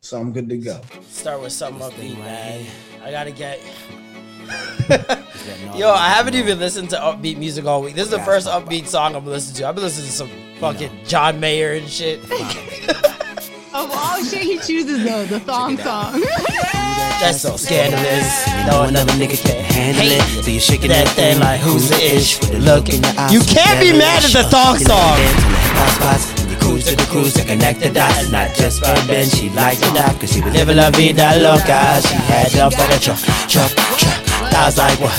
So I'm good to go. Start with something upbeat, man. I gotta get... Yo, I haven't even listened to upbeat music all week. This is the first upbeat song I'm listening to. I've been listening to some fucking John Mayer and shit. Of all shit he chooses, though, the thong song. That's so scandalous. You know another nigga can handle it. So you're shaking that thing like who's the ish with the look in your eyes. You can't be mad at the thong song. Cruise to the cruise to connect the dots. Not just urban, she liked it up, cause she was living la vida loca. She had up for the truck, truck, truck. I was like, what?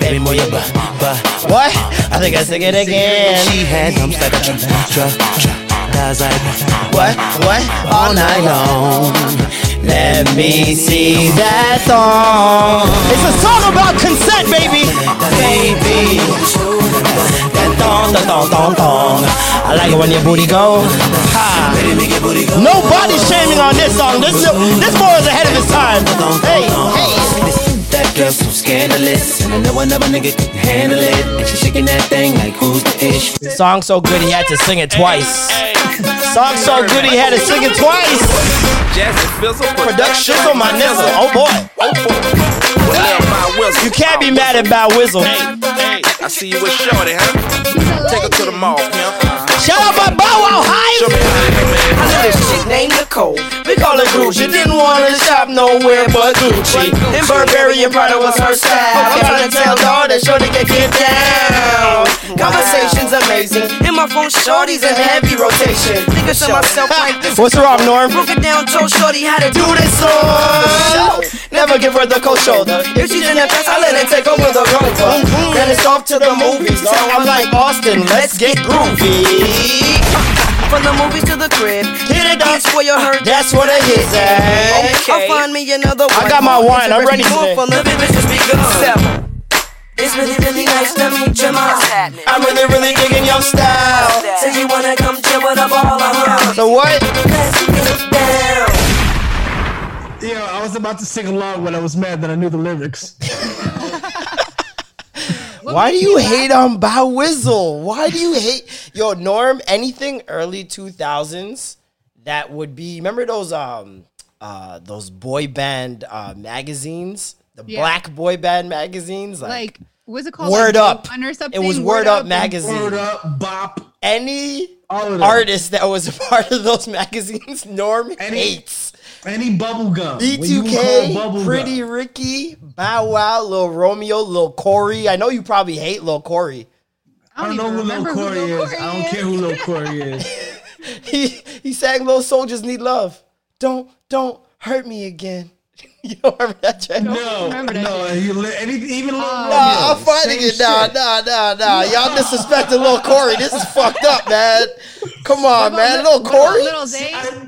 Baby, move your butt, butt. What? I think I sing it again. She had dumps like a truck, truck, truck. I was like, what? All night long. Let me see that song. It's a song about consent, baby. Baby, that thong. I like it when your booty go. Ha. No body shaming on this song. This boy is ahead of his time. Hey. That girl's so scandalous, and I know another nigga can handle it. And she's shaking that thing like who's the ish. Song so good he had to sing it twice. Song so good he had to sing it twice. Production's on my nizzle. Oh boy. You can't be mad about Wizzle. Hey, I see you with Shorty, huh? Take her to the mall, pimp. Shout out my Bow Wow Hype! I know this chick named Nicole. We call her Gucci. Didn't want to shop nowhere but Gucci. And Burberry and Prada was her style. I'm trying to tell y'all that Shorty can get down. Conversation's amazing. In my phone, Shorty's in heavy rotation. Thinking to myself like this. What's wrong, Norm? Broke it down, told Shorty how to do this song. Never give her the cold shoulder. If she's in the past, I let her take over the rover. Then it's off to the movies. So I'm like, Austin, let's get groovy. From the movies to the crib, hit it up for your hurt. That's what it is. Okay. I'll find me another one. I got my wine. I'm ready for it. It's really, really nice to meet you, ma. I'm really, really digging your style. Said you wanna come chill with a ball around. So what? Let's get down. Yeah, I was about to sing along when I was mad that I knew the lyrics. Why do you hate on Bow Wizzle? Why do you hate... Yo, Norm, anything early 2000s that would be... Remember those boy band magazines? The black boy band magazines? Like what's it called? Word Up. Or something? It was Word Up magazine. Word Up, Bop. Any artist that was a part of those magazines, Norm hates. Any bubblegum. B2K, Pretty Ricky, Bow Wow, Lil Romeo, Lil Corey. I know you probably hate Lil Corey. I don't know who Lil Corey is. I don't care who Lil Corey is. He sang Lil Soldiers Need Love. Don't hurt me again. You don't remember that track? No. Even Lil Romeo. Nah, I'm fighting it. Nah. Y'all disrespecting Lil Corey. This is fucked up, man. Come on, man. Little Corey?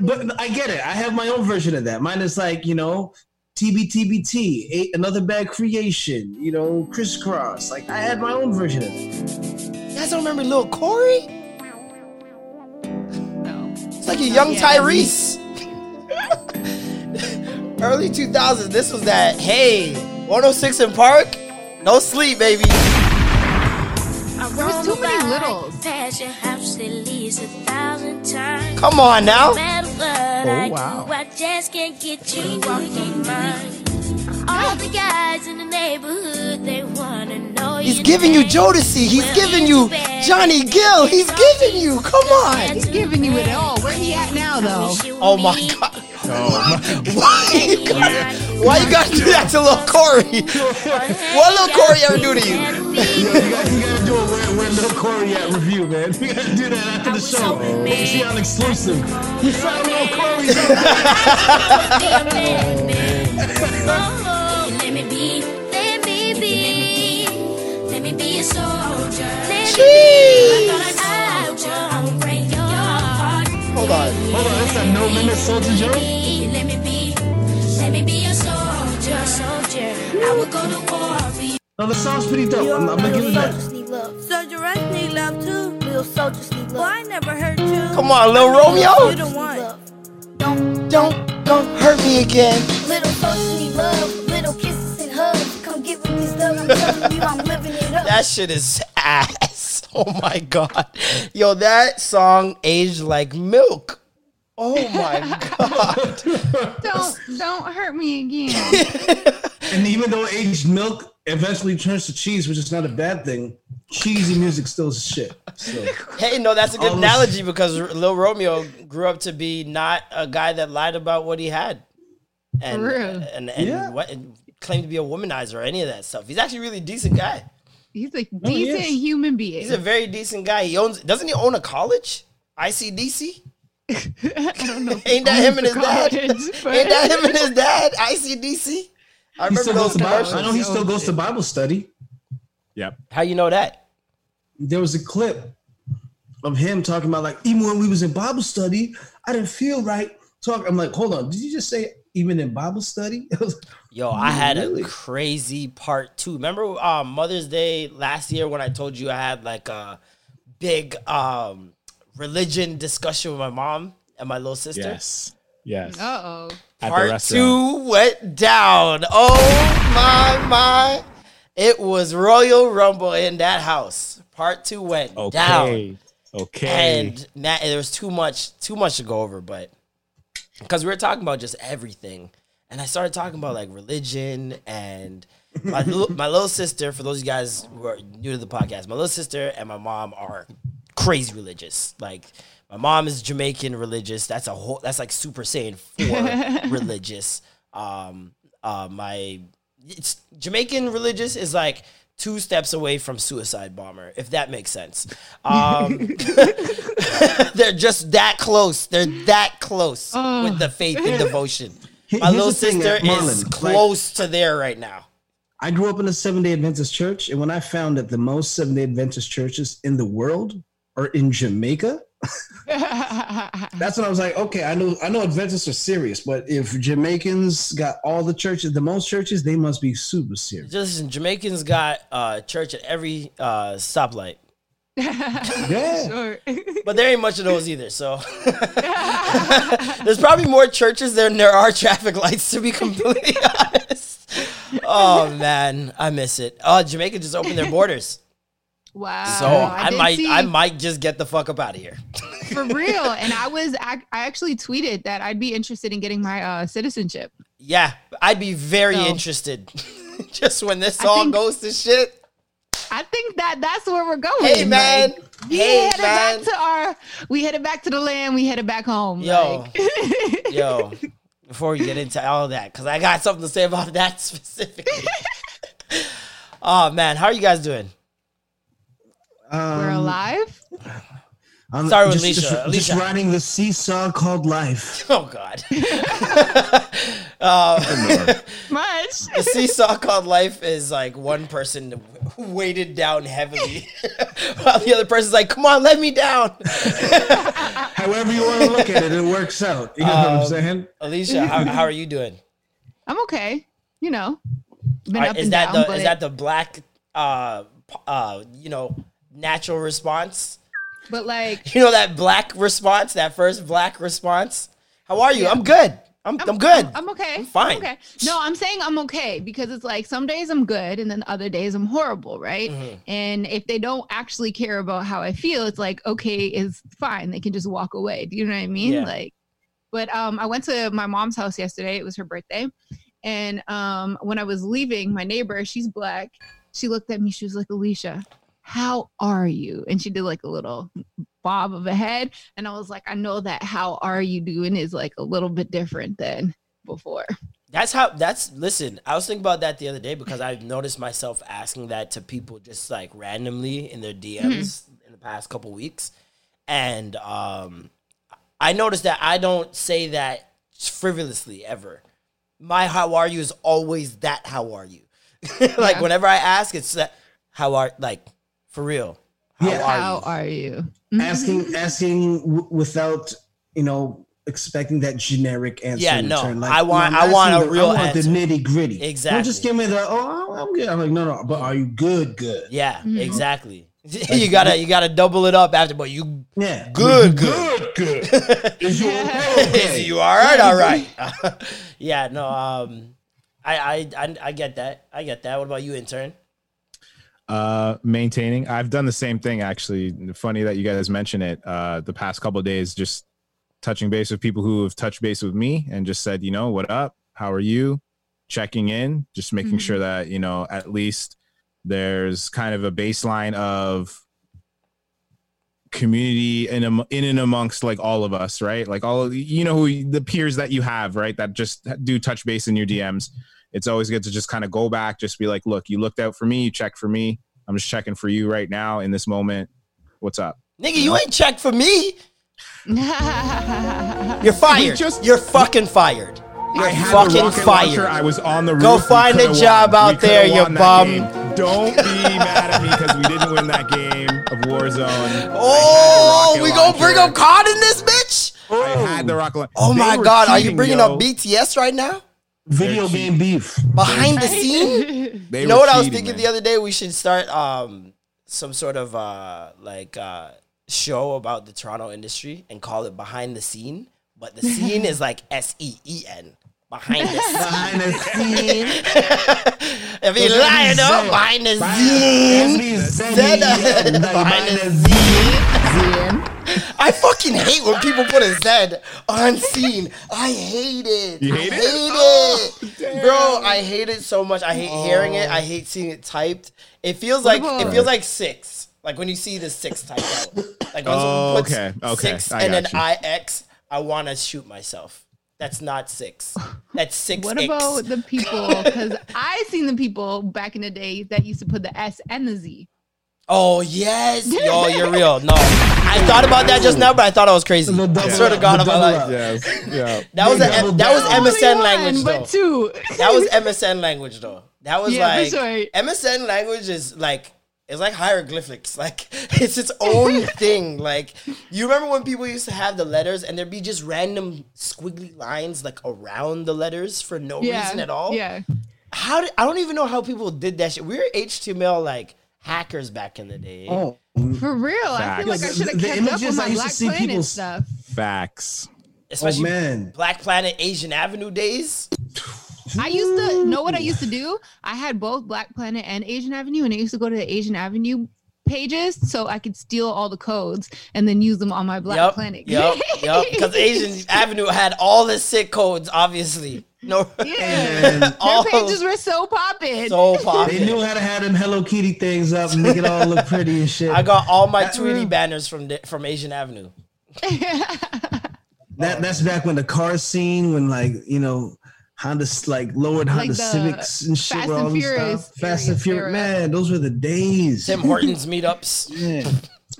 But I get it. I have my own version of that. Mine is like, you know, TBTBT, Another Bad Creation, you know, Crisscross. Like, I had my own version of it. You guys don't remember Lil Corey? No. It's like a young Tyrese. Early 2000s, this was that, hey, 106 in Park? No sleep, baby. There was too many littles. Come on now. Oh, wow. All the guys in the neighborhood, they want to know. He's giving you Jodeci. He's giving you Johnny Gill. He's giving you. Come on. He's giving you it all. Where he at now, though? Oh, my God. Why you gotta do that to Lil Corey? What Lil Corey ever do to you? You gotta do a where Lil Corey at review, man. You gotta do that after the show. We'll see on exclusive. You found Lil Corey. Let me be a soldier. Jeez. Hold on. Hold on. That's that No Limit Soldier joke? Let me be a soldier. I would go to war for you. No, the song's pretty dope. I'm gonna give it that. Soldier, I need love too. Little soldiers need love. Well, I never hurt you. Come on, Lil Romeo. You the one. Don't hurt me again. Little soldiers need love. Little kisses and hugs. Come get with this love. I'm telling you, I'm living it up. That shit is ass. Oh my god. Yo, that song aged like milk. Oh my god. Don't hurt me again. And even though aged milk eventually turns to cheese, which is not a bad thing, cheesy music still is shit. So. Hey, no, that's a good analogy because Lil Romeo grew up to be not a guy that lied about what he had. And and claimed to be a womanizer or any of that stuff. He's actually a really decent guy. He's a decent human being. He's a very decent guy. Doesn't he own a college? ICDC? I don't know. Ain't that him and his dad? Ain't that him and his dad? ICDC? I remember those commercials. I know he still goes to Bible study. Yep. How you know that? There was a clip of him talking about, like, even when we was in Bible study, I didn't feel right. I'm like, hold on. Did you just say even in Bible study? Yo, I had a crazy part too. Remember Mother's Day last year when I told you I had like a big religion discussion with my mom and my little sister? Yes. Yes. Uh-oh. Part two went down. Oh, my. It was Royal Rumble in that house. Part two went down. Okay. And there was too much to go over, but because we were talking about just everything. And I started talking about like religion and my little sister, for those of you guys who are new to the podcast, my little sister and my mom are crazy religious. Like, my mom is Jamaican religious. That's a whole. That's like Super Saiyan 4 religious. Jamaican religious is like 2 steps away from Suicide Bomber, if that makes sense. They're just that close. They're that close with the faith and devotion. My little sister is close to there right now. I grew up in a Seventh-day Adventist church, and when I found that the most Seventh-day Adventist churches in the world are in Jamaica. That's when I was like, okay, I know Adventists are serious, but if Jamaicans got all the churches, the most churches, they must be super serious. Listen, Jamaicans got church at every stoplight. Yeah, sure. But there ain't much of those either, so there's probably more churches than there are traffic lights, to be completely honest. Oh man, I miss it. Jamaica just opened their borders. Wow. So I might just get the fuck up out of here. For real. And I actually tweeted that I'd be interested in getting my citizenship. Yeah, I'd be very interested. Just when this all goes to shit. I think that's where we're going. Hey man. Like, we headed back to the land, we headed back home. Yo. Like. Yo. Before we get into all that, because I got something to say about that specifically. Oh man, how are you guys doing? We're alive. I'm sorry, Alicia. Just riding the seesaw called life. Oh God. Much. The seesaw called life is like one person weighted down heavily, while the other person's like, "Come on, let me down." However you want to look at it, it works out. You know what I'm saying? Alicia, how are you doing? I'm okay. You know, been up and down. Is that the black? You know. Natural response, but like, you know, that black response, that first black response. How are you? Yeah. I'm good. I'm good. I'm okay. I'm fine. I'm okay. No, I'm saying I'm okay because it's like some days I'm good and then other days I'm horrible, right? Mm-hmm. And if they don't actually care about how I feel, it's like, okay, it's fine. They can just walk away. Do you know what I mean? Yeah. Like, but I went to my mom's house yesterday. It was her birthday, and when I was leaving, my neighbor, she's black. She looked at me. She was like, Alicia, how are you? And she did like a little bob of a head. And I was like, I know that how are you doing is like a little bit different than before. Listen, I was thinking about that the other day because I've noticed myself asking that to people just like randomly in their DMs in the past couple weeks. And I noticed that I don't say that frivolously ever. My how are you is always that how are you. Like whenever I ask, it's that how are, like, for real. How are you? Asking without you know, expecting that generic answer. Yeah, no, return. Like, I want a real answer. The nitty gritty. Exactly. Don't just give me the, oh, I'm good. I'm like, no, but are you good? Good. Yeah, mm-hmm. Exactly. Like, you gotta double it up after, but you good. Is you okay? Is you all right? Yeah, no, I get that. I get that. What about you, intern? Maintaining. I've done the same thing, actually. Funny that you guys mention it. The past couple of days, just touching base with people who have touched base with me and just said, you know, what up? How are you? Checking in, just making mm-hmm. sure that, you know, at least there's kind of a baseline of community in and amongst like all of us, right? Like all of, you know, who the peers that you have, right? That just do touch base in your DMs. It's always good to just kind of go back, just be like, look, you looked out for me, you checked for me. I'm just checking for you right now in this moment. What's up? Nigga, you ain't checked for me. You're fired. You're fucking fired. You're fucking fired. I was on the roof. Go find a job out there, you bum. Don't be mad at me because we didn't win that game of Warzone. Oh, we gonna bring up COD in this bitch? I had the rocket launcher. Oh my God, are you bringing up BTS right now? Video game beef behind the scene. You know what I was thinking the other day? We should start some sort of show about the Toronto industry and call it Behind the Scene, but the scene is like SEEN. Behind the Scene. Behind the Scene. If you lying up, Behind the Scene. Behind the Scene. I fucking hate when people put a Z on scene. I hate it. You hate it? I hate it. Bro, I hate it so much. I hate hearing it. I hate seeing it typed. It feels like six. Like when you see the six type out. Like once you put six and an IX, I want to shoot myself. That's not six. That's six. What about the people? Because I seen the people back in the day that used to put the S and the Z. Oh, yes. Yo, you're real. No. I thought about that just now, but I thought I was crazy. I swear to God on my life. Yes. Yeah. That was MSN language, though. That was MSN language, though. That was like... Sure. MSN language is like... It's like hieroglyphics. Like, it's its own thing. Like, you remember when people used to have the letters and there'd be just random squiggly lines, like, around the letters for no reason at all? Yeah. I don't even know how people did that shit. We were HTML, like, hackers back in the day. Oh, for real. Facts. I feel like I should have kept up with my Black Planet stuff. Facts. Especially Black Planet, Asian Avenue days. I used to know what I used to do. I had both Black Planet and Asian Avenue, and I used to go to the Asian Avenue pages so I could steal all the codes and then use them on my Black Planet. Yep. Because Asian Avenue had all the sick codes, obviously. No, yeah. Their pages were so popping. They knew how to have them Hello Kitty things up and make it all look pretty and shit. I got all my Tweety banners from Asian Avenue. That's back when the car scene, when like you know. Honda, like lowered Honda like Civics and shit. Fast and Furious. Man, those were the days. Tim Hortons meetups. Yeah.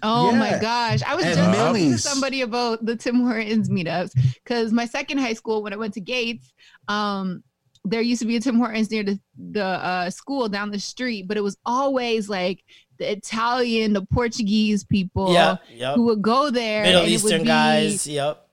Oh my gosh. I was just talking to somebody about the Tim Hortons meetups because my second high school, when I went to Gates, there used to be a Tim Hortons near the school down the street, but it was always like the Italian, the Portuguese people who would go there. Middle Eastern guys. Yep.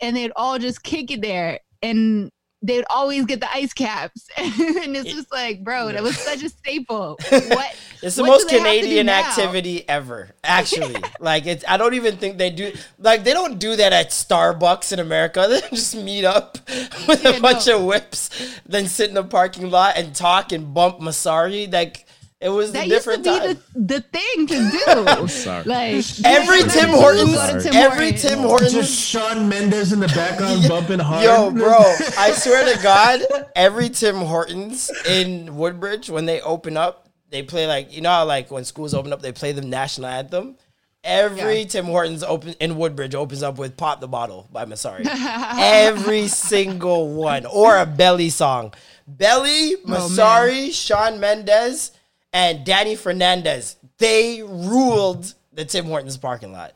And they'd all just kick it there. And they'd always get the ice caps. And it's just like, bro, that was such a staple. What? It's the most Canadian activity ever, actually. Like, it's, I don't even think they do. Like, they don't do that at Starbucks in America. They just meet up with a bunch of whips, then sit in the parking lot and talk and bump Massari. Like, it was that a different time. That used to be the thing to do. I'm sorry. Like, every Tim Hortons. Just Shawn Mendes in the background bumping hard. Yo, bro, I swear to God, every Tim Hortons in Woodbridge, when they open up, they play like, you know how like when schools open up, they play the national anthem? Every Tim Hortons in Woodbridge opens up with Pop the Bottle by Massari. Every single one. Or a Belly song. Belly, Massari, Shawn Mendes, and Danny Fernandez, they ruled the Tim Hortons parking lot.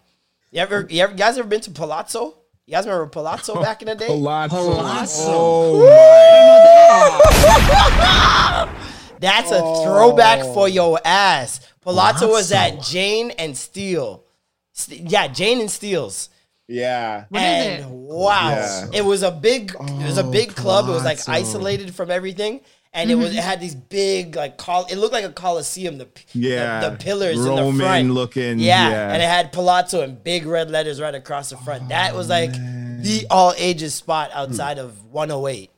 You guys ever been to Palazzo? You guys remember Palazzo back in the day? Palazzo. Oh. That's a throwback for your ass. Palazzo was at Jane and Steele. Yeah, Jane and Steele's. Yeah. What is it? Wow. Yeah. It was a big club. Palazzo. It was like isolated from everything. And mm-hmm. it had these big, like, it looked like a Colosseum, the pillars Roman in the front. Looking. Yeah. Yeah. And it had Palazzo in big red letters right across the front. That was like the all ages spot outside of 108.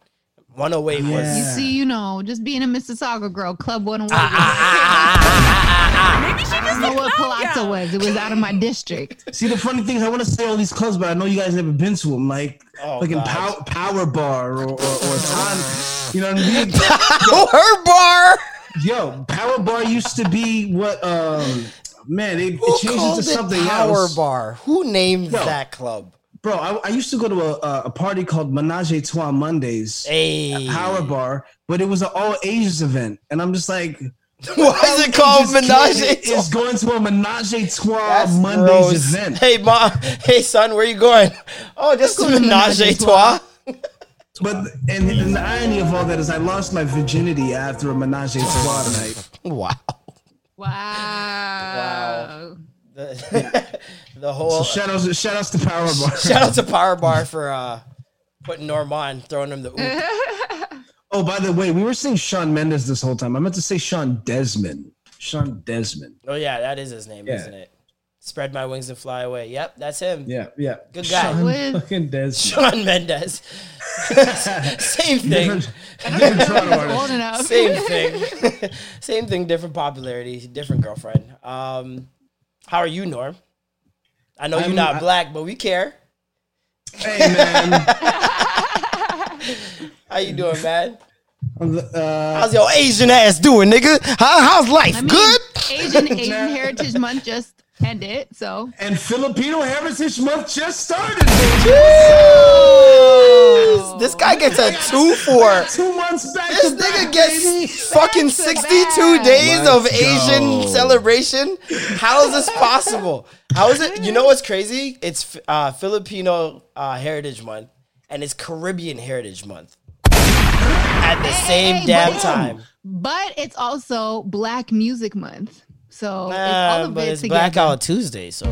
108 was. Yeah. You see, you know, just being a Mississauga girl, Club 108. Maybe she just know what Palazzo was. It was out of my district. See, the funny thing is, I want to say all these clubs, but I know you guys never been to them. Like, Power Bar or Time. You know what I mean? Power Bar. Yo, Power Bar used to be what? Man, they changed it to something else. Power Bar. Who named that club? Bro, I used to go to a party called Menage a Trois Mondays at Power Bar, but it was an all ages event, and I'm just like. Why is it called Menage? It's going to a Menage a Trois Mondays event. Hey, mom. Hey, son. Where you going? Oh, just to Menage a Trois. But and the irony of all that is, I lost my virginity after a Menage a Trois night. Wow. The whole. So shout outs to Power Bar. Shout out to Power Bar for putting Norm on, throwing him the oop. Oh, by the way, we were saying Shawn Mendes this whole time. I meant to say Sean Desmond. Sean Desmond. Oh, yeah, that is his name, isn't it? Spread my wings and fly away. Yep, that's him. Yeah. Good guy. Shawn Mendes. Same thing. Different Same thing. Same thing, different popularity, different girlfriend. How are you, Norm? I know you're not black, but we care. Hey, man. How you doing, man? How's your Asian ass doing, nigga? How's life? Good? Asian Heritage Month just ended, so. And Filipino Heritage Month just started. Oh. This guy gets a 2-4. 2 months back. This nigga gets fucking 62 days of Asian celebration. How is this possible? How is it? You know what's crazy? It's Filipino Heritage Month, and it's Caribbean Heritage Month. At the same damn time. But it's also Black Music Month. So it's all of it together. Blackout Tuesday, so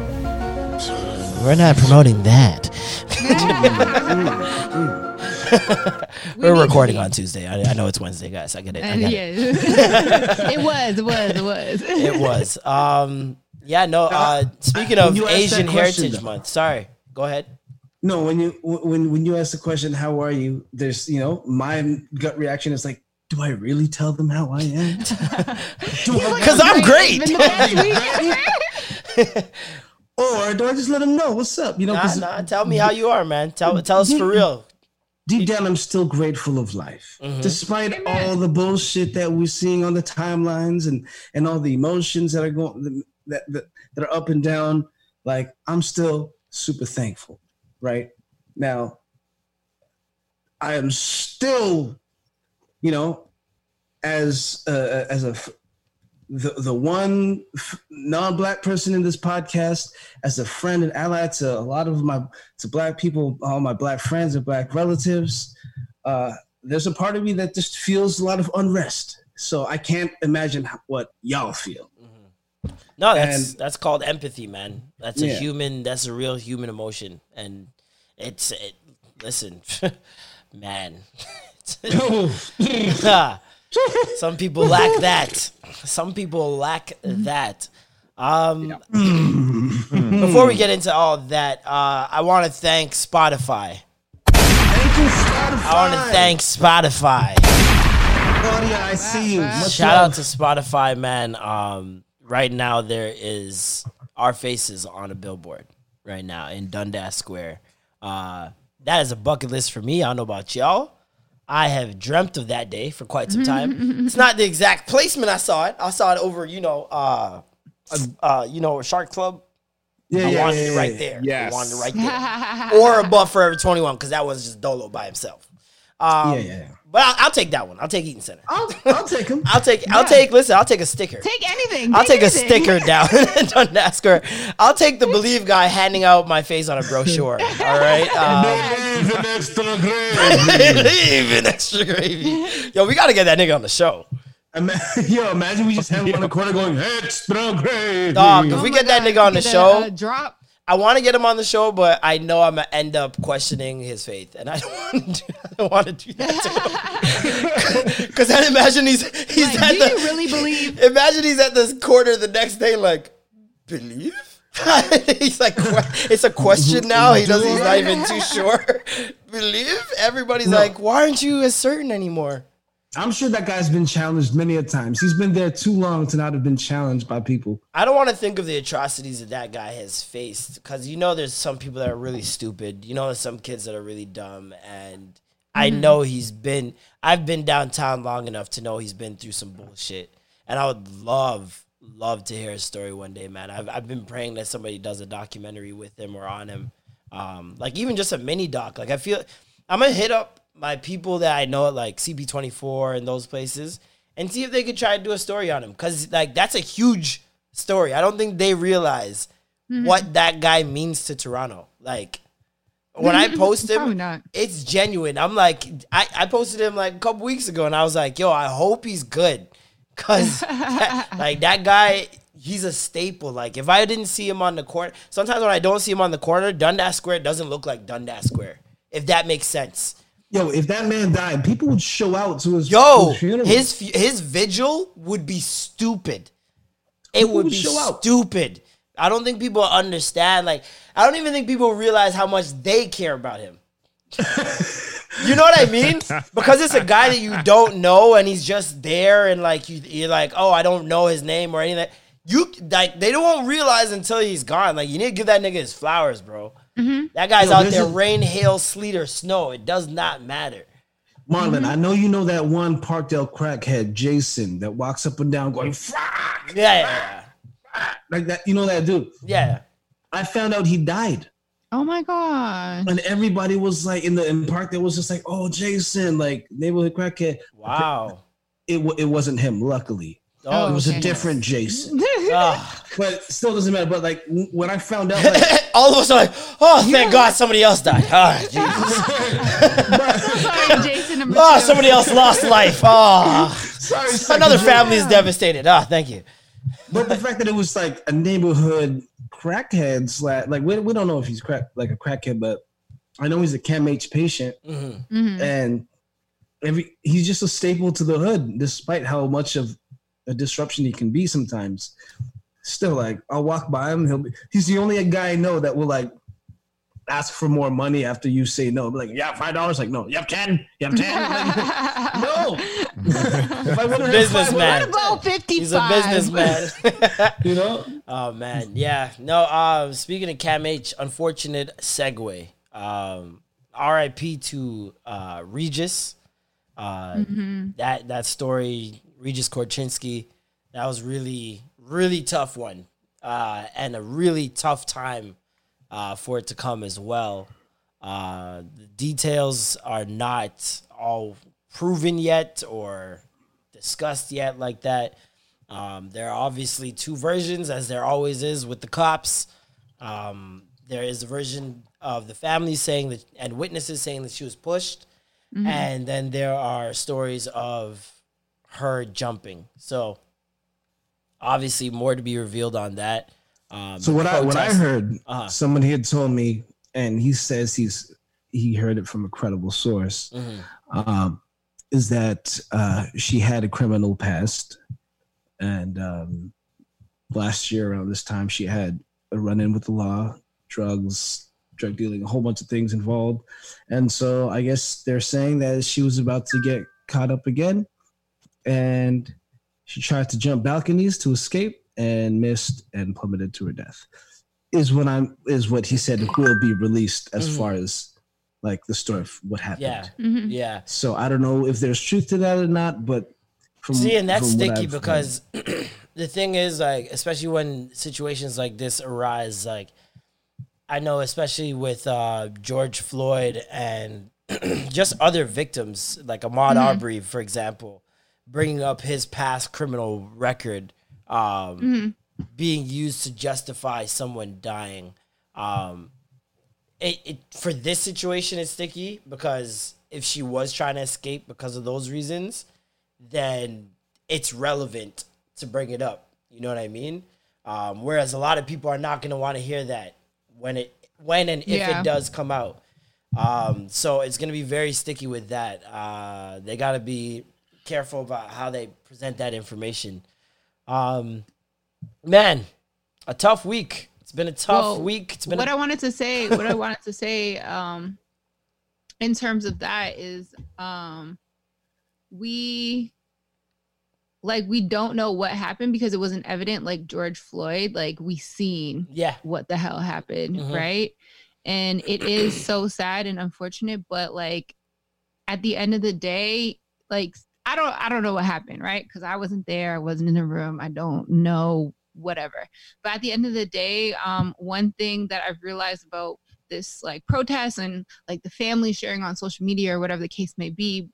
we're not promoting that. We're recording on Tuesday. I know it's Wednesday, guys. I get it. It was. Yeah, no, speaking of Asian Heritage Month. Sorry. Go ahead. No, when you ask the question, how are you? There's, you know, my gut reaction is like, do I really tell them how I am? Because I'm great. Or do I just let them know what's up? You know, nah, tell me how you are, man. Tell us for real. Deep down, I'm still grateful of life, despite all the bullshit that we're seeing on the timelines and all the emotions that are going that are up and down. Like, I'm still super thankful. Right now, I am still, you know, as the one non-black person in this podcast, as a friend and ally to a lot of to black people, all my black friends and black relatives. There's a part of me that just feels a lot of unrest. So I can't imagine what y'all feel. No, that's called empathy, man. That's a real human emotion. And listen, man, some people lack that. Before we get into all that, I want to thank Spotify. Thank you, Spotify. Claudia, I see you. Shout out to Spotify, man. Right now, there is our faces on a billboard right now in Dundas Square. That is a bucket list for me. I don't know about y'all. I have dreamt of that day for quite some time. It's not the exact placement I saw it. I saw it over, Shark Club. I wanted it right there. Yes. I wanted it right there. Or above Forever 21, because that was just Dolo by himself. But I'll take that one. I'll take Eaton Center. I'll take him. I'll take a sticker. Take anything. I'll take a sticker down. Don't ask her. I'll take the Believe guy handing out my face on a brochure. All right. Believe in extra gravy. Believe in extra gravy. Yo, we got to get that nigga on the show. Imagine we just have him on the corner going, extra gravy. Dog, if we get that nigga on the show. Drop. I want to get him on the show, but I know I'm going to end up questioning his faith. And I don't want to do that to him. Because I imagine he's like, at do the... Do you really believe? Imagine he's at this corner the next day like, believe? He's like, it's a question now. He's not even too sure. Believe? Everybody's like, why aren't you as certain anymore? I'm sure that guy's been challenged many a times. He's been there too long to not have been challenged by people. I don't want to think of the atrocities that that guy has faced because, you know, there's some people that are really stupid. You know, there's some kids that are really dumb. And I know I've been downtown long enough to know he's been through some bullshit. And I would love to hear his story one day, man. I've been praying that somebody does a documentary with him or on him. Like even just a mini doc. Like I feel I'm going to hit up my people that I know at like CP24 and those places and see if they could try to do a story on him. Because like that's a huge story. I don't think they realize what that guy means to Toronto. Like when I post him, it's genuine. I'm like, I posted him like a couple weeks ago and I was like, yo, I hope he's good. Because like that guy, he's a staple. Like if I didn't see him on the corner, sometimes when I don't see him on the corner, Dundas Square doesn't look like Dundas Square. If that makes sense. Yo, if that man died, people would show out to his funeral. His vigil would be stupid. It would be stupid. I don't think people understand. Like, I don't even think people realize how much they care about him. You know what I mean? Because it's a guy that you don't know, and he's just there, and like you're like, oh, I don't know his name or anything. You like they don't realize until he's gone. Like, you need to give that nigga his flowers, bro. That guy's out there, rain, hail, sleet, or snow. It does not matter. Marlon, I know you know that one Parkdale crackhead, Jason, that walks up and down going, like that. You know that dude? Yeah. I found out he died. Oh my God. And everybody was like, in Parkdale was just like, oh, Jason, like neighborhood crackhead. Wow. It wasn't him, luckily. Oh, it was a different Jason. But still doesn't matter. But like when I found out, like, all of us are like, oh, thank God somebody else died. Oh, Jesus. Sorry, Jason number 2. Somebody else lost life. Oh, sorry, another family is devastated. Oh, thank you. But the fact that it was like a neighborhood crackhead slash, like we don't know if he's a crackhead, but I know he's a CAMH patient. And he's just a staple to the hood, despite how much of a disruption he can be sometimes. Still, like, I'll walk by him. He's the only guy I know that will like ask for more money after you say no. Be like, yeah, $5. Like, no, you have 10. You have 10. Like, no. If I wouldn't have 5, what about 55? He's a businessman. You know? Oh man, yeah. No. Speaking of CAMH, unfortunate segue. R.I.P. to Regis. That story. Regis Korchinski, that was really, really tough one, and a really tough time for it to come as well. The details are not all proven yet or discussed yet like that. There are obviously two versions, as there always is with the cops. There is a version of the family saying that, and witnesses saying that she was pushed, and then there are stories of her jumping. So obviously more to be revealed on that. So what I heard, someone had told me, and he says he heard it from a credible source, is that she had a criminal past, and last year around this time she had a run-in with the law, drug dealing, a whole bunch of things involved. And so I guess they're saying that she was about to get caught up again, and she tried to jump balconies to escape and missed and plummeted to her death. Is what he said will be released as far as like the story of what happened. Yeah, yeah. So I don't know if there's truth to that or not, but and that's sticky because the thing is, like, especially when situations like this arise, like I know, especially with George Floyd and just other victims, like Ahmaud Arbery, for example. Bringing up his past criminal record, being used to justify someone dying. For this situation, it's sticky because if she was trying to escape because of those reasons, then it's relevant to bring it up. You know what I mean? Whereas a lot of people are not going to want to hear that when and if it does come out. So it's going to be very sticky with that. They got to be careful about how they present that information. Man, a tough week. It's been a tough week. It's been what I wanted to say. What I wanted to say in terms of that is we don't know what happened because it wasn't evident. Like George Floyd, like we seen what the hell happened, right? And it is so sad and unfortunate, but like at the end of the day, like I don't know what happened, right? Because I wasn't there, I wasn't in the room, I don't know, whatever. But at the end of the day, one thing that I've realized about this like protest and like the family sharing on social media or whatever the case may be,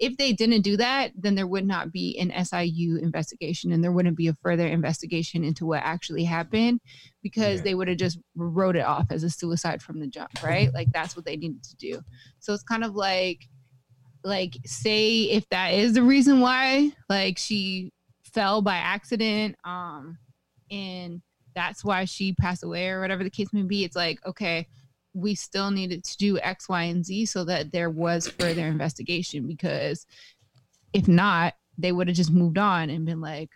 if they didn't do that, then there would not be an SIU investigation and there wouldn't be a further investigation into what actually happened, because they would have just wrote it off as a suicide from the jump, right? Like that's what they needed to do. So it's kind of like say if that is the reason why like she fell by accident and that's why she passed away or whatever the case may be, it's like, okay, we still needed to do X, Y, and Z so that there was further investigation, because if not, they would have just moved on and been like,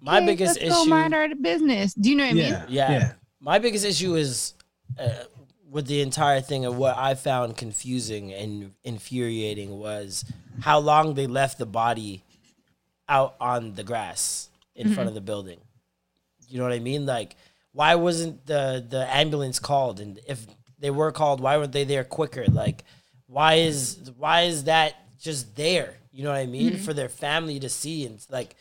my biggest issue, go mind our business. Do you know what I mean? Yeah. My biggest issue is with the entire thing, and what I found confusing and infuriating was how long they left the body out on the grass in front of the building. You know what I mean? Like, why wasn't the ambulance called? And if they were called, why weren't they there quicker? Like, why is that just there? You know what I mean? For their family to see. And like,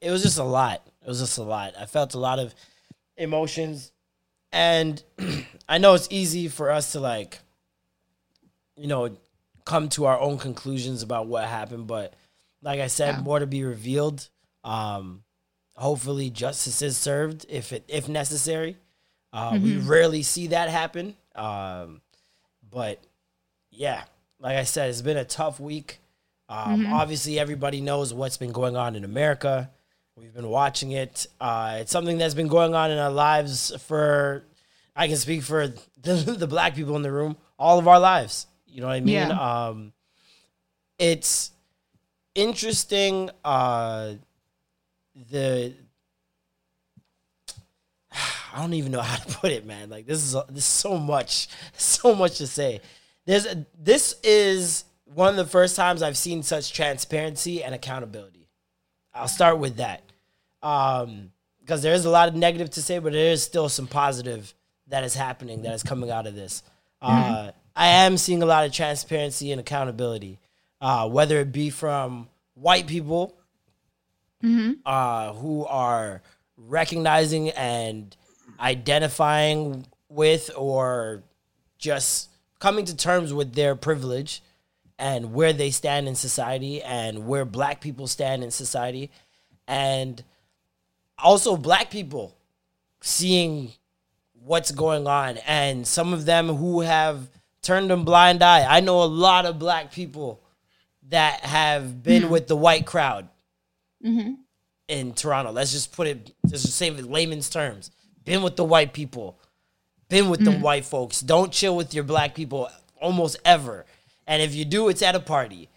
it was just a lot. It was just a lot. I felt a lot of emotions. And I know it's easy for us to like, you know, come to our own conclusions about what happened. But like I said, more to be revealed. Hopefully justice is served if necessary. We rarely see that happen. But yeah, like I said, it's been a tough week. Obviously everybody knows what's been going on in America. We've been watching it. It's something that's been going on in our lives for, I can speak for the black people in the room, all of our lives. You know what I mean? Yeah. It's interesting. I don't even know how to put it, man. Like this is so much to say. This is one of the first times I've seen such transparency and accountability. I'll start with that, because there is a lot of negative to say, but there is still some positive that is happening, that is coming out of this. I am seeing a lot of transparency and accountability, whether it be from white people. Who are recognizing and identifying with or just coming to terms with their privilege and where they stand in society and where black people stand in society. And also black people seeing what's going on, and some of them who have turned a blind eye. I know a lot of black people that have been with the white crowd. In Toronto, let's just put it, let's just say it in layman's terms, been with the white people, been with the white folks, don't chill with your black people almost ever, and if you do, it's at a party,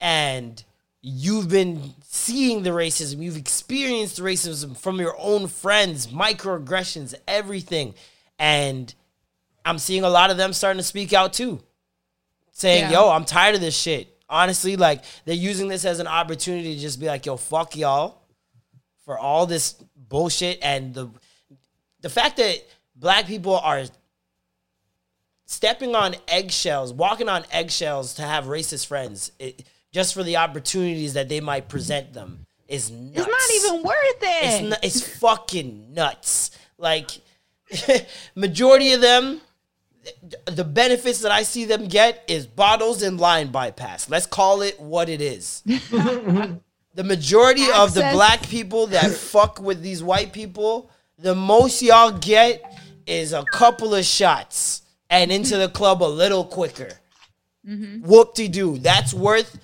and you've been seeing the racism, you've experienced racism from your own friends, microaggressions, everything, and I'm seeing a lot of them starting to speak out too, saying, yo, I'm tired of this shit. Honestly, like, they're using this as an opportunity to just be like, yo, fuck y'all for all this bullshit. And the fact that black people are stepping on eggshells, walking on eggshells to have racist friends, just for the opportunities that they might present them is nuts. It's not even worth it. It's fucking nuts. Like, majority of them, the benefits that I see them get is bottles and line bypass. Let's call it what it is. The majority of the black people that fuck with these white people, the most y'all get is a couple of shots and into the club a little quicker. Whoop-de-doo. That's worth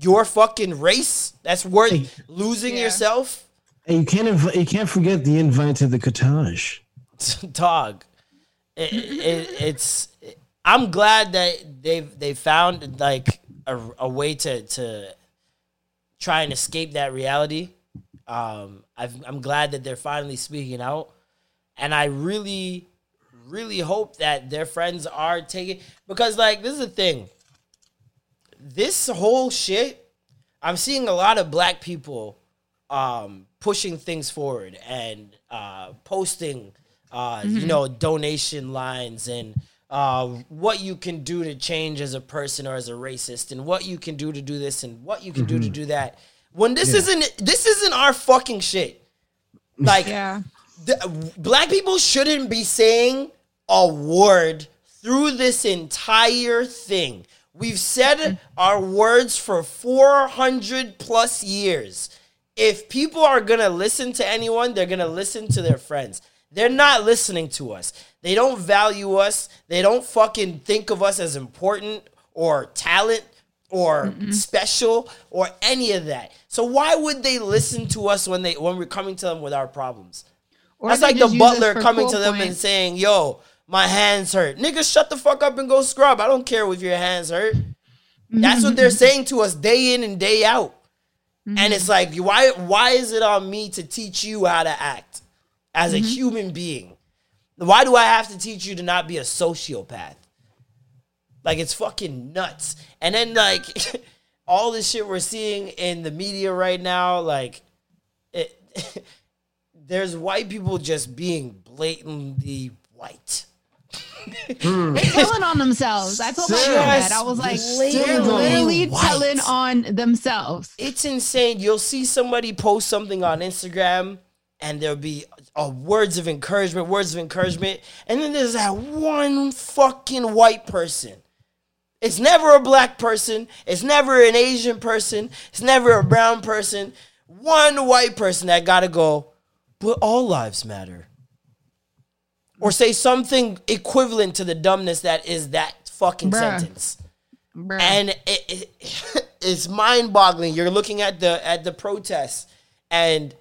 your fucking race. That's worth losing yourself. And you can't forget the invite to the cottage. dog. I'm glad that they found like a way to try and escape that reality. I'm glad that they're finally speaking out, and I really, really hope that their friends are taking, because like this is the thing. This whole shit, I'm seeing a lot of black people pushing things forward and posting, you know, donation lines and what you can do to change as a person or as a racist, and what you can do to do this and what you can do to do that. When this isn't our fucking shit. Like, black people shouldn't be saying a word through this entire thing. We've said our words for 400 plus years. If people are going to listen to anyone, they're going to listen to their friends. They're not listening to us. They don't value us. They don't fucking think of us as important or talent or special or any of that. So why would they listen to us when we're coming to them with our problems? Or that's like the butler coming to them and saying, yo, my hands hurt. Nigga, shut the fuck up and go scrub. I don't care if your hands hurt. That's what they're saying to us day in and day out. And it's like, why is it on me to teach you how to act as a human being? Why do I have to teach you to not be a sociopath? Like, it's fucking nuts. And then, like, all this shit we're seeing in the media right now, like, there's white people just being blatantly white. They're telling on themselves. I told my dad, I was like, they're literally telling on themselves. It's insane. You'll see somebody post something on Instagram, and there'll be words of encouragement, and then there's that one fucking white person. It's never a black person. It's never an Asian person. It's never a brown person. One white person that gotta go, but all lives matter. Or say something equivalent to the dumbness that is that fucking sentence. And it's mind-boggling. You're looking at the protests, and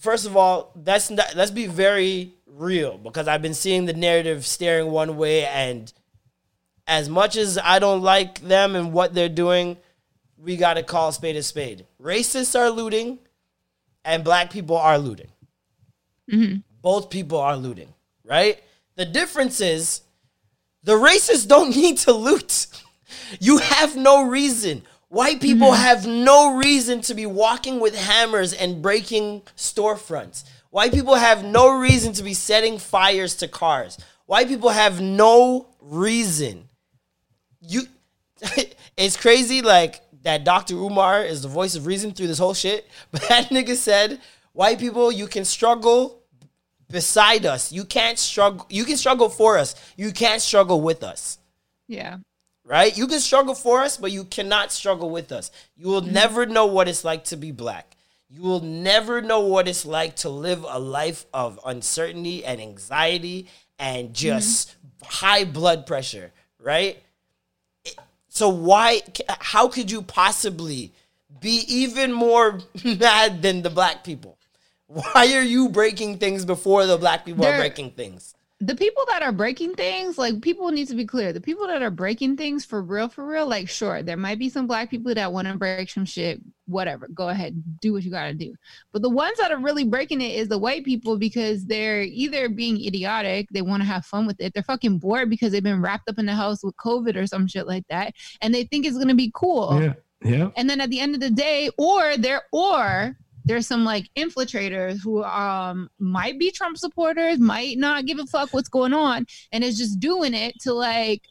first of all, let's be very real, because I've been seeing the narrative staring one way, and as much as I don't like them and what they're doing, we gotta call a spade a spade. Racists are looting, and black people are looting. Mm-hmm. Both people are looting, right? The difference is the racists don't need to loot. You have no reason. White people have no reason to be walking with hammers and breaking storefronts. White people have no reason to be setting fires to cars. White people have no reason. It's crazy, like, that Dr. Umar is the voice of reason through this whole shit. But that nigga said, white people, you can struggle beside us. You can't struggle. You can struggle for us. You can't struggle with us. Yeah. Right? You can struggle for us, but you cannot struggle with us. You will never know what it's like to be black. You will never know what it's like to live a life of uncertainty and anxiety and just high blood pressure. Right? So how could you possibly be even more mad than the black people? Why are you breaking things before the black people are breaking things? The people that are breaking things, like, people need to be clear. The people that are breaking things for real, like, sure, there might be some black people that want to break some shit, whatever. Go ahead, do what you got to do. But the ones that are really breaking it is the white people, because they're either being idiotic, they want to have fun with it, they're fucking bored because they've been wrapped up in the house with COVID or some shit like that, and they think it's going to be cool. Yeah, yeah. And then at the end of the day, there's some, like, infiltrators who might be Trump supporters, might not give a fuck what's going on, and is just doing it to, like,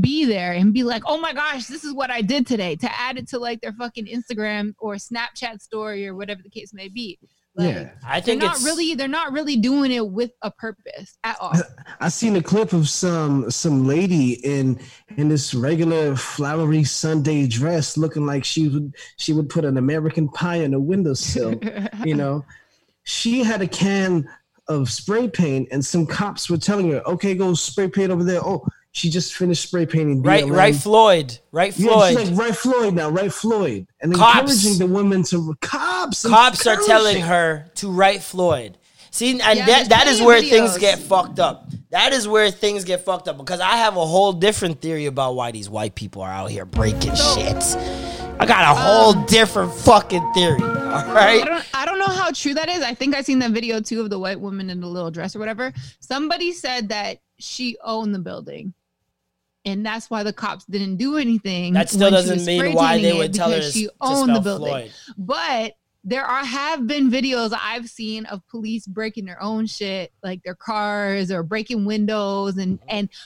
be there and be like, oh my gosh, this is what I did today, to add it to, like, their fucking Instagram or Snapchat story or whatever the case may be. Like, yeah, I think they're not really doing it with a purpose at all. I seen a clip of some lady in this regular flowery Sunday dress, looking like she would put an American pie on a windowsill. You know, she had a can of spray paint, and some cops were telling her, "Okay, go spray paint over there." Oh, she just finished spray painting. Right, Floyd. Yeah, she's like, right, Floyd. And encouraging the women to... Cops are telling her to right Floyd. See, and that is where things get fucked up. That is where things get fucked up, because I have a whole different theory about why these white people are out here breaking shit. I got a whole different fucking theory, all right? I don't know how true that is. I think I seen that video, too, of the white woman in the little dress or whatever. Somebody said that she owned the building, and that's why the cops didn't do anything. That still doesn't mean why they would tell her to spell Floyd. But there have been videos I've seen of police breaking their own shit, like their cars, or breaking windows and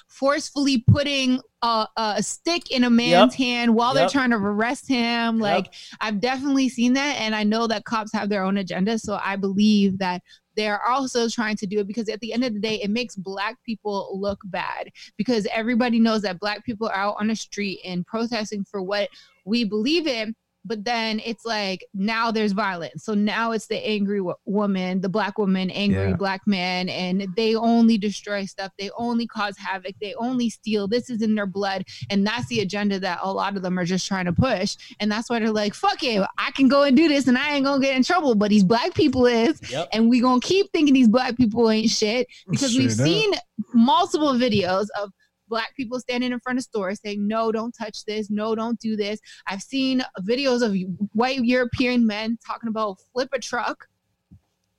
forcefully putting a stick in a man's hand while they're trying to arrest him. Like, I've definitely seen that. And I know that cops have their own agenda. So I believe that they're also trying to do it because at the end of the day, it makes black people look bad, because everybody knows that black people are out on the street and protesting for what we believe in. But then it's like, now there's violence. So now it's the angry woman, the black woman, angry black man, and they only destroy stuff. They only cause havoc. They only steal. This is in their blood. And that's the agenda that a lot of them are just trying to push. And that's why they're like, fuck it, I can go and do this and I ain't going to get in trouble. But these black people is. Yep. And we going to keep thinking these black people ain't shit, because we've seen multiple videos of black people standing in front of stores saying, no, don't touch this. No, don't do this. I've seen videos of white European men talking about flip a truck.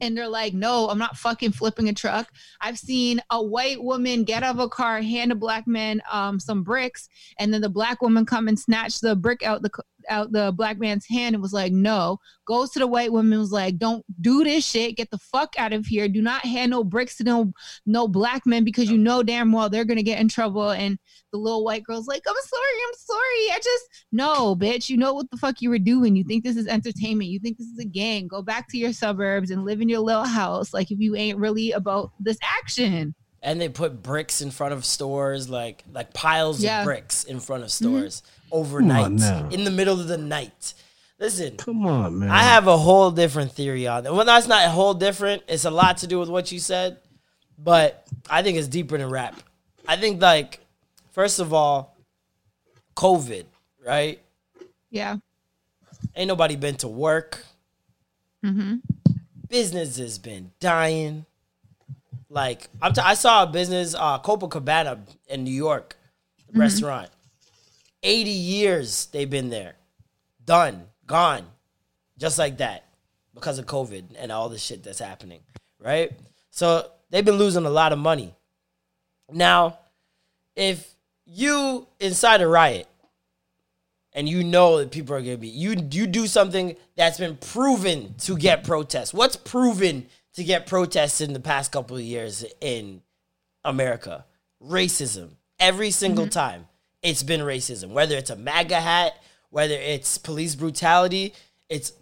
And they're like, no, I'm not fucking flipping a truck. I've seen a white woman get out of a car, hand a black man some bricks. And then the black woman come and snatch the brick out the black man's hand and was like, no. Goes to the white woman, was like, don't do this shit, get the fuck out of here, do not hand no bricks to no black men, because you know damn well they're gonna get in trouble. And the little white girl's like, I'm sorry, I just, no, bitch, you know what the fuck you were doing. You think this is entertainment, you think this is a gang. Go back to your suburbs and live in your little house, like, if you ain't really about this action. And they put bricks in front of stores, like piles of bricks in front of stores overnight, in the middle of the night. Listen, come on, man. I have a whole different theory on that. Well, that's not a whole different. It's a lot to do with what you said, but I think it's deeper than rap. I think, like, first of all, COVID, right? Yeah. Ain't nobody been to work. Mm-hmm. Business has been dying. Like, I saw a business, Copacabana in New York, restaurant. 80 years they've been there. Done. Gone. Just like that. Because of COVID and all the shit that's happening. Right? So they've been losing a lot of money. Now, if you incite a riot and you know that people are going to be... You do something that's been proven to get protests. What's proven to get protests in the past couple of years in America? Racism. Every single time, it's been racism. Whether it's a MAGA hat, whether it's police brutality, it's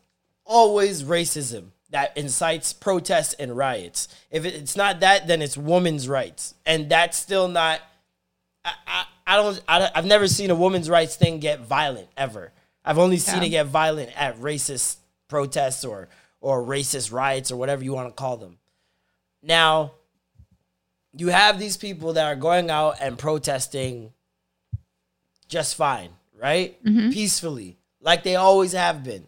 always racism that incites protests and riots. If it's not that, then it's women's rights. And that's still not... I've never seen a women's rights thing get violent, ever. I've only seen it get violent at racist protests or racist riots, or whatever you want to call them. Now, you have these people that are going out and protesting just fine, right? Peacefully, like they always have been.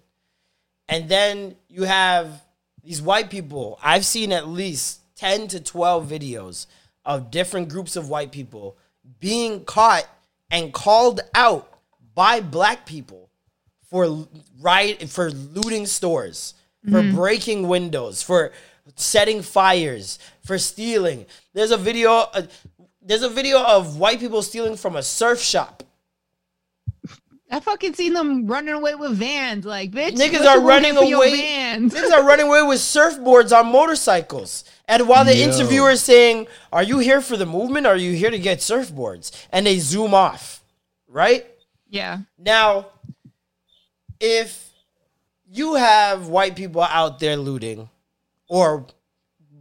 And then you have these white people. I've seen at least 10 to 12 videos of different groups of white people being caught and called out by black people for looting stores, for breaking windows, for setting fires, for stealing. There's a video of white people stealing from a surf shop. I fucking seen them running away with vans, like, bitch. Niggas are running away. Niggas are running away with surfboards on motorcycles. And while the interviewer is saying, "Are you here for the movement? Or are you here to get surfboards?" And they zoom off, right? Yeah. Now, if you have white people out there looting, or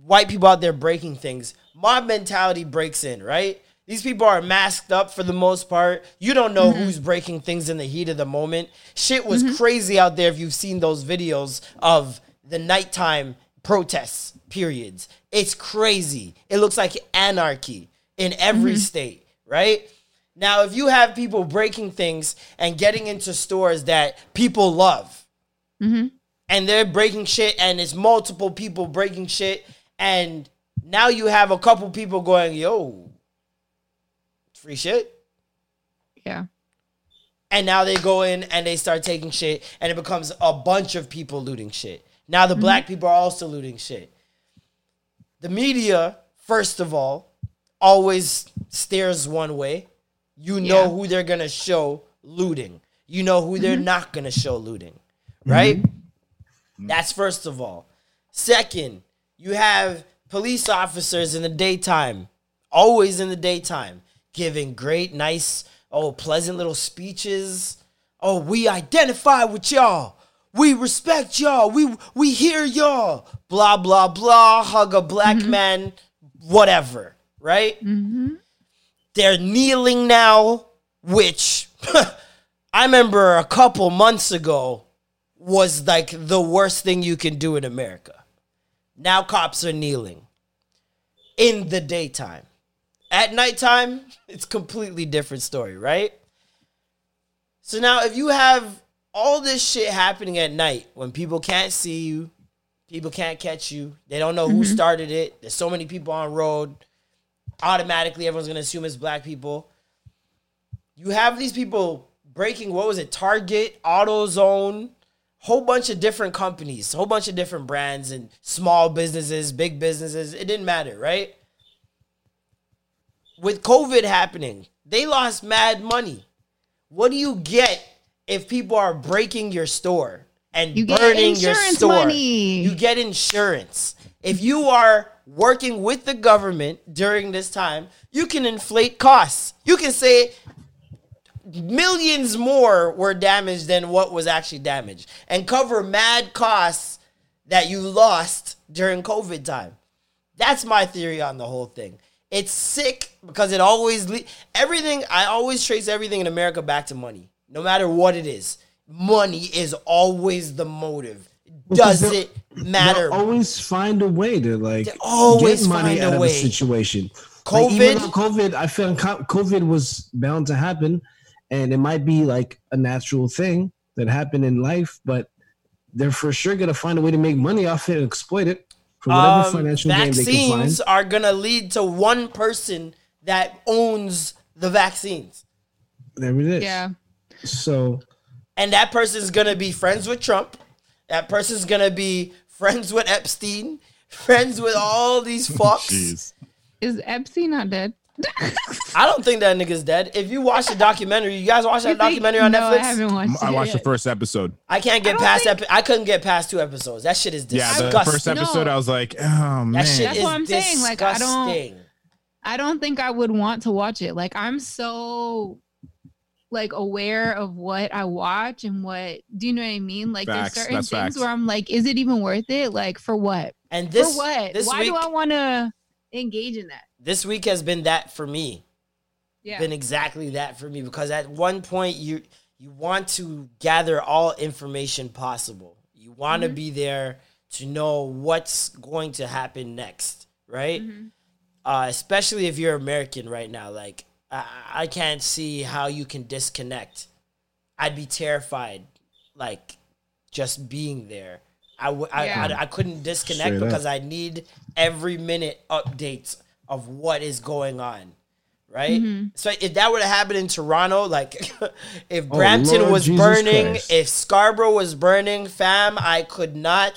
white people out there breaking things, mob mentality breaks in, right? These people are masked up for the most part. You don't know who's breaking things in the heat of the moment. Shit was crazy out there if you've seen those videos of the nighttime protests periods. It's crazy. It looks like anarchy in every state, right? Now, if you have people breaking things and getting into stores that people love, and they're breaking shit, and it's multiple people breaking shit, And now you have a couple people going, yo, free shit. Yeah. And now they go in and they start taking shit, and it becomes a bunch of people looting shit. Now the black people are also looting shit. The media, first of all, always stares one way. You know who they're going to show looting. You know who they're not going to show looting, right? That's first of all. Second, you have police officers in the daytime, always in the daytime, giving great, nice, pleasant little speeches. Oh, we identify with y'all. We respect y'all. We hear y'all. Blah, blah, blah. Hug a black man, whatever, right? They're kneeling now, which I remember a couple months ago was like the worst thing you can do in America. Now cops are kneeling in the daytime. At nighttime, it's a completely different story, right? So now if you have all this shit happening at night when people can't see you, people can't catch you, they don't know who started it, there's so many people on road, automatically everyone's going to assume it's black people. You have these people breaking, what was it, Target, AutoZone, whole bunch of different companies, whole bunch of different brands and small businesses, big businesses, it didn't matter, right? With COVID happening, they lost mad money. What do you get if people are breaking your store and burning your store? Money. You get insurance. If you are working with the government during this time, you can inflate costs. You can say millions more were damaged than what was actually damaged and cover mad costs that you lost during COVID time. That's my theory on the whole thing. It's sick because it always, everything, I always trace everything in America back to money. No matter what it is. Money is always the motive. Does it matter? They always find a way to get money out of a situation. COVID. Like, even COVID, I feel COVID was bound to happen and it might be like a natural thing that happened in life, but they're for sure going to find a way to make money off it and exploit it. Vaccines are going to lead to one person that owns the vaccines. There it is. Yeah. So. And that person's going to be friends with Trump. That person's going to be friends with Epstein. Friends with all these fucks. Is Epstein not dead? I don't think that nigga's dead. If you watch the documentary, you guys watch that documentary on Netflix? I haven't watched it. I watched the first episode. I couldn't get past two episodes. That shit is disgusting. Yeah, the first episode, I was like, oh man. That shit is disgusting. Saying. Like, I don't think I would want to watch it. Like, I'm so like aware of what I watch and what, do you know what I mean? Like, facts, there's certain things where I'm like, is it even worth it? Like, for what? And this, for what? This Why do I want to engage in that? This week has been that for me. Yeah. Been exactly that for me, because at one point you want to gather all information possible. You want to be there to know what's going to happen next, right? Especially if you're American right now. Like, I can't see how you can disconnect. I'd be terrified, like, just being there. I couldn't disconnect because I need every minute updates of what is going on, right? So if that would have happened in Toronto, like if Brampton was Jesus burning, Christ. If Scarborough was burning, fam, I could not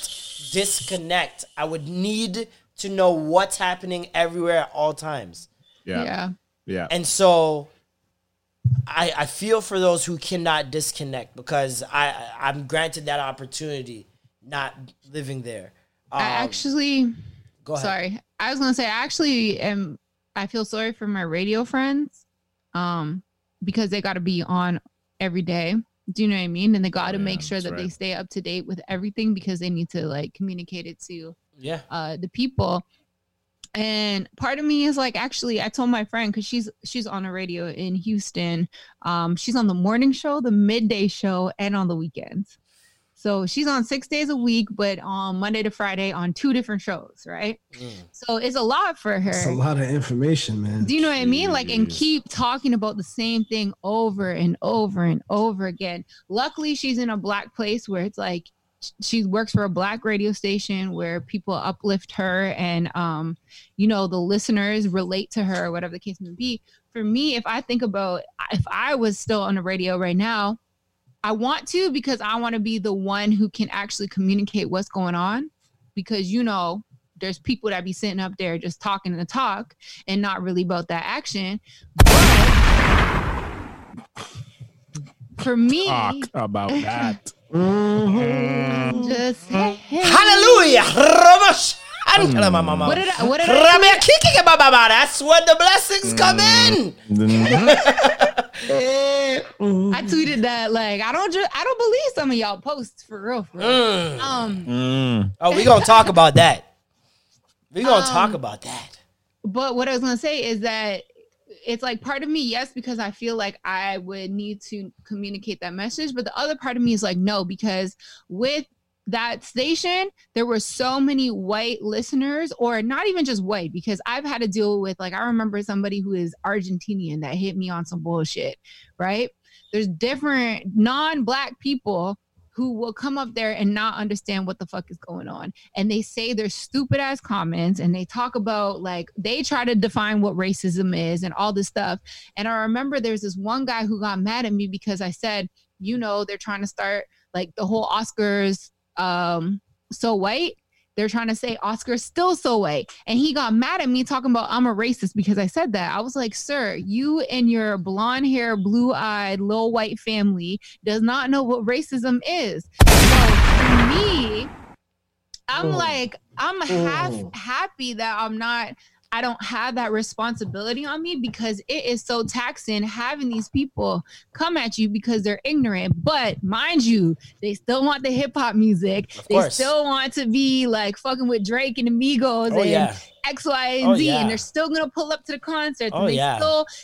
disconnect. I would need to know what's happening everywhere at all times. Yeah. And so I feel for those who cannot disconnect, because I'm granted that opportunity not living there. I was going to say, I feel sorry for my radio friends because they got to be on every day. Do you know what I mean? And they got to make sure that they stay up to date with everything, because they need to like communicate it to the people. And part of me is like, actually, I told my friend, because she's on a radio in Houston. She's on the morning show, the midday show, and on the weekends. So she's on 6 days a week, but on Monday to Friday on two different shows, right? So it's a lot for her. It's a lot of information, man. Do you know what I mean? Like, and keep talking about the same thing over and over and over again. Luckily, she's in a black place where it's like, she works for a Black radio station where people uplift her and, you know, the listeners relate to her, whatever the case may be. For me, if I think about if I was still on the radio right now, I want to, because I want to be the one who can actually communicate what's going on, because, you know, there's people that be sitting up there just talking the talk and not really about that action. But for me, talk about that. Mm-hmm. Just say, hey. Hallelujah. Mm. What did I that's where the blessings come in. I tweeted that, like, I don't believe some of y'all posts for real. Oh, we gonna talk about that. But what I was gonna say is that it's like part of me, yes, because I feel like I would need to communicate that message. But the other part of me is like, no, because with that station, there were so many white listeners, or not even just white, because I've had to deal with, like, I remember somebody who is Argentinian that hit me on some bullshit, right? There's different non-Black people who will come up there and not understand what the fuck is going on. And they say their stupid ass comments, and they talk about, like, they try to define what racism is and all this stuff. And I remember there's this one guy who got mad at me because I said, you know, they're trying to start, like, the whole Oscars so white. They're trying to say Oscar's still so white. And he got mad at me talking about I'm a racist because I said that. I was like, sir, you and your blonde hair, blue eyed, little white family does not know what racism is. So for me, I'm half happy that I don't have that responsibility on me, because it is so taxing having these people come at you because they're ignorant. But mind you, they still want the hip hop music. Of course. They still want to be like fucking with Drake and Amigos X, Y, and Z, and they're still gonna pull up to the concerts. And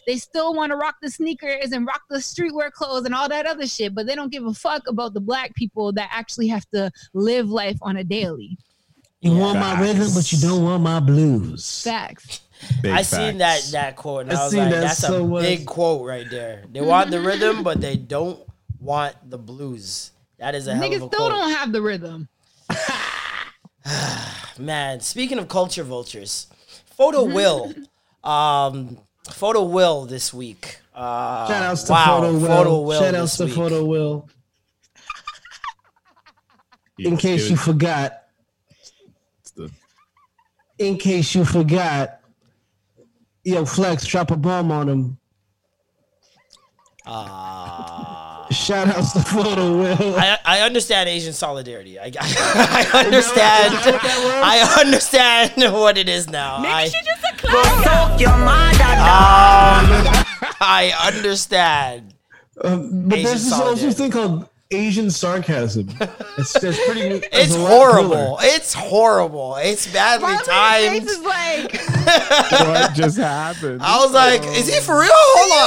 they still want to rock the sneakers and rock the streetwear clothes and all that other shit. But they don't give a fuck about the Black people that actually have to live life on a daily. You want my rhythm, but you don't want my blues. Facts. I seen that quote, and I was like, that's a big quote right there. They want the rhythm, but they don't want the blues. That is a hell of a quote. Niggas still don't have the rhythm. Man, speaking of culture vultures, Photo Will this week. Shoutouts to Photo Will. Shoutouts to Photo Will. In case you forgot, yo, Flex, drop a bomb on him. Shout outs to Photo Will. I understand Asian solidarity. I understand what it is now. Maybe she's just a clown. I understand. But there's this also thing called Asian sarcasm. It's pretty. It's horrible. It's horrible. It's badly timed. Is like, what just happened? I was like, is he for real? Hold on.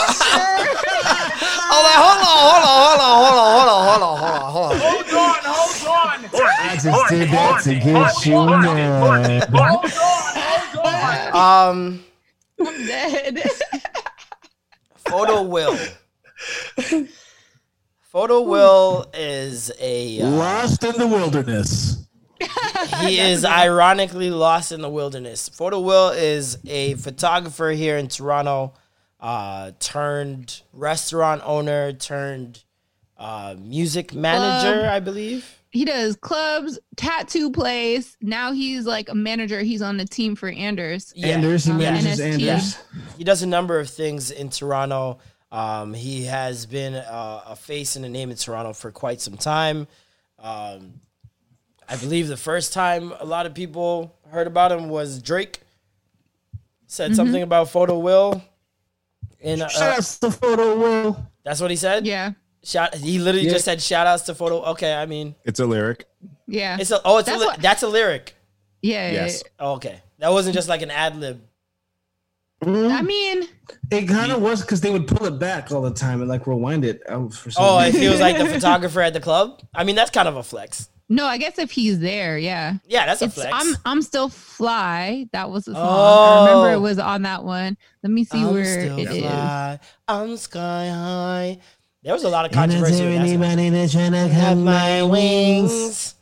I just did that to get you mad. I'm dead. Photo Will is a... lost in the wilderness. He is ironically lost in the wilderness. Photo Will is a photographer here in Toronto, turned restaurant owner, turned music manager, I believe. He does clubs, tattoo place. Now he's like a manager. He's on the team for Anders. Yeah. Anders, he manages Anders. He does a number of things in Toronto. He has been a face and a name in Toronto for quite some time. I believe the first time a lot of people heard about him was Drake said something about Photo Will. Shout outs to Photo Will. That's what he said? Yeah. He literally just said shout outs to Photo. Okay, I mean. It's a lyric. Yeah. That's a lyric. Yeah. Yes. Oh, okay. That wasn't just like an ad lib. I mean, it kind of was, because they would pull it back all the time and like rewind it. It feels like the photographer at the club. I mean, that's kind of a flex. No, I guess if he's there, yeah. Yeah, it's a flex. I'm still fly. That was the song. I remember it was on that one. Let me see is. I'm sky high. There was a lot of controversy. Anybody that's trying to cut my wings.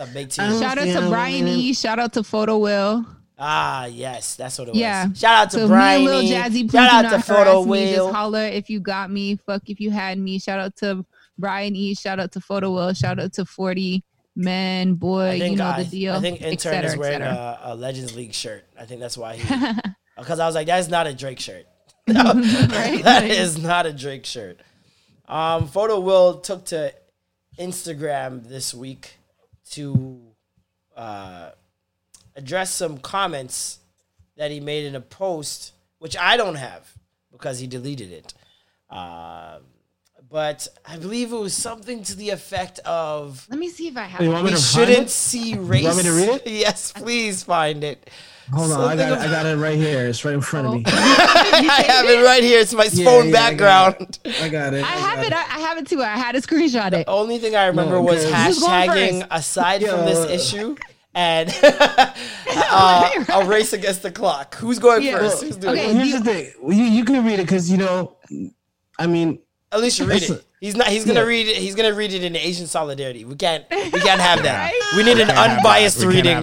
It's a big team. Shout out to Brian E. Shout out to Photo Will. Ah, yes, that's what it was. Yeah. Shout out to Brian E. Jazzy, shout out to Photo Will. Just holler if you got me. Fuck if you had me. Shout out to Brian E. Shout out to Photo Will. Shout out to 40 Men, boy, you know the deal. I think Intern is wearing a Legends League shirt. I think that's why he. Because I was like, that's not a Drake shirt. No, right? That is not a Drake shirt. Photo Will took to Instagram this week to address some comments that he made in a post, which I don't have because he deleted it. But I believe it was something to the effect of... Let me see if I have it. We shouldn't see race. You want me to read it? Yes, please find it. Hold on, I got it right here. It's right in front of me. I have it right here. It's my phone background. I got it. I have it too. I had a screenshot it. The only thing I remember was hashtagging aside from this issue and a race against the clock. Who's going first? Who's doing it? Here's the thing. You can read it because, I mean... At least you read it. He's gonna read it in Asian solidarity. We can't have that. Right? We need an unbiased reading.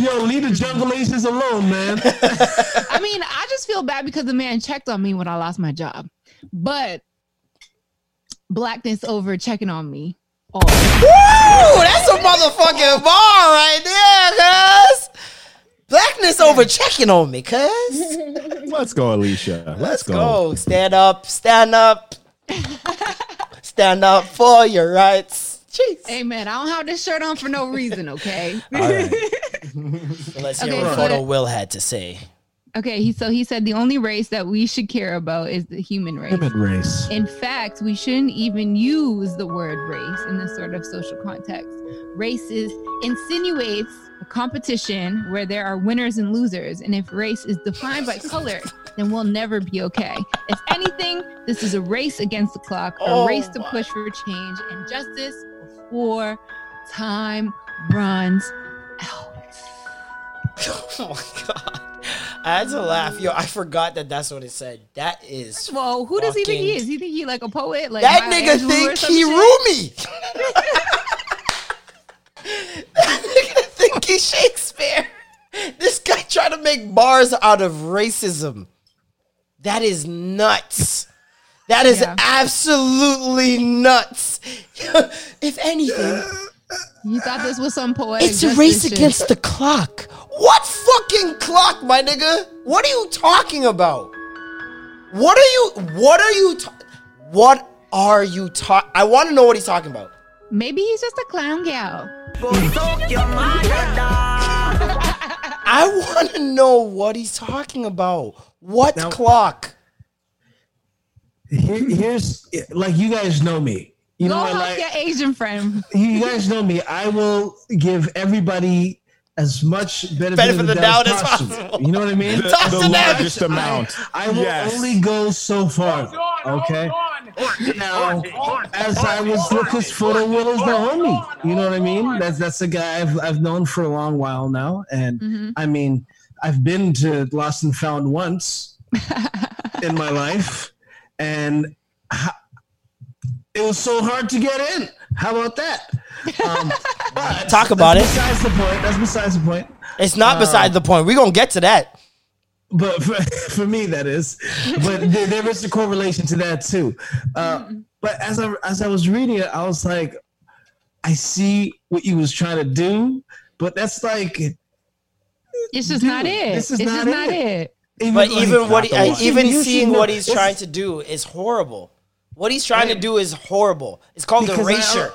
Yo, leave the jungle Asians alone, man. I mean, I just feel bad because the man checked on me when I lost my job, but blackness over checking on me. Oh. Woo! That's a motherfucking bar right there, guys. Blackness over checking on me, cuz. Let's go, Alicia. Let's go. Stand up. Stand up for your rights. Jeez. Hey, man, I don't have this shirt on for no reason, okay? All right. Let's hear what Photo Will had to say. Okay, he said the only race that we should care about is the human race. In fact, we shouldn't even use the word race in this sort of social context. Races insinuates a competition where there are winners and losers, and if race is defined by color, then we'll never be okay. If anything, this is a race against the clock, a race to push for change and justice before time runs out. Oh my God. I had to laugh. Yo, I forgot that's what it said. That is... Well, who does he think he is? He think he like a poet? Like that nigga think he Rumi. That nigga think he Shakespeare. This guy trying to make bars out of racism. That is nuts. That is absolutely nuts. If anything... You thought this was some poetic justice. It's a race against the clock. What fucking clock, my nigga? What are you talking about? I want to know what he's talking about. Maybe he's just a clown gal. I want to know what he's talking about. What clock? Here's like, you guys know me. You know, help your Asian friend. You guys know me. I will give everybody as much benefit of the doubt as possible. You know what I mean? The largest amount. I will only go so far. Okay. Now, as I was looking, Photo Will is the homie. You know what I mean? That's a guy I've known for a long while now, and I mean, I've been to Lost and Found once in my life, and. It was so hard to get in. How about that? But talk about that's it. Besides the point. That's besides the point. It's not beside the point. We're going to get to that. But for me, that is. But there is a correlation to that, too. But as I was reading it, I was like, I see what you was trying to do. But that's like. It's just not it. This is not it. Even seeing what he's trying to do is horrible. What he's trying to do is horrible. It's called erasure.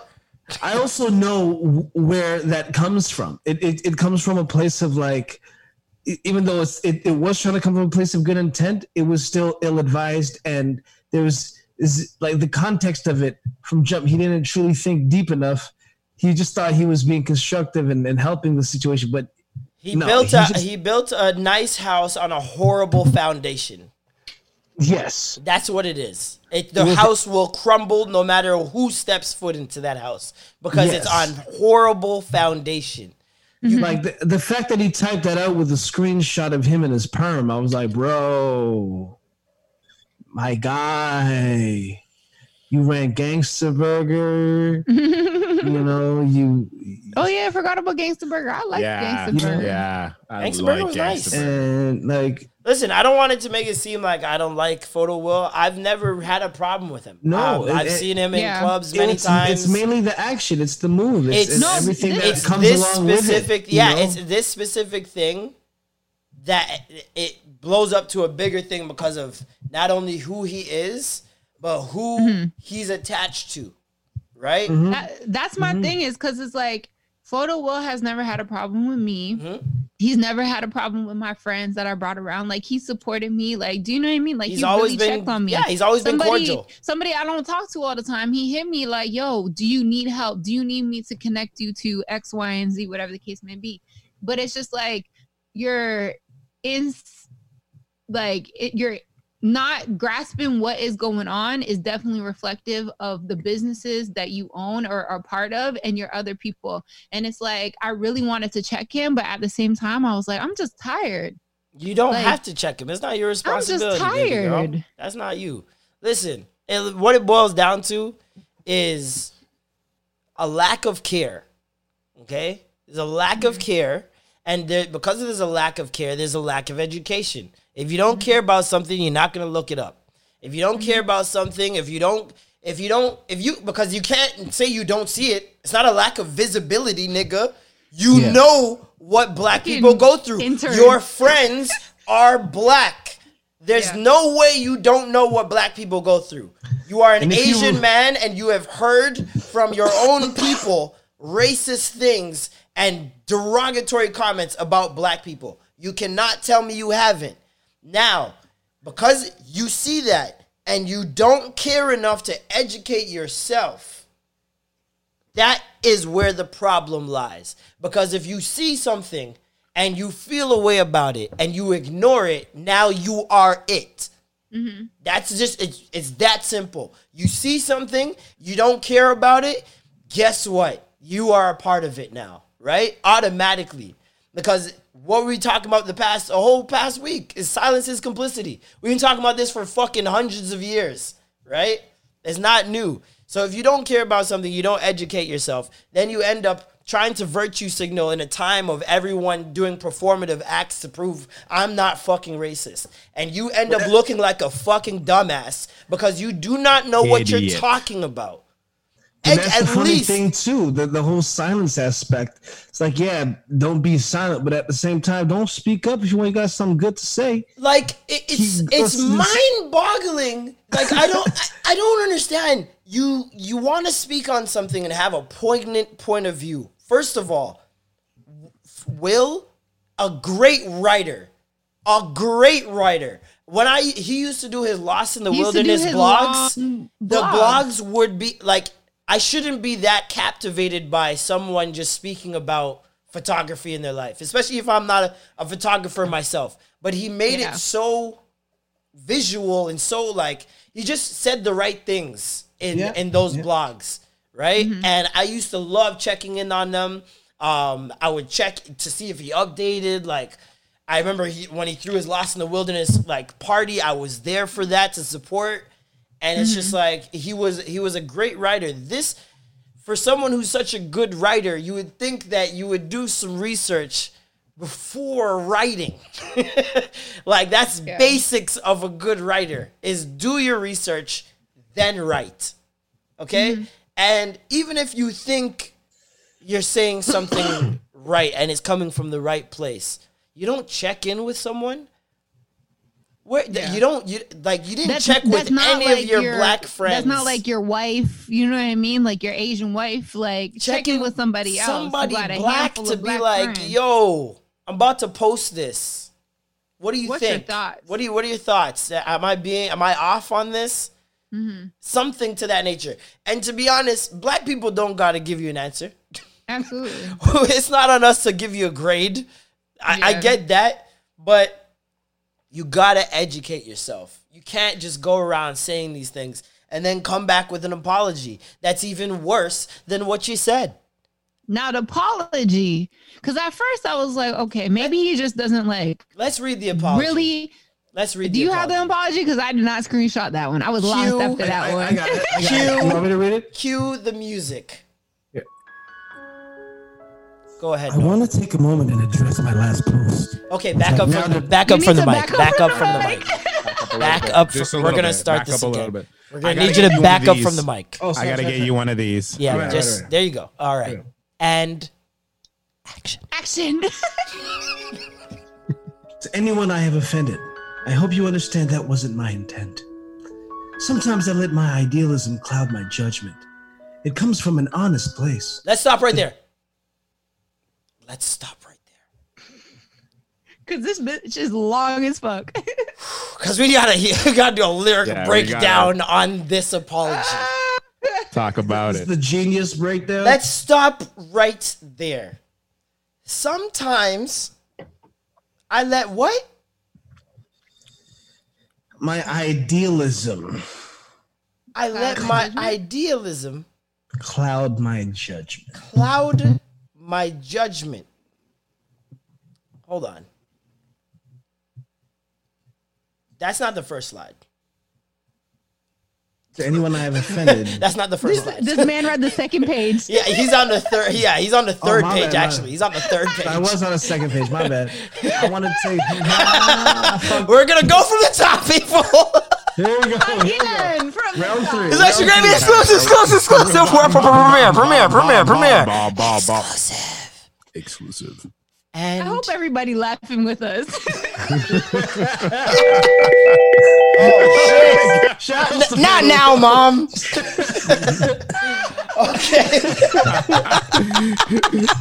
I also know where that comes from. It comes from a place of like, even though it was trying to come from a place of good intent, it was still ill-advised. And there was like the context of it from jump. He didn't truly think deep enough. He just thought he was being constructive and helping the situation. But he built a nice house on a horrible foundation. Yes. That's what it is. The house will crumble no matter who steps foot into that house because it's on horrible foundation. Like the fact that he typed that out with a screenshot of him in his perm, I was like, bro, my guy, you ran Gangster Burger. You know, you. Oh yeah, I forgot about Gangster Burger. I like Gangster Burger. Yeah, Gangster Burger was nice. And like, listen, I don't want it to make it seem like I don't like Photo Will. I've never had a problem with him. No, I've seen him in clubs many times. It's mainly the action. It's the move. It's everything that comes along with it. Yeah, it's this specific thing that it blows up to a bigger thing because of not only who he is, but who he's attached to. Right? Mm-hmm. That's my thing is because it's like Photo Will has never had a problem with me. Mm-hmm. He's never had a problem with my friends that I brought around. Like, he supported me. Like, do you know what I mean? Like, he's always really checked on me. Yeah, he's always been cordial. Somebody I don't talk to all the time, he hit me like, yo, do you need help? Do you need me to connect you to X, Y, and Z, whatever the case may be? But it's just like, you're not grasping what is going on is definitely reflective of the businesses that you own or are part of and your other people. And it's like, I really wanted to check him, but at the same time, I was like, I'm just tired. You don't have to check him. It's not your responsibility. I'm just tired. Baby, that's not you. Listen, what it boils down to is a lack of care. Okay? There's a lack of care. And because there's a lack of care, there's a lack of education. If you don't care about something, you're not going to look it up. If you don't care about something, because you can't say you don't see it. It's not a lack of visibility, nigga. You know what black people go through. Your friends are black. There's no way you don't know what black people go through. You are an Asian man and you have heard from your own people racist things and derogatory comments about black people. You cannot tell me you haven't. Now, because you see that and you don't care enough to educate yourself, that is where the problem lies. Because if you see something and you feel a way about it and you ignore it, now you are it. Mm-hmm. That's just, it's that simple. You see something, you don't care about it, guess what? You are a part of it now, right? Automatically. Because what were we talking about the whole past week is silence is complicity. We've been talking about this for fucking hundreds of years, right? It's not new. So if you don't care about something, you don't educate yourself, then you end up trying to virtue signal in a time of everyone doing performative acts to prove I'm not fucking racist. And you end up looking like a fucking dumbass because you do not know what you're talking about. And that's the funny thing too, the whole silence aspect. It's like, yeah, don't be silent, but at the same time, don't speak up if you ain't got something good to say. Like it's mind-boggling. Like I don't understand. You want to speak on something and have a poignant point of view. First of all, Will, a great writer. When he used to do his Lost in the Wilderness blogs, the blogs would be like. I shouldn't be that captivated by someone just speaking about photography in their life, especially if I'm not a photographer myself. But he made it so visual and so like he just said the right things in those blogs, right? Mm-hmm. And I used to love checking in on them. I would check to see if he updated. Like I remember when he threw his Lost in the Wilderness like party, I was there for that to support. And it's just like, he was a great writer. This, for someone who's such a good writer, you would think that you would do some research before writing. Like, that's basics of a good writer, is do your research, then write. Okay? Mm-hmm. And even if you think you're saying something right and it's coming from the right place, you don't check in with someone. You didn't check with any of your black friends. That's not like your wife, you know what I mean? Like your Asian wife, like checking with somebody else. Somebody black to be like, friends. Yo, I'm about to post this. What do you think? Your thoughts? What are your thoughts? Am I off on this? Mm-hmm. Something to that nature. And to be honest, black people don't gotta give you an answer. Absolutely. It's not on us to give you a grade. I get that, but you gotta educate yourself. You can't just go around saying these things and then come back with an apology. That's even worse than what you said. Not apology. Because at first I was like, okay, maybe he just doesn't like. Let's read the apology. Really? Let's read the apology. Do you have the apology? Because I did not screenshot that one. I was lost after that one. I got it. You want me to read it? Cue the music. Yeah. Go ahead. I want to take a moment and address my last post. Okay, back up from the mic. We're gonna start this again. I need you to back up from the mic. I gotta get you one of these. Yeah, just there you go. All right, and action. To anyone I have offended, I hope you understand that wasn't my intent. Sometimes I let my idealism cloud my judgment. It comes from an honest place. Let's stop right there. Because this bitch is long as fuck. Because we gotta do a lyric breakdown on this apology. Talk about it. The genius breakdown. Let's stop right there. Sometimes I let what? My idealism. I let my idealism cloud my judgment. My judgment. Hold on. That's not the first slide. To anyone I have offended. That's not the first slide. This man read the second page. Yeah, he's on the third. Yeah, he's on the third page. He's on the third page. I was on the second page. My bad. I wanted to say. We're gonna go from the top, people. Here we go. Again, from round three. It's actually great. Exclusive. Premiere. And I hope everybody laughing with us. Oh, shit. Not now, Mom. Okay.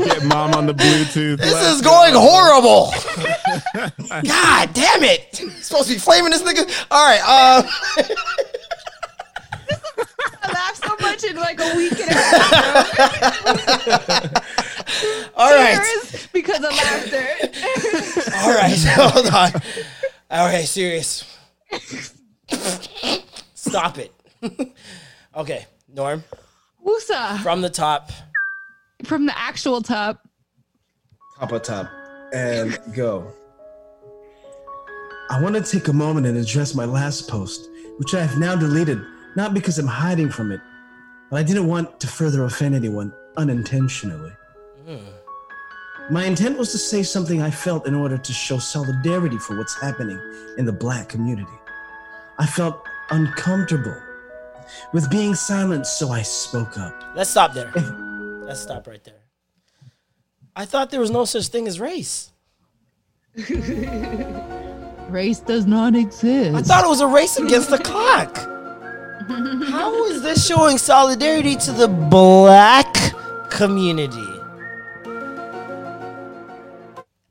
Get Mom on the Bluetooth. This is going horrible. God damn it. I'm supposed to be flaming this nigga. All right. I laughed so much in like a week and a half. All right. Because of laughter. All right. Hold on. All right. Serious. Stop it. Okay. Norm. Woosa. From the top. From the actual top. Top. And go. I want to take a moment and address my last post, which I have now deleted. Not because I'm hiding from it, but I didn't want to further offend anyone unintentionally. My intent was to say something I felt in order to show solidarity for what's happening in the Black community. I felt uncomfortable with being silent, so I spoke up. Let's stop there. Let's stop right there. I thought there was no such thing as race. Race does not exist. I thought it was a race against the clock. How is this showing solidarity to the Black community?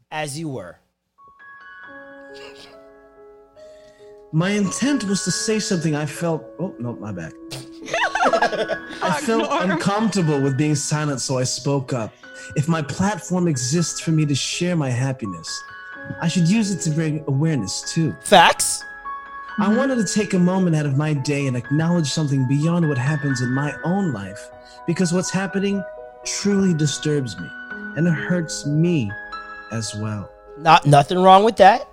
As you were. My intent was to say something I felt... Oh, no, my back. I felt uncomfortable with being silent, so I spoke up. If my platform exists for me to share my happiness, I should use it to bring awareness, too. Facts? I wanted to take a moment out of my day and acknowledge something beyond what happens in my own life, because what's happening truly disturbs me and it hurts me as well. Nothing wrong with that.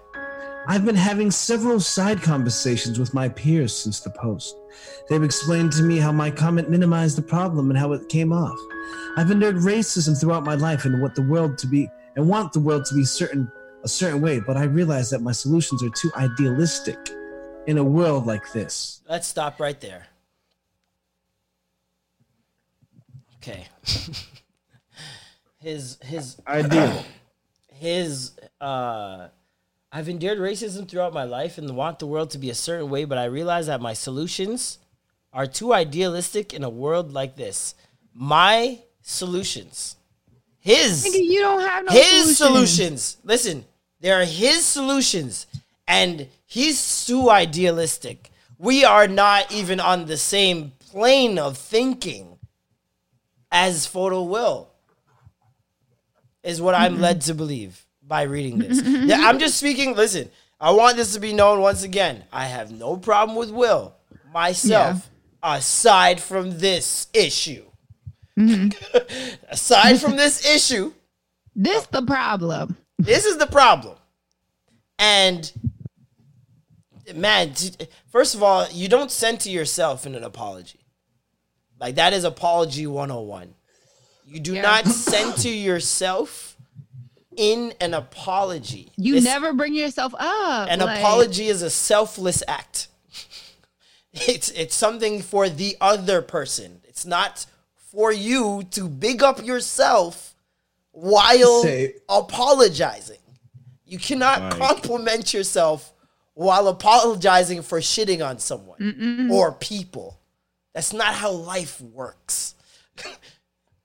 I've been having several side conversations with my peers since the post. They've explained to me how my comment minimized the problem and how it came off. I've endured racism throughout my life and want the world to be a certain way, but I realize that my solutions are too idealistic in a world like this. Let's stop right there. Okay. His ideal. I've endured racism throughout my life and want the world to be a certain way, but I realize that my solutions are too idealistic in a world like this. My solutions. You don't have no his solutions. Listen, there are his solutions. And he's too idealistic. We are not even on the same plane of thinking as Photo Will, is what I'm led to believe by reading this. I'm just speaking. Listen, I want this to be known once again. I have no problem with Will, myself, aside from this issue. Aside from this issue. This the problem. This is the problem. And... man, first of all, you don't center yourself in an apology. Like, that is apology 101. You do not center yourself in an apology. You never bring yourself up. An apology is a selfless act. It's something for the other person. It's not for you to big up yourself while apologizing. You cannot compliment yourself while apologizing for shitting on someone or people. That's not how life works.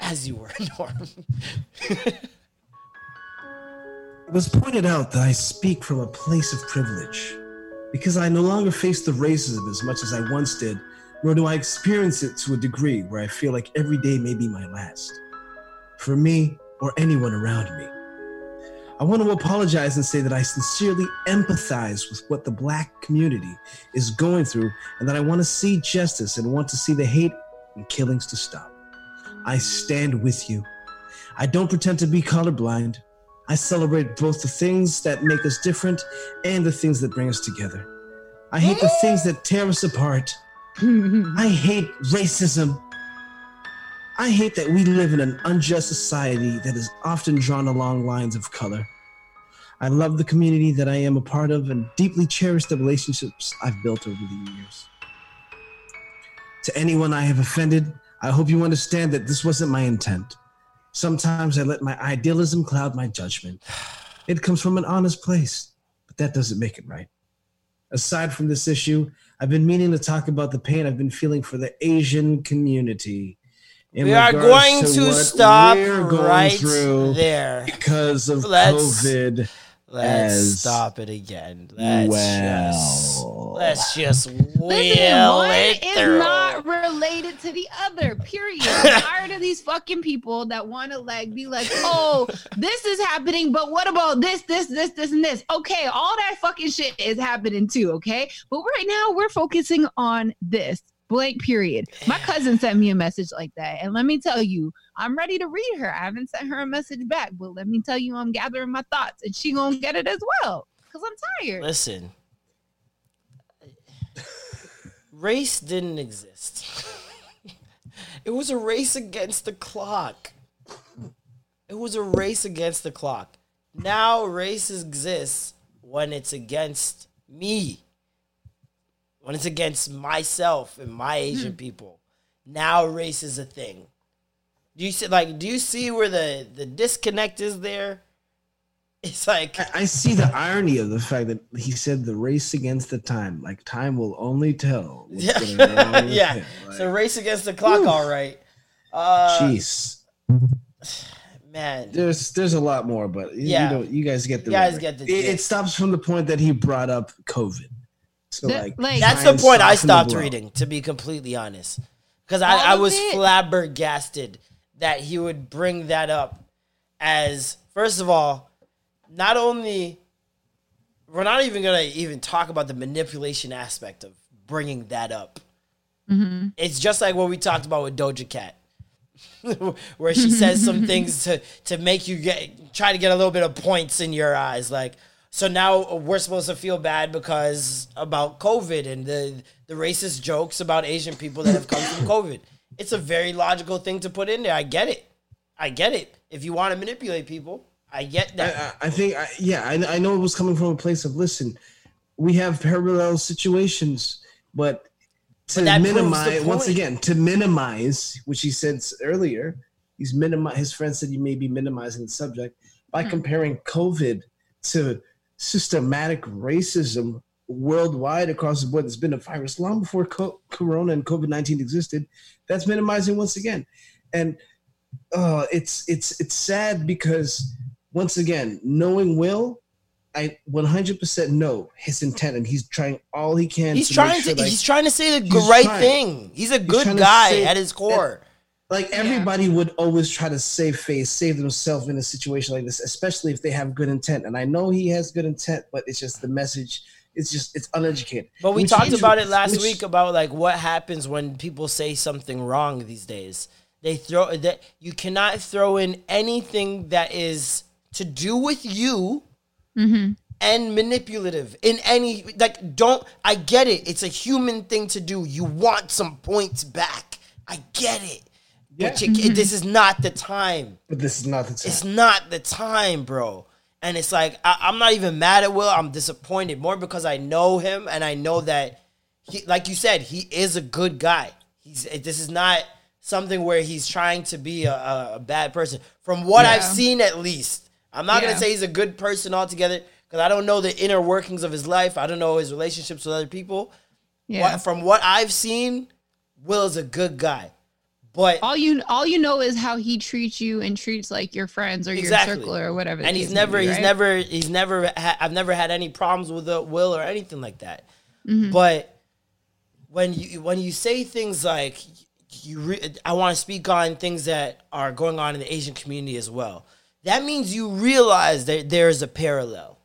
As you were, Norm. It was pointed out that I speak from a place of privilege because I no longer face the racism as much as I once did, nor do I experience it to a degree where I feel like every day may be my last. For me or anyone around me. I want to apologize and say that I sincerely empathize with what the Black community is going through and that I want to see justice and want to see the hate and killings to stop. I stand with you. I don't pretend to be colorblind. I celebrate both the things that make us different and the things that bring us together. I hate the things that tear us apart. I hate racism. I hate that we live in an unjust society that is often drawn along lines of color. I love the community that I am a part of and deeply cherish the relationships I've built over the years. To anyone I have offended, I hope you understand that this wasn't my intent. Sometimes I let my idealism cloud my judgment. It comes from an honest place, but that doesn't make it right. Aside from this issue, I've been meaning to talk about the pain I've been feeling for the Asian community. We are going to stop right there because of COVID. Let's stop it again. Let's just wheel it through. One is not related to the other, period. I'm tired of these fucking people that want to like be like, oh, this is happening, but what about this, and this? Okay, all that fucking shit is happening too, okay? But right now we're focusing on this. Blank period. My cousin sent me a message like that. And let me tell you, I'm ready to read her. I haven't sent her a message back. But let me tell you, I'm gathering my thoughts. And she gonna get it as well. Because I'm tired. Listen. Race didn't exist. It was a race against the clock. Now race exists when it's against me. When it's against myself and my Asian people, now race is a thing. Do you see where the disconnect is there? It's like I see the irony of the fact that he said the race against the time. Like time will only tell. Yeah. So race against the clock, all right. Jeez. Man, there's a lot more, but you guys get the it stops from the point that he brought up COVID. So like that's the point I stopped reading, to be completely honest, because I was flabbergasted that he would bring that up as, first of all, not only we're not even going to even talk about the manipulation aspect of bringing that up. It's just like what we talked about with Doja Cat, where she says some things to make you try to get a little bit of points in your eyes, like. So now we're supposed to feel bad because about COVID and the racist jokes about Asian people that have come from COVID. It's a very logical thing to put in there. I get it. If you want to manipulate people, I get that. I think I know it was coming from a place of, listen, we have parallel situations, but to minimize, which he said earlier, his friend said you may be minimizing the subject by comparing COVID to systematic racism worldwide across the board. There's been a virus long before Corona and COVID-19 existed. That's minimizing once again. And it's sad because, once again, knowing Will, I 100% know his intent, and he's trying all he can. He's trying to say the right thing. He's a good guy at his core. Everybody would always try to save themselves in a situation like this, especially if they have good intent. And I know he has good intent, but it's just the message. It's uneducated. But we talked about it last week about like what happens when people say something wrong these days. You cannot throw in anything that is to do with you and manipulative in any, I get it. It's a human thing to do. You want some points back. I get it. Yeah. This is not the time. It's not the time, bro. And it's like, I'm not even mad at Will. I'm disappointed more because I know him and I know that, he, like you said, he is a good guy. This is not something where he's trying to be a bad person. From what I've seen, at least. I'm not going to say he's a good person altogether because I don't know the inner workings of his life. I don't know his relationships with other people. Yeah. From what I've seen, Will is a good guy. But all you know is how he treats you and treats like your friends or your circle or whatever. And I've never had any problems with Will or anything like that. Mm-hmm. But when you say things like I want to speak on things that are going on in the Asian community as well. That means you realize that there is a parallel.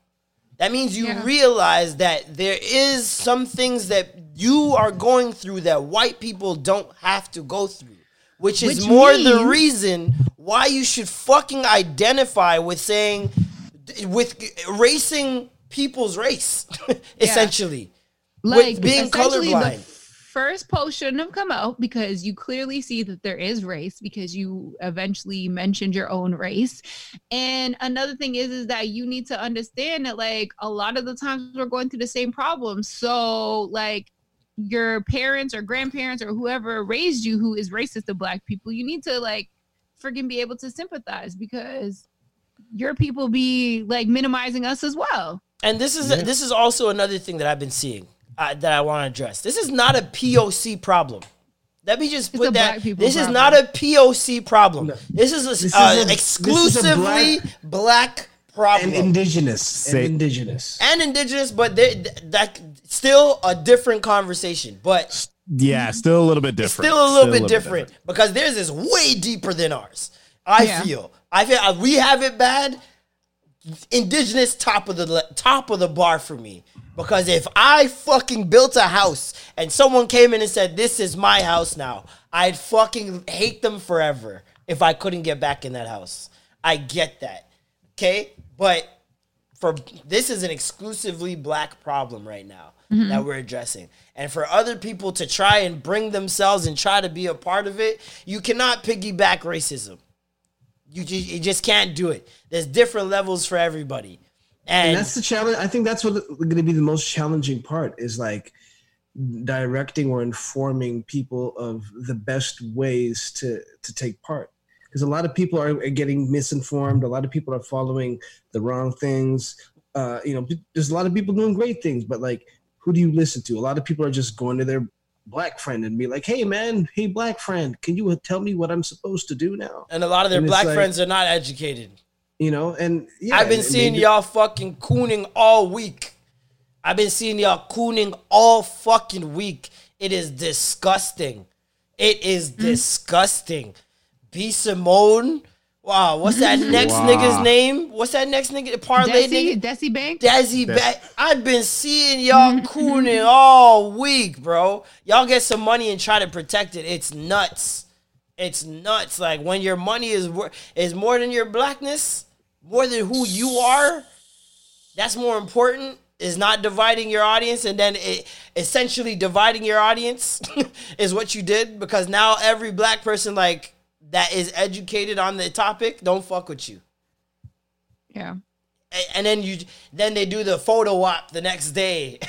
That means you realize that there is some things that you are going through that white people don't have to go through. Which is more the reason why you should fucking identify with with erasing people's race, essentially. Like, with being colorblind. The first post shouldn't have come out because you clearly see that there is race because you eventually mentioned your own race. And another thing is that you need to understand that, like, a lot of the times we're going through the same problems. So, like, your parents or grandparents or whoever raised you who is racist to black people, you need to like freaking be able to sympathize because your people be like minimizing us as well. And this is also another thing that I've been seeing that I want to address. This is not a POC problem. Let me just put that. This is not a POC problem. No. This is an exclusively black problem. And indigenous, but that still a different conversation. But yeah, still a little bit different. Still a little bit different because theirs is way deeper than ours. I feel we have it bad. Indigenous top of the bar for me because if I fucking built a house and someone came in and said this is my house now, I'd fucking hate them forever if I couldn't get back in that house. I get that, okay? But this is an exclusively black problem right now that we're addressing. And for other people to try and bring themselves and try to be a part of it, you cannot piggyback racism. You just can't do it. There's different levels for everybody. And that's the challenge. I think that's what's going to be the most challenging part is like directing or informing people of the best ways to take part. Because a lot of people are getting misinformed. A lot of people are following the wrong things. There's a lot of people doing great things, but like, who do you listen to? A lot of people are just going to their black friend and be like, hey black friend, can you tell me what I'm supposed to do now? And a lot of their black friends are not educated. I've been seeing y'all fucking cooning all week. It is disgusting. B. Simone. Wow, what's that next nigga's name? What's that next nigga? Parlay nigga? Desi Banks? I've been seeing y'all cooning all week, bro. Y'all get some money and try to protect it. It's nuts. Like, when your money is more than your blackness, more than who you are, that's more important. Is not dividing your audience, and then essentially dividing your audience is what you did, because now every black person, like, that is educated on the topic, don't fuck with you. Yeah. And then they do the photo op the next day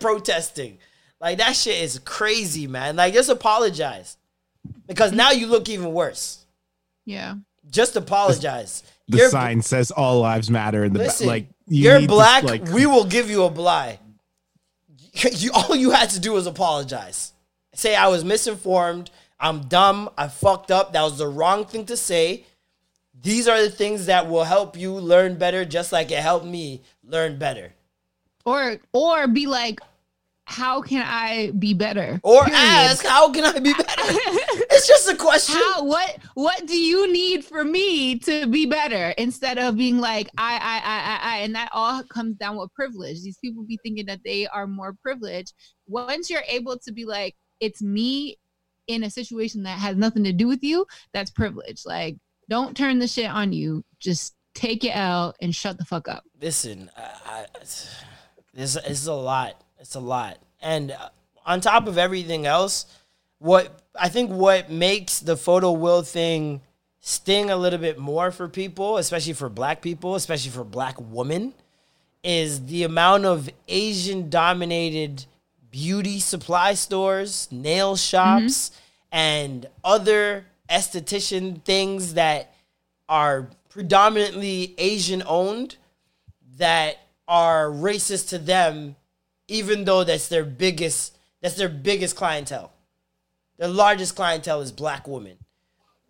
protesting. Like, that shit is crazy, man. Like, just apologize. Because now you look even worse. Yeah. Just apologize. The sign says all lives matter. You're black, we will give you a bly. All you had to do was apologize. Say I was misinformed. I'm dumb. I fucked up. That was the wrong thing to say. These are the things that will help you learn better, just like it helped me learn better. Or be like, how can I be better? Or ask, how can I be better? It's just a question. What do you need for me to be better? Instead of being like, I. And that all comes down with privilege. These people be thinking that they are more privileged. Once you're able to be like, it's me, in a situation that has nothing to do with you, that's privilege. Like, don't turn the shit on you. Just take it out and shut the fuck up. Listen, this is a lot. It's a lot. And on top of everything else, what makes the Photo Will thing sting a little bit more for people, especially for black people, especially for black women, is the amount of Asian-dominated beauty supply stores, nail shops, mm-hmm. and other esthetician things that are predominantly Asian-owned that are racist to them, even though that's their biggest clientele. Their largest clientele is black women.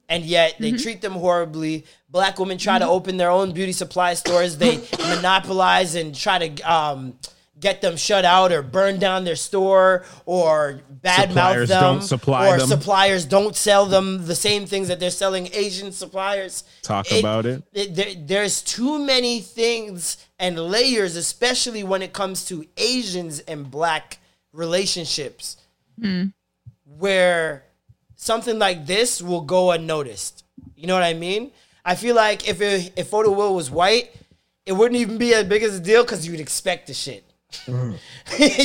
And yet they mm-hmm. treat them horribly. Black women try mm-hmm. to open their own beauty supply stores. They monopolize and try to get them shut out or burn down their store or badmouth them. Suppliers don't sell them the same things that they're selling Asian suppliers. There's too many things and layers, especially when it comes to Asians and black relationships, where something like this will go unnoticed. You know what I mean? I feel like if Photo Will was white, it wouldn't even be as big as a deal because you'd expect the shit. Mm.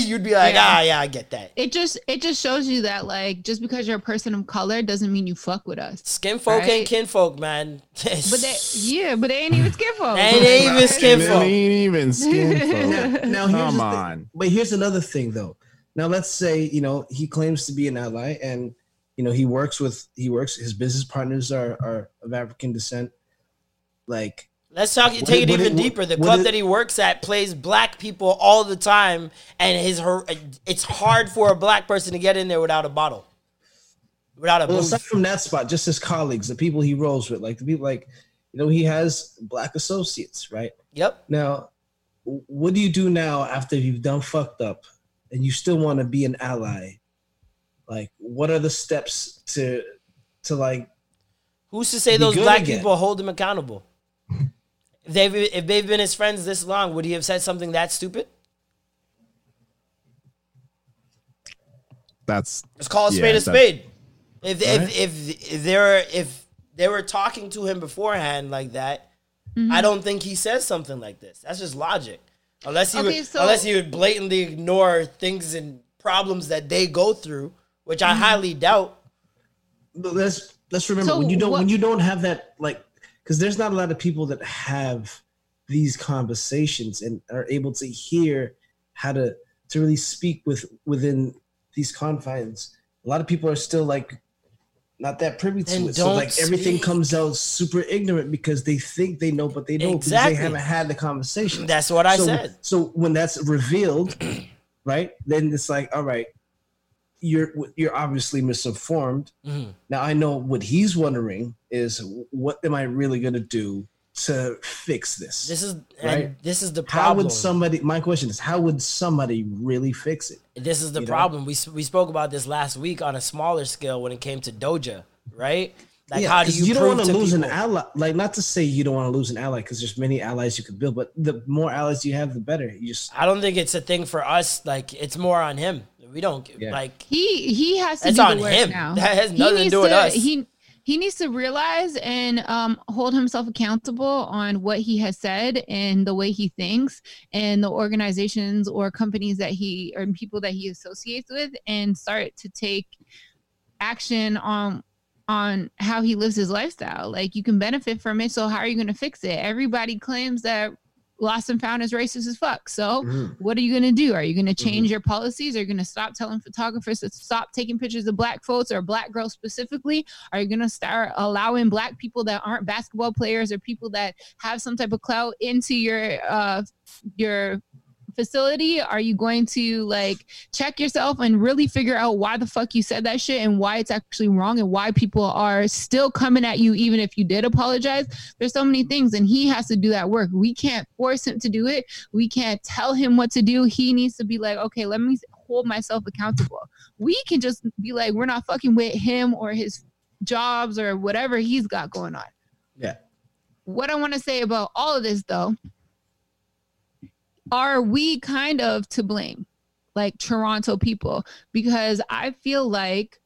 You'd be like, I get that. It just shows you that, like, just because you're a person of color doesn't mean you fuck with us. Skinfolk ain't kinfolk, man. But they ain't even skinfolk. They ain't even skinfolk. Now, come on. But here's another thing, though. Now, let's say, you know, he claims to be an ally and, you know, his business partners are of African descent. Like, let's talk. Take it even deeper. The club that he works at plays black people all the time, and it's hard for a black person to get in there without a bottle, without a. Well, aside from that spot, just his colleagues, the people he rolls with, like the people, like, you know, he has black associates, right? Yep. Now, what do you do now after you've done fucked up, and you still want to be an ally? Like, what are the steps to like? Who's to say those black people hold him accountable? If they've been his friends this long, would he have said something that stupid? Let's call a spade a spade. If they were talking to him beforehand like that, mm-hmm. I don't think he says something like this. That's just logic, unless he would blatantly ignore things and problems that they go through. Which I highly doubt. But let's remember, when you don't have that, like, because there's not a lot of people that have these conversations and are able to hear how to really speak within these confines. A lot of people are still, like, not that privy to it. So, like, everything comes out super ignorant because they think they know, but they don't because they haven't had the conversation. That's what I said. So when that's revealed, right, then it's like, all right, you're obviously misinformed. Mm-hmm. Now, I know what he's wondering is, what am I really going to do to fix this? This is the problem. My question is, how would somebody really fix it? This is the problem. We spoke about this last week on a smaller scale when it came to Doja, right? Like, how do you prove to people? You don't want to lose an ally. Like, not to say you don't want to lose an ally, because there's many allies you could build, but the more allies you have, the better. I don't think it's a thing for us. Like, it's more on him. We don't like, he has to do the work now. That has nothing to do with us. He needs to realize and hold himself accountable on what he has said and the way he thinks and the organizations or companies that he or people that he associates with, and start to take action on how he lives his lifestyle. Like, you can benefit from it, so how are you going to fix it? Everybody claims that Lost and Found is racist as fuck. So what are you going to do? Are you going to change your policies? Are you going to stop telling photographers to stop taking pictures of black folks or black girls specifically? Are you going to start allowing black people that aren't basketball players or people that have some type of clout into your facility? Are you going to, like, check yourself and really figure out why the fuck you said that shit and why it's actually wrong and why people are still coming at you even if you did apologize? There's so many things, and he has to do that work. We can't force him to do it. We can't tell him what to do. He needs to be like, okay, let me hold myself accountable. We can just be like, we're not fucking with him or his jobs or whatever he's got going on. Yeah. What I want to say about all of this, though, are we kind of to blame, like, Toronto people? Because I feel like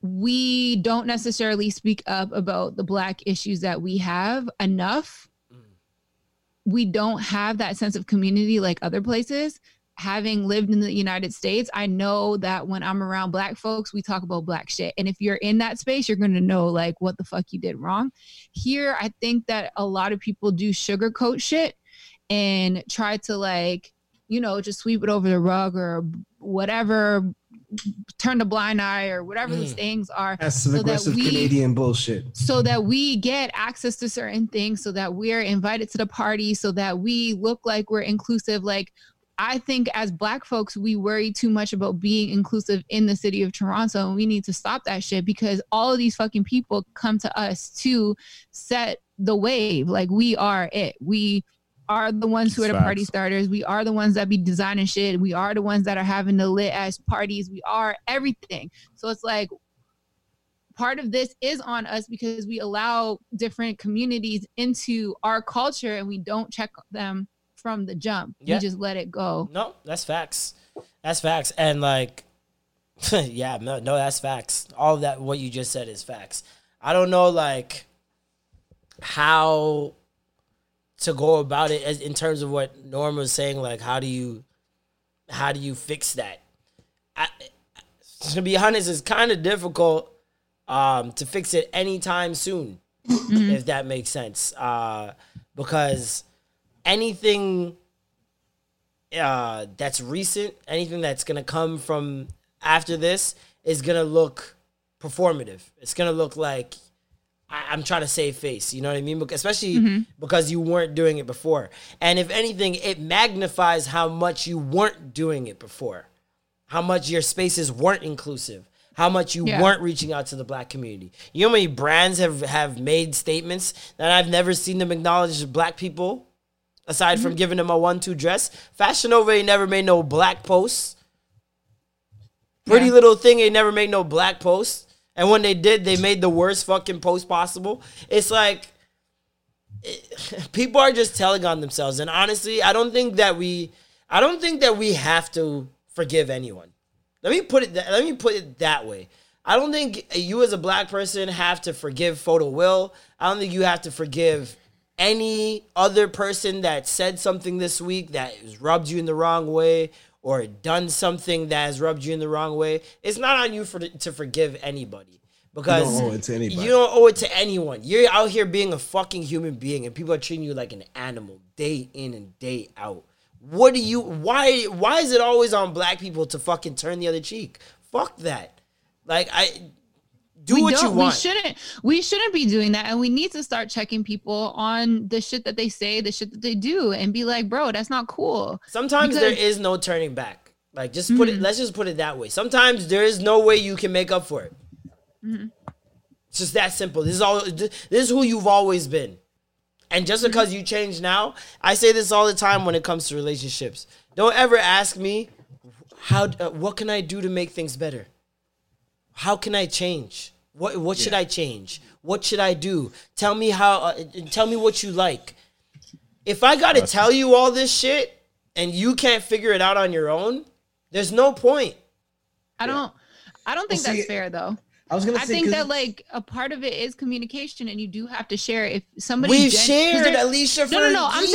we don't necessarily speak up about the black issues that we have enough. We don't have that sense of community like other places. having lived in the United States, I know that when I'm around black folks, we talk about black shit. And if you're in that space, you're going to know like what the fuck you did wrong. Here, I think that a lot of people do sugarcoat shit and try to like, you know, just sweep it over the rug or whatever, turn a blind eye or whatever these things are. That's some aggressive Canadian bullshit. So that we get access to certain things, so that we're invited to the party, so that we look like we're inclusive. Like, I think as black folks, we worry too much about being inclusive in the city of Toronto, and we need to stop that shit because all of these fucking people come to us to set the wave. Like, we are it. We are the ones who are the party starters. We are the ones that be designing shit. We are the ones that are having the lit ass parties. We are everything. So it's like, part of this is on us because we allow different communities into our culture and we don't check them from the jump. Yeah. We just let it go. No, that's facts. That's facts. And like, yeah, no, that's facts. All of that, what you just said is facts. I don't know like how to go about it as in terms of what Norm was saying, like how do you fix that? To be honest, it's kind of difficult to fix it anytime soon, if that makes sense. Because anything that's recent, anything that's gonna come from after this is gonna look performative. It's gonna look like I'm trying to save face, you know what I mean? Especially because you weren't doing it before. And if anything, it magnifies how much you weren't doing it before, how much your spaces weren't inclusive, how much you weren't reaching out to the black community. You know how many brands have made statements that I've never seen them acknowledge black people, aside from giving them a 1-2 dress. Fashion Nova ain't never made no black posts. Pretty Little Thing ain't never made no black posts. And when they did, they made the worst fucking post possible. It's like, people are just telling on themselves. And honestly, I don't think that we have to forgive anyone. Let me put it that way. I don't think you as a black person have to forgive Photo Will. I don't think you have to forgive any other person that said something this week that has rubbed you in the wrong way, or done something that has rubbed you in the wrong way. It's not on you to forgive anybody, because you don't owe it to anybody. You don't owe it to anyone. You're out here being a fucking human being, and people are treating you like an animal day in and day out. What do you? Why is it always on black people to fucking turn the other cheek? Fuck that. Like We shouldn't. We shouldn't be doing that, and we need to start checking people on the shit that they say, the shit that they do, and be like, "Bro, that's not cool." Sometimes there is no turning back. Like, just put it. Let's just put it that way. Sometimes there is no way you can make up for it. It's just that simple. This is who you've always been, and just because you change now, I say this all the time when it comes to relationships. Don't ever ask me what can I do to make things better. How can I change? What should I change? What should I do? Tell me how. Tell me what you like. If I gotta tell you all this shit and you can't figure it out on your own, there's no point. I don't think that's fair, though. I think that like a part of it is communication, and you do have to share. If somebody shared, Alicia. No. I'm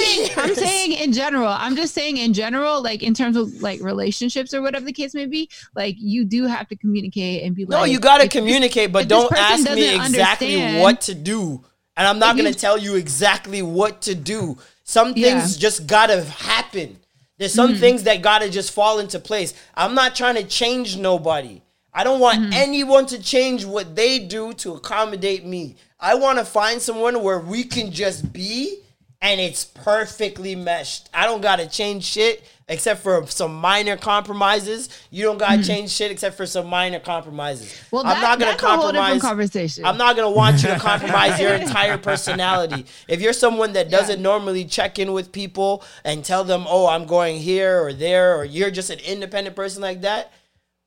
saying in general. I'm just saying in general, like in terms of like relationships or whatever the case may be. Like, you do have to communicate and be like. No, you gotta communicate, but don't ask me exactly what to do, and I'm not gonna tell you exactly what to do. Some things just gotta happen. There's some things that gotta just fall into place. I'm not trying to change nobody. I don't want anyone to change what they do to accommodate me. I want to find someone where we can just be and it's perfectly meshed. I don't got to change shit except for some minor compromises. You don't got to change shit except for some minor compromises. Well, I'm not going to compromise. A whole different conversation. I'm not going to want you to compromise your entire personality. If you're someone that doesn't normally check in with people and tell them, oh, I'm going here or there, or you're just an independent person like that,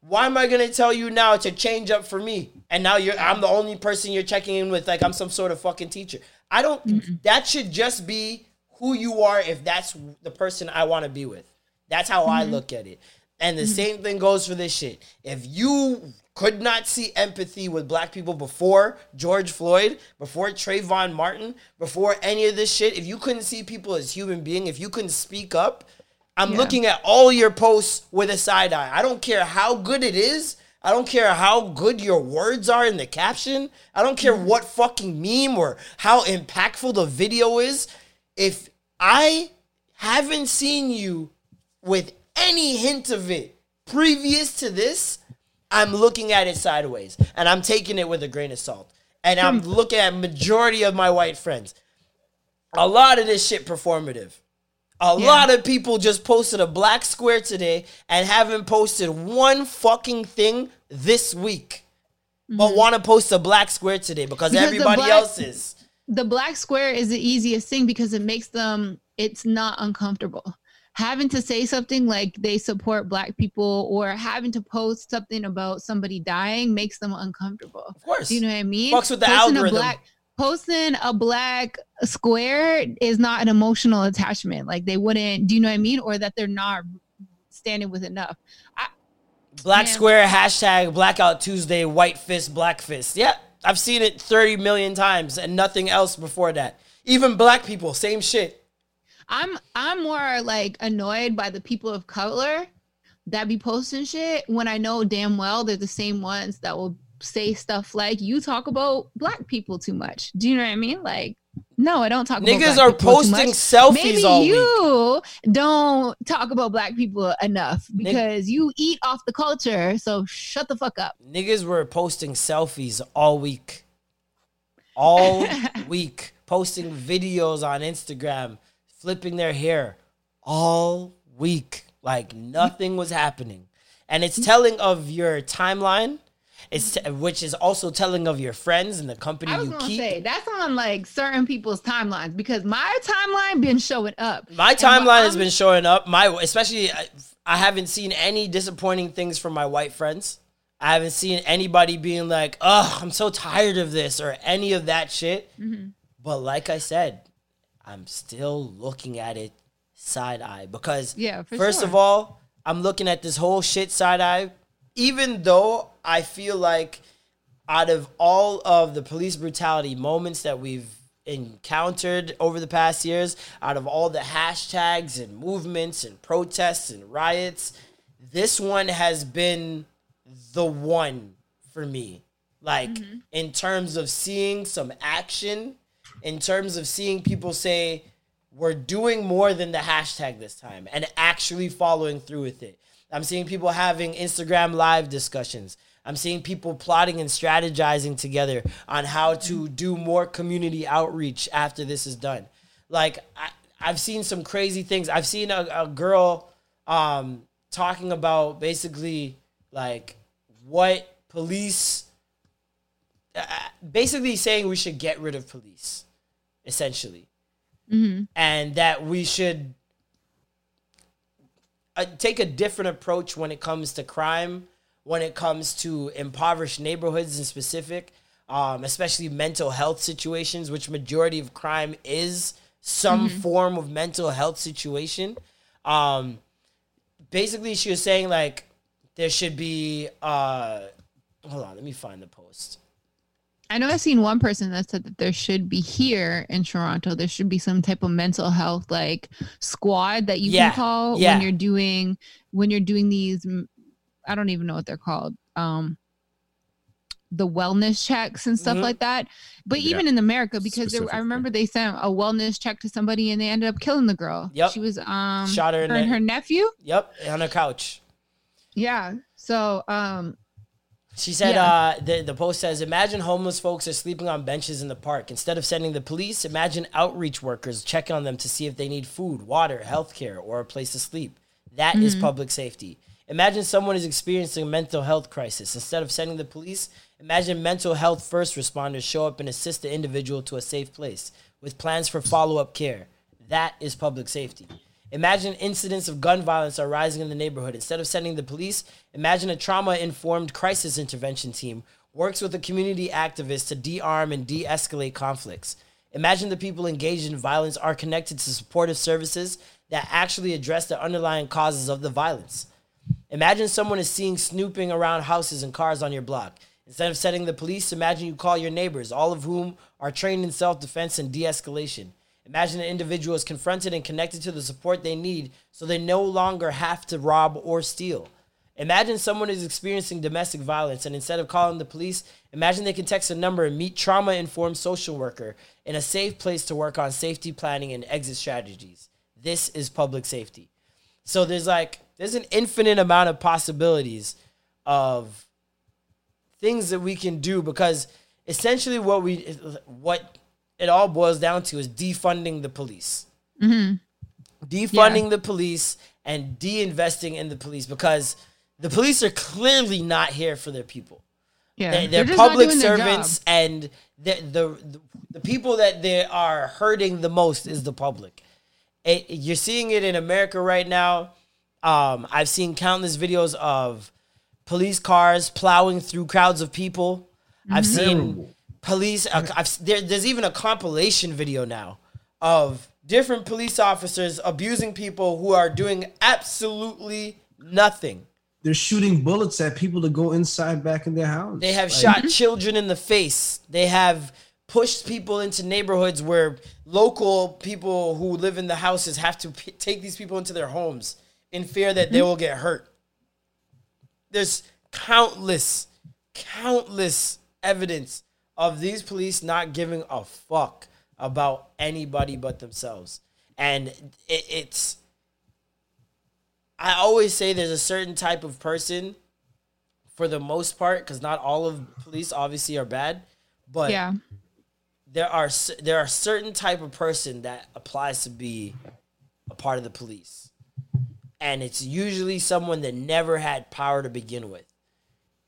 why am I going to tell you now to change up for me? And now I'm the only person you're checking in with, like I'm some sort of fucking teacher. That should just be who you are if that's the person I want to be with. That's how I look at it. And the same thing goes for this shit. If you could not see empathy with black people before George Floyd, before Trayvon Martin, before any of this shit, if you couldn't see people as human beings, if you couldn't speak up, I'm looking at all your posts with a side eye. I don't care how good it is. I don't care how good your words are in the caption. I don't care what fucking meme or how impactful the video is. If I haven't seen you with any hint of it previous to this, I'm looking at it sideways and I'm taking it with a grain of salt. And I'm looking at majority of my white friends. A lot of this shit performative. A lot of people just posted a black square today and haven't posted one fucking thing this week. But want to post a black square today because everybody else is. The black square is the easiest thing because it makes them, it's not uncomfortable. Having to say something like they support black people or having to post something about somebody dying makes them uncomfortable. Of course. You know what I mean? Fucks with the algorithm. Posting a black square is not an emotional attachment. Like they wouldn't, do you know what I mean? Or that they're not standing with enough. Black square, hashtag Blackout Tuesday, white fist, black fist. Yeah, I've seen it 30 million times and nothing else before that. Even black people, same shit. I'm more like annoyed by the people of color that be posting shit when I know damn well they're the same ones that will say stuff like, you talk about black people too much. Do you know what I mean? Like, no, I don't talk about black people. Niggas are posting selfies all week. Maybe you don't talk about black people enough because you eat off the culture, so shut the fuck up. Niggas were posting selfies all week. All week. Posting videos on Instagram, flipping their hair all week. Like, nothing was happening. And it's telling of your timeline. Which is also telling of your friends and the company you keep. I was going to say, that's on like certain people's timelines because my timeline been showing up. My timeline has been showing up. Especially, I haven't seen any disappointing things from my white friends. I haven't seen anybody being like, oh, I'm so tired of this or any of that shit. Mm-hmm. But like I said, I'm still looking at it side eye because first of all, I'm looking at this whole shit side eye. Even though I feel like out of all of the police brutality moments that we've encountered over the past years, out of all the hashtags and movements and protests and riots, this one has been the one for me. Like, in terms of seeing some action, in terms of seeing people say, we're doing more than the hashtag this time and actually following through with it. I'm seeing people having Instagram live discussions. I'm seeing people plotting and strategizing together on how to do more community outreach after this is done. Like, I've seen some crazy things. I've seen a girl talking about basically like what police, basically saying we should get rid of police, essentially. Mm-hmm. And that we should take a different approach when it comes to crime, when it comes to impoverished neighborhoods in specific, especially mental health situations, which majority of crime is some form of mental health situation. Basically, she was saying, like, there should be... hold on, let me find the post. I know I've seen one person that said that there should be here in Toronto, there should be some type of mental health like squad that you can call when you're doing these, I don't even know what they're called, the wellness checks and stuff like that. But even in America, because I remember they sent a wellness check to somebody and they ended up killing the girl. Yep. She was shot her and her nephew. Yep, on her couch. Yeah. So she said, the post says, imagine homeless folks are sleeping on benches in the park. Instead of sending the police, imagine outreach workers checking on them to see if they need food, water, healthcare, or a place to sleep. That is public safety. Imagine someone is experiencing a mental health crisis. Instead of sending the police, imagine mental health first responders show up and assist the individual to a safe place with plans for follow-up care. That is public safety. Imagine incidents of gun violence are rising in the neighborhood. Instead of sending the police, imagine a trauma-informed crisis intervention team works with a community activist to de-arm and de-escalate conflicts. Imagine the people engaged in violence are connected to supportive services that actually address the underlying causes of the violence. Imagine someone is seen snooping around houses and cars on your block. Instead of sending the police, imagine you call your neighbors, all of whom are trained in self-defense and de-escalation. Imagine an individual is confronted and connected to the support they need so they no longer have to rob or steal. Imagine someone is experiencing domestic violence, and instead of calling the police, imagine they can text a number and meet trauma-informed social worker in a safe place to work on safety planning and exit strategies. This is public safety. So there's an infinite amount of possibilities of things that we can do, because essentially what it all boils down to is defunding the police. Mm-hmm. Defunding the police and de-investing in the police, because the police are clearly not here for their people. Yeah. They're public servants, and the people that they are hurting the most is the public. You're seeing it in America right now. I've seen countless videos of police cars plowing through crowds of people. Mm-hmm. I've seen police. There's even a compilation video now of different police officers abusing people who are doing absolutely nothing. They're shooting bullets at people to go inside back in their house. They have shot children in the face. They have pushed people into neighborhoods where local people who live in the houses have to take these people into their homes in fear that they will get hurt. There's countless evidence of these police not giving a fuck about anybody but themselves. And I always say there's a certain type of person, for the most part, because not all of police obviously are bad, but there are certain type of person that applies to be a part of the police. And it's usually someone that never had power to begin with.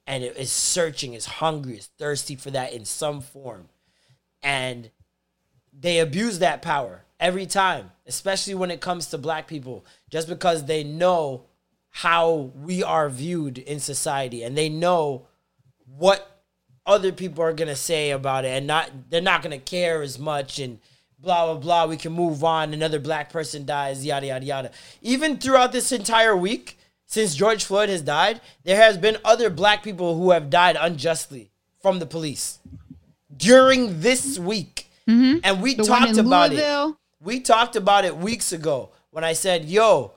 And it is searching, is hungry, is thirsty for that in some form. And they abuse that power every time, especially when it comes to black people, just because they know how we are viewed in society, and they know what other people are going to say about it, and they're not going to care as much, and blah, blah, blah, we can move on, another black person dies, yada, yada, yada. Even throughout this entire week, since George Floyd has died, there has been other black people who have died unjustly from the police during this week. Mm-hmm. And we talked about it. We talked about it weeks ago when I said, yo,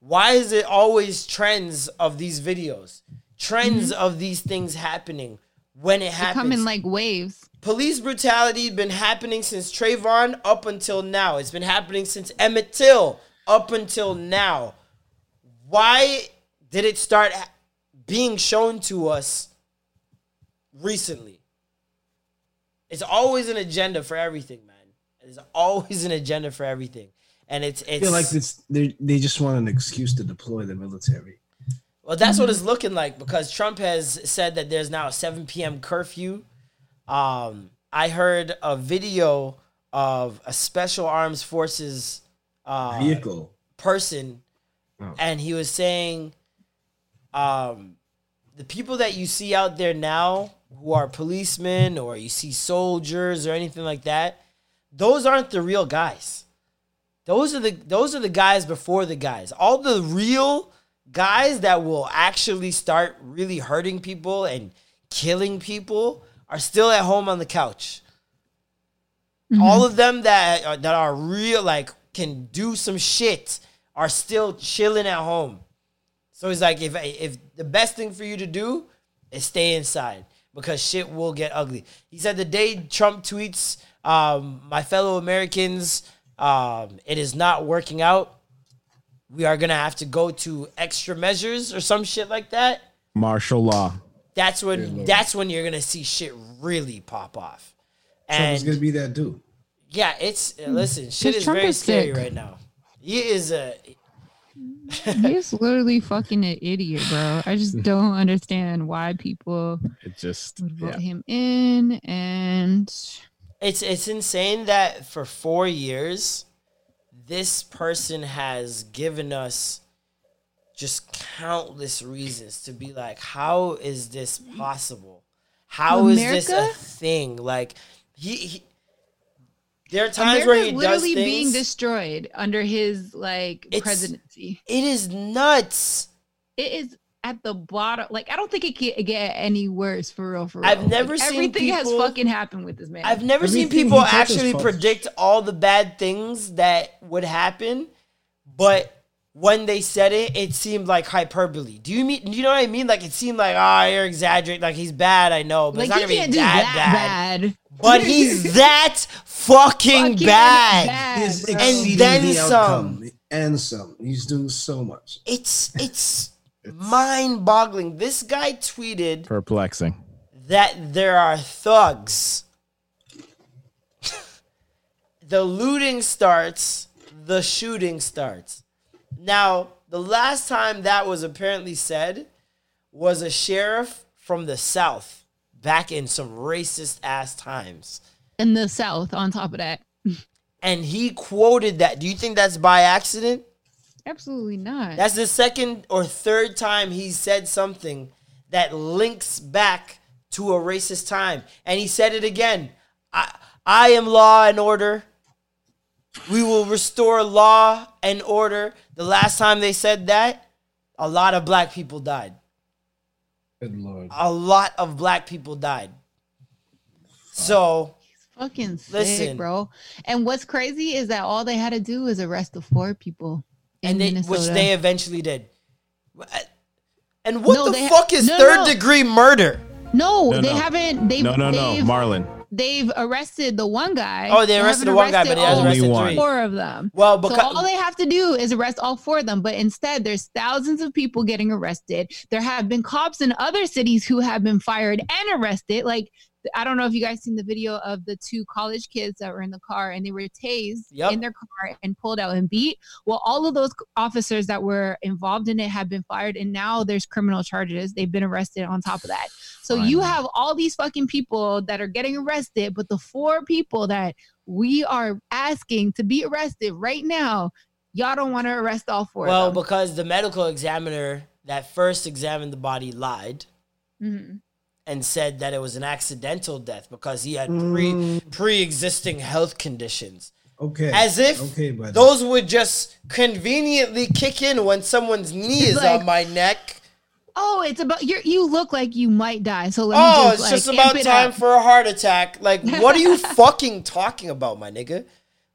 why is it always trends of these videos? Trends of these things happening when it happens. They come in like waves. Police brutality has been happening since Trayvon up until now. It's been happening since Emmett Till up until now. Why did it start being shown to us recently? It's always an agenda for everything, man. There's always an agenda for everything. And I feel like they just want an excuse to deploy the military. Well, that's what it's looking like, because Trump has said that there's now a 7 p.m. curfew. I heard a video of a special arms forces vehicle person. Oh. And he was saying the people that you see out there now who are policemen, or you see soldiers or anything like that, those aren't the real guys. Those are the guys before the guys. All the real guys that will actually start really hurting people and killing people are still at home on the couch. Mm-hmm. All of them that are real, like, can do some shit, are still chilling at home. So he's like, if the best thing for you to do is stay inside, because shit will get ugly. He said the day Trump tweets, my fellow Americans, it is not working out, we are going to have to go to extra measures or some shit like that. Martial law. That's when you're going to see shit really pop off. Trump is going to be that dude. Yeah, listen, shit is Trump very is scary sick right now. He's literally fucking an idiot, bro. I just don't understand why people vote him in, and it's insane that for 4 years this person has given us just countless reasons to be like, how is this possible? How is this a thing? Like he there are times America where he does things. Literally being destroyed under his presidency. It is nuts. It is at the bottom. Like, I don't think it can get any worse, for real, for real. I've never like, seen everything people, has fucking happened with this man. I've never everything seen people actually predict all the bad things that would happen, but when they said it, it seemed like hyperbole. Do you know what I mean? Like, it seemed like, you're exaggerating. Like, he's bad, I know, but like, it's not going to be that bad. But he's that fucking bad. He's exceeding the outcome. And some. He's doing so much. It's mind-boggling. This guy tweeted... Perplexing. That there are thugs. The looting starts. The shooting starts. Now, the last time that was apparently said was a sheriff from the South back in some racist-ass times. In the South, on top of that. And he quoted that. Do you think that's by accident? Absolutely not. That's the second or third time he said something that links back to a racist time. And he said it again. I am law and order. We will restore law and order. The last time they said that, a lot of black people died. Good Lord. A lot of black people died. So... Fucking sick, listen, bro. And what's crazy is that all they had to do is arrest the 4 people in Minnesota. Which they eventually did. And what third-degree murder? No, Marlon. They've arrested the one guy. Oh, they arrested the one guy, but they arrested 4 of them. Well, because all they have to do is arrest all 4 of them. But instead, there's thousands of people getting arrested. There have been cops in other cities who have been fired and arrested. Like, I don't know if you guys seen the video of the 2 college kids that were in the car and they were tased in their car and pulled out and beat. Well, all of those officers that were involved in it have been fired, and now there's criminal charges. They've been arrested on top of that. So you have all these fucking people that are getting arrested, but the 4 people that we are asking to be arrested right now, y'all don't want to arrest all 4 of them. Well, because the medical examiner that first examined the body lied. Mm-hmm. And said that it was an accidental death because he had pre-existing health conditions. Okay. As if those would just conveniently kick in when someone's knee is like, on my neck. Oh, it's about you look like you might die. So let me just, it's like, just about time for a heart attack. Like, what are you fucking talking about, my nigga?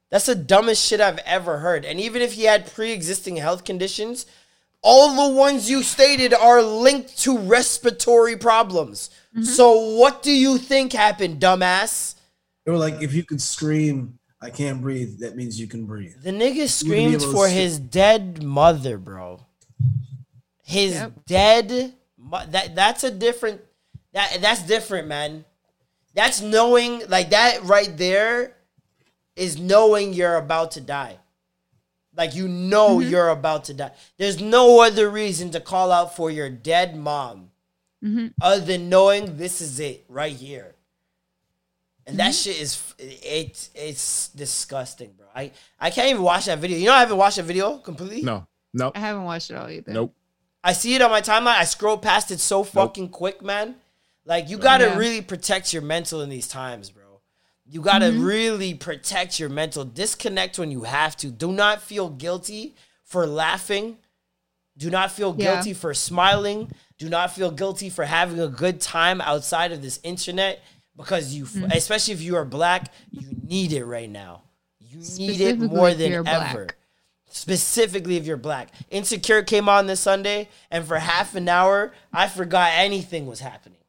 That's the dumbest shit I've ever heard. And even if he had pre-existing health conditions, all the ones you stated are linked to respiratory problems. Mm-hmm. So what do you think happened, dumbass? They were like, if you could scream, I can't breathe, that means you can breathe. The nigga screamed for his dead mother, bro. His dead mother. That's different, man. That's knowing, like, that right there is knowing you're about to die. Like, you know you're about to die. There's no other reason to call out for your dead mom other than knowing this is it right here. And that shit is, it's disgusting, bro. I can't even watch that video. You know I haven't watched that video completely? No. I haven't watched it all either. Nope. I see it on my timeline. I scroll past it so fucking quick, man. Like, you got to really protect your mental in these times, bro. You got to really protect your mental. Disconnect when you have to. Do not feel guilty for laughing. Do not feel guilty for smiling. Do not feel guilty for having a good time outside of this internet, because you, especially if you are black, you need it right now. You need it more than ever. Black. Specifically if you're black. Insecure came on this Sunday, and for half an hour, I forgot anything was happening.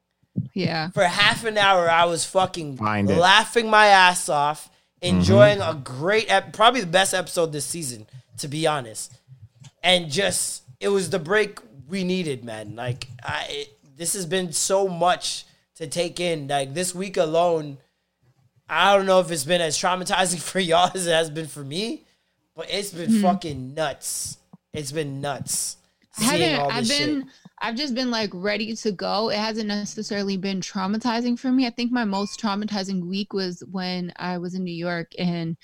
Yeah. For half an hour, I was fucking laughing my ass off, enjoying a great, probably the best episode this season, to be honest. And just, it was the break we needed, man. Like, this has been so much to take in. Like, this week alone, I don't know if it's been as traumatizing for y'all as it has been for me, but it's been fucking nuts. It's been nuts. I've just been like ready to go. It hasn't necessarily been traumatizing for me. I think my most traumatizing week was when I was in New York and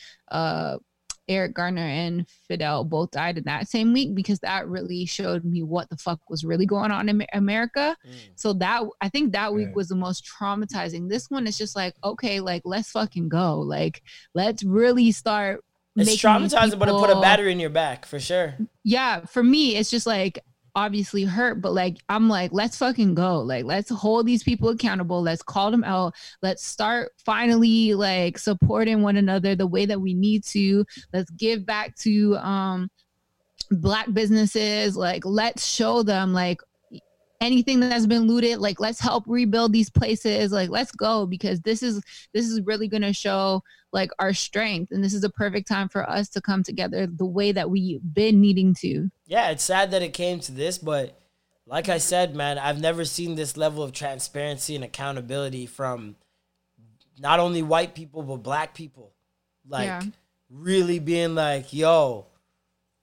Eric Garner and Fidel both died in that same week, because that really showed me what the fuck was really going on in America. So that, I think that week was the most traumatizing. This one is just like, okay, like, let's fucking go. Like, let's really start. It's traumatizing, but it put a battery in your back for sure. Yeah. For me, it's just like, obviously hurt, but like, I'm like, let's fucking go. Like, let's hold these people accountable. Let's call them out. Let's start finally like supporting one another the way that we need to. Let's give back to Black businesses. Like, let's show them like anything that's been looted. Like, let's help rebuild these places. Like, let's go, because this is really going to show like our strength. And this is a perfect time for us to come together the way that we've been needing to. Yeah, it's sad that it came to this, but like I said, man, I've never seen this level of transparency and accountability from not only white people, but Black people. Like, yeah, really being like, yo,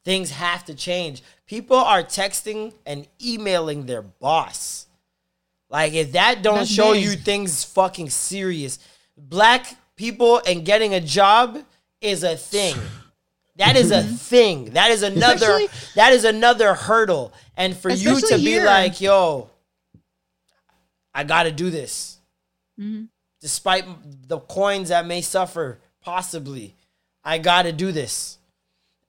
things have to change. People are texting and emailing their boss. Like, if that don't That's show big. You things fucking serious. Black people and getting a job is a thing. That is a thing. That is another hurdle. And for you to be like, yo, I got to do this. Mm-hmm. Despite the coins that may suffer, possibly, I got to do this.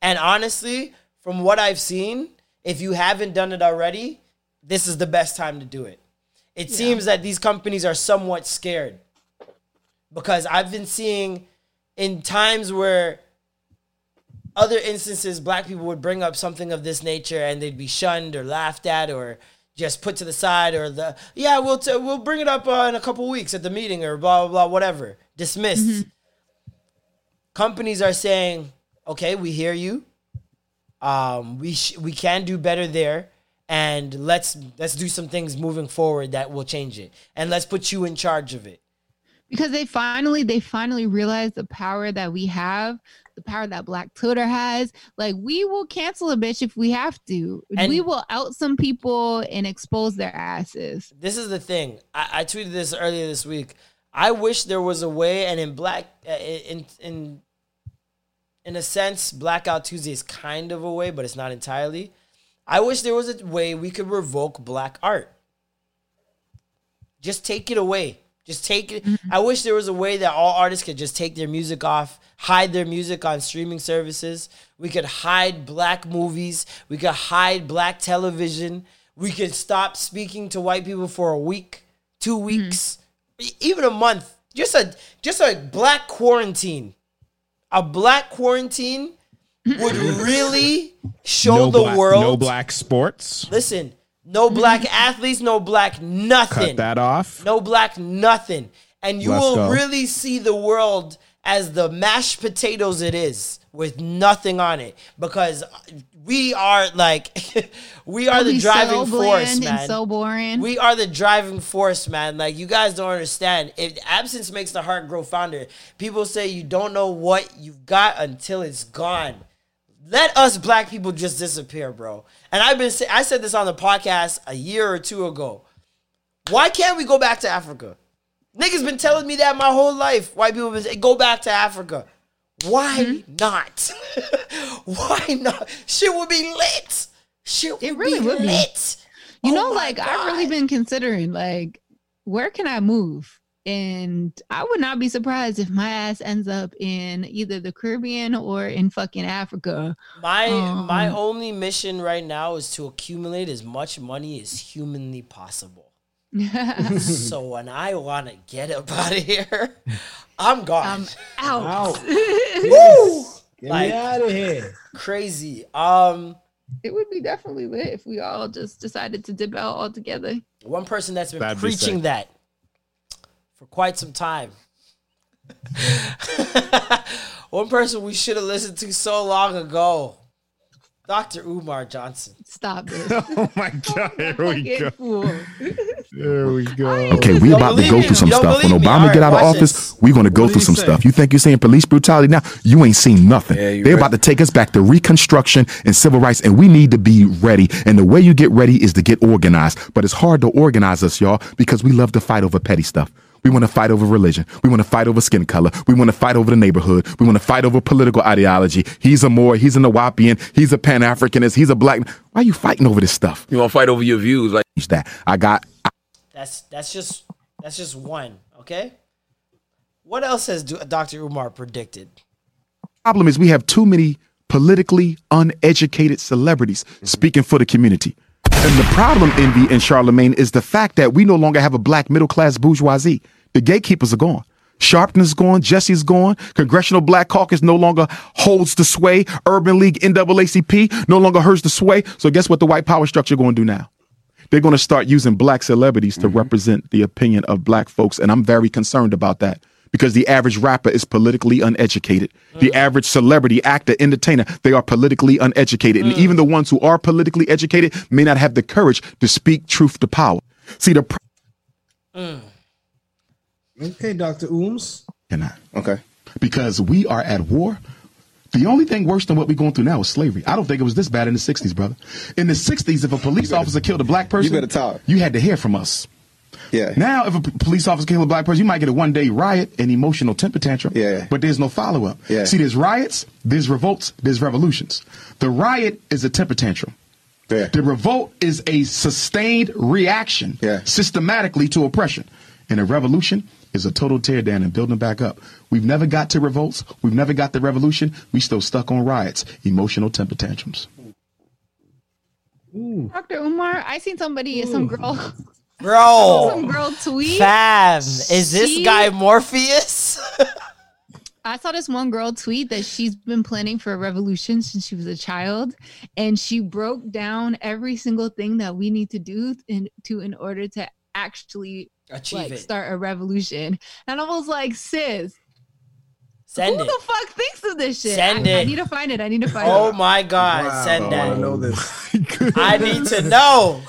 And honestly, from what I've seen, if you haven't done it already, this is the best time to do it. It seems that these companies are somewhat scared, because I've been seeing in times where other instances, Black people would bring up something of this nature and they'd be shunned or laughed at or just put to the side, or we'll bring it up in a couple weeks at the meeting or blah, blah, blah, whatever. Dismissed. Mm-hmm. Companies are saying, okay, we hear you. We can do better there. And let's do some things moving forward that will change it. And let's put you in charge of it. Because they finally realized the power that we have, the power that Black Twitter has. Like, we will cancel a bitch if we have to. And we will out some people and expose their asses. This is the thing. I tweeted this earlier this week. I wish there was a way, and in a sense, Blackout Tuesday is kind of a way, but it's not entirely. I wish there was a way we could revoke Black art. Just take it away. Just take it. Mm-hmm. I wish there was a way that all artists could just take their music off, hide their music on streaming services. We could hide Black movies. We could hide Black television. We could stop speaking to white people for a week, 2 weeks, even a month. Just a Black quarantine. A Black quarantine would really show the world. No Black sports. Listen. No Black athletes, no Black nothing. Cut that off. No Black nothing. And you will really see the world as the mashed potatoes it is, with nothing on it. Because we are like, we are the driving force, man. So boring. We are the driving force, man. Like, you guys don't understand. If absence makes the heart grow fonder. People say you don't know what you've got until it's gone. Let us Black people just disappear, bro. And I said this on the podcast a year or two ago. Why can't we go back to Africa? Niggas been telling me that my whole life. White people been saying, go back to Africa. Why not? Why not? Shit would be lit. It really would be lit. You know, like, God. I've really been considering, like, where can I move? And I would not be surprised if my ass ends up in either the Caribbean or in fucking Africa. My only mission right now is to accumulate as much money as humanly possible. So when I want to get up out of here, I'm gone. I'm out. Woo! Get me out of here. Crazy. It would be definitely lit if we all just decided to dip out altogether. One person that's been preaching that for quite some time. One person we should have listened to so long ago. Dr. Umar Johnson. Stop it. Oh my God. There we go. Okay, we about to go through some stuff. When Obama get out of office, we're going to go through some stuff. You think you're saying police brutality now? You ain't seen nothing. They're about to take us back to Reconstruction and civil rights, and we need to be ready. And the way you get ready is to get organized. But it's hard to organize us, y'all, because we love to fight over petty stuff. We want to fight over religion. We want to fight over skin color. We want to fight over the neighborhood. We want to fight over political ideology. He's a Moor. He's an Awapian. He's a Pan-Africanist. He's a Black. Why are you fighting over this stuff? You want to fight over your views, like that? That's just one. Okay. What else has Dr. Umar predicted? Problem is we have too many politically uneducated celebrities speaking for the community. And the problem, Envy and Charlemagne, is the fact that we no longer have a black middle-class bourgeoisie. The gatekeepers are gone. Sharpton's gone. Jesse's gone. Congressional Black Caucus no longer holds the sway. Urban League, NAACP no longer holds the sway. So guess what the white power structure going to do now? They're going to start using black celebrities to represent the opinion of black folks. And I'm very concerned about that because the average rapper is politically uneducated. The average celebrity, actor, entertainer, they are politically uneducated. And even the ones who are politically educated may not have the courage to speak truth to power. See, the... Okay, Dr. Ooms. Okay. Because we are at war. The only thing worse than what we're going through now is slavery. I don't think it was this bad in the 60s, brother. In the 60s, if a police officer killed a black person, you better talk. You had to hear from us. Yeah. Now, if a police officer killed a black person, you might get a one-day riot and emotional temper tantrum. Yeah. But there's no follow-up. Yeah. See, there's riots, there's revolts, there's revolutions. The riot is a temper tantrum. Yeah. The revolt is a sustained reaction systematically to oppression. And a revolution is a total teardown and building back up. We've never got to revolts. We've never got the revolution. We still stuck on riots, emotional temper tantrums. Ooh. Dr. Umar, I seen somebody, some girl. Bro. Some girl tweet. Fam, is this guy Morpheus? I saw this one girl tweet that she's been planning for a revolution since she was a child, and she broke down every single thing that we need to do in order to actually achieve it. Start a revolution. And I was like, sis, send who it. The fuck thinks of this shit? Send it. I need to find it. Oh my God. Wow, send that. I want to know this. I need to know.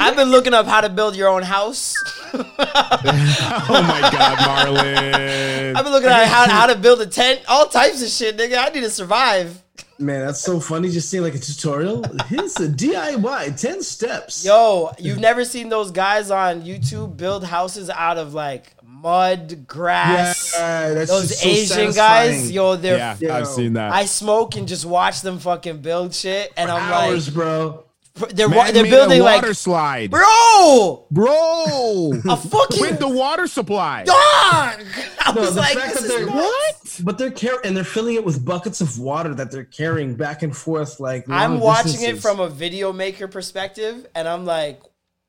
I've been looking up how to build your own house. Oh my God, Marlon. I've been looking at how to build a tent, all types of shit, nigga. I need to survive. Man, that's so funny. Just seeing like a tutorial. Here's a DIY, 10 steps. Yo, you've never seen those guys on YouTube build houses out of like mud, grass. Yeah, that's those just so Asian satisfying. Guys. Yo, they're. Yeah, I've seen that. I smoke and just watch them fucking build shit. And I'm hours, like, bro. They're building a water slide. Bro. A fucking with the water supply. Dog. I was like, this is what? But they're and they're filling it with buckets of water that they're carrying back and forth. Like I'm watching it from a video maker perspective, and I'm like,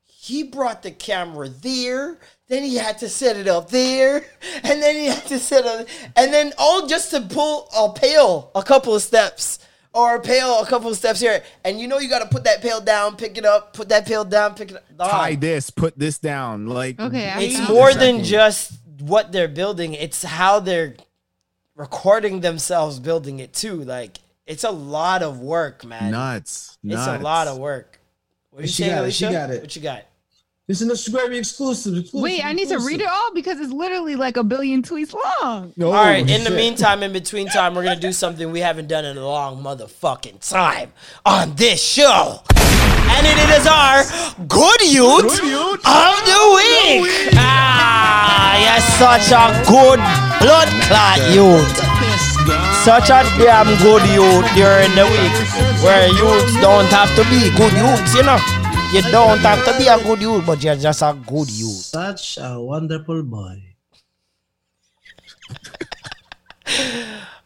he brought the camera there, then he had to set it up there, and then he had to set up, and then all just to pull a pail a couple of steps. Or a pail, a couple of steps here. And you know you got to put that pail down, pick it up, put that pail down, pick it up. Oh. Tie this, put this down. Like, okay, it's more than just what they're building. It's how they're recording themselves building it too. Like, it's a lot of work, man. Nuts. It's a lot of work. What you saying, Alicia? She got it. What you got? This is an Instagram exclusive. Wait, I need to read it all because it's literally like a billion tweets long. No, all right, in the meantime, in between time, we're going to do something we haven't done in a long motherfucking time on this show. And it is our Good Youth of the Week. Ah, yes, such a good blood clot youth. Such a damn good youth during the week where youths don't have to be good youths, you know. You don't have to be a good youth, but you're just a good youth. Such a wonderful boy.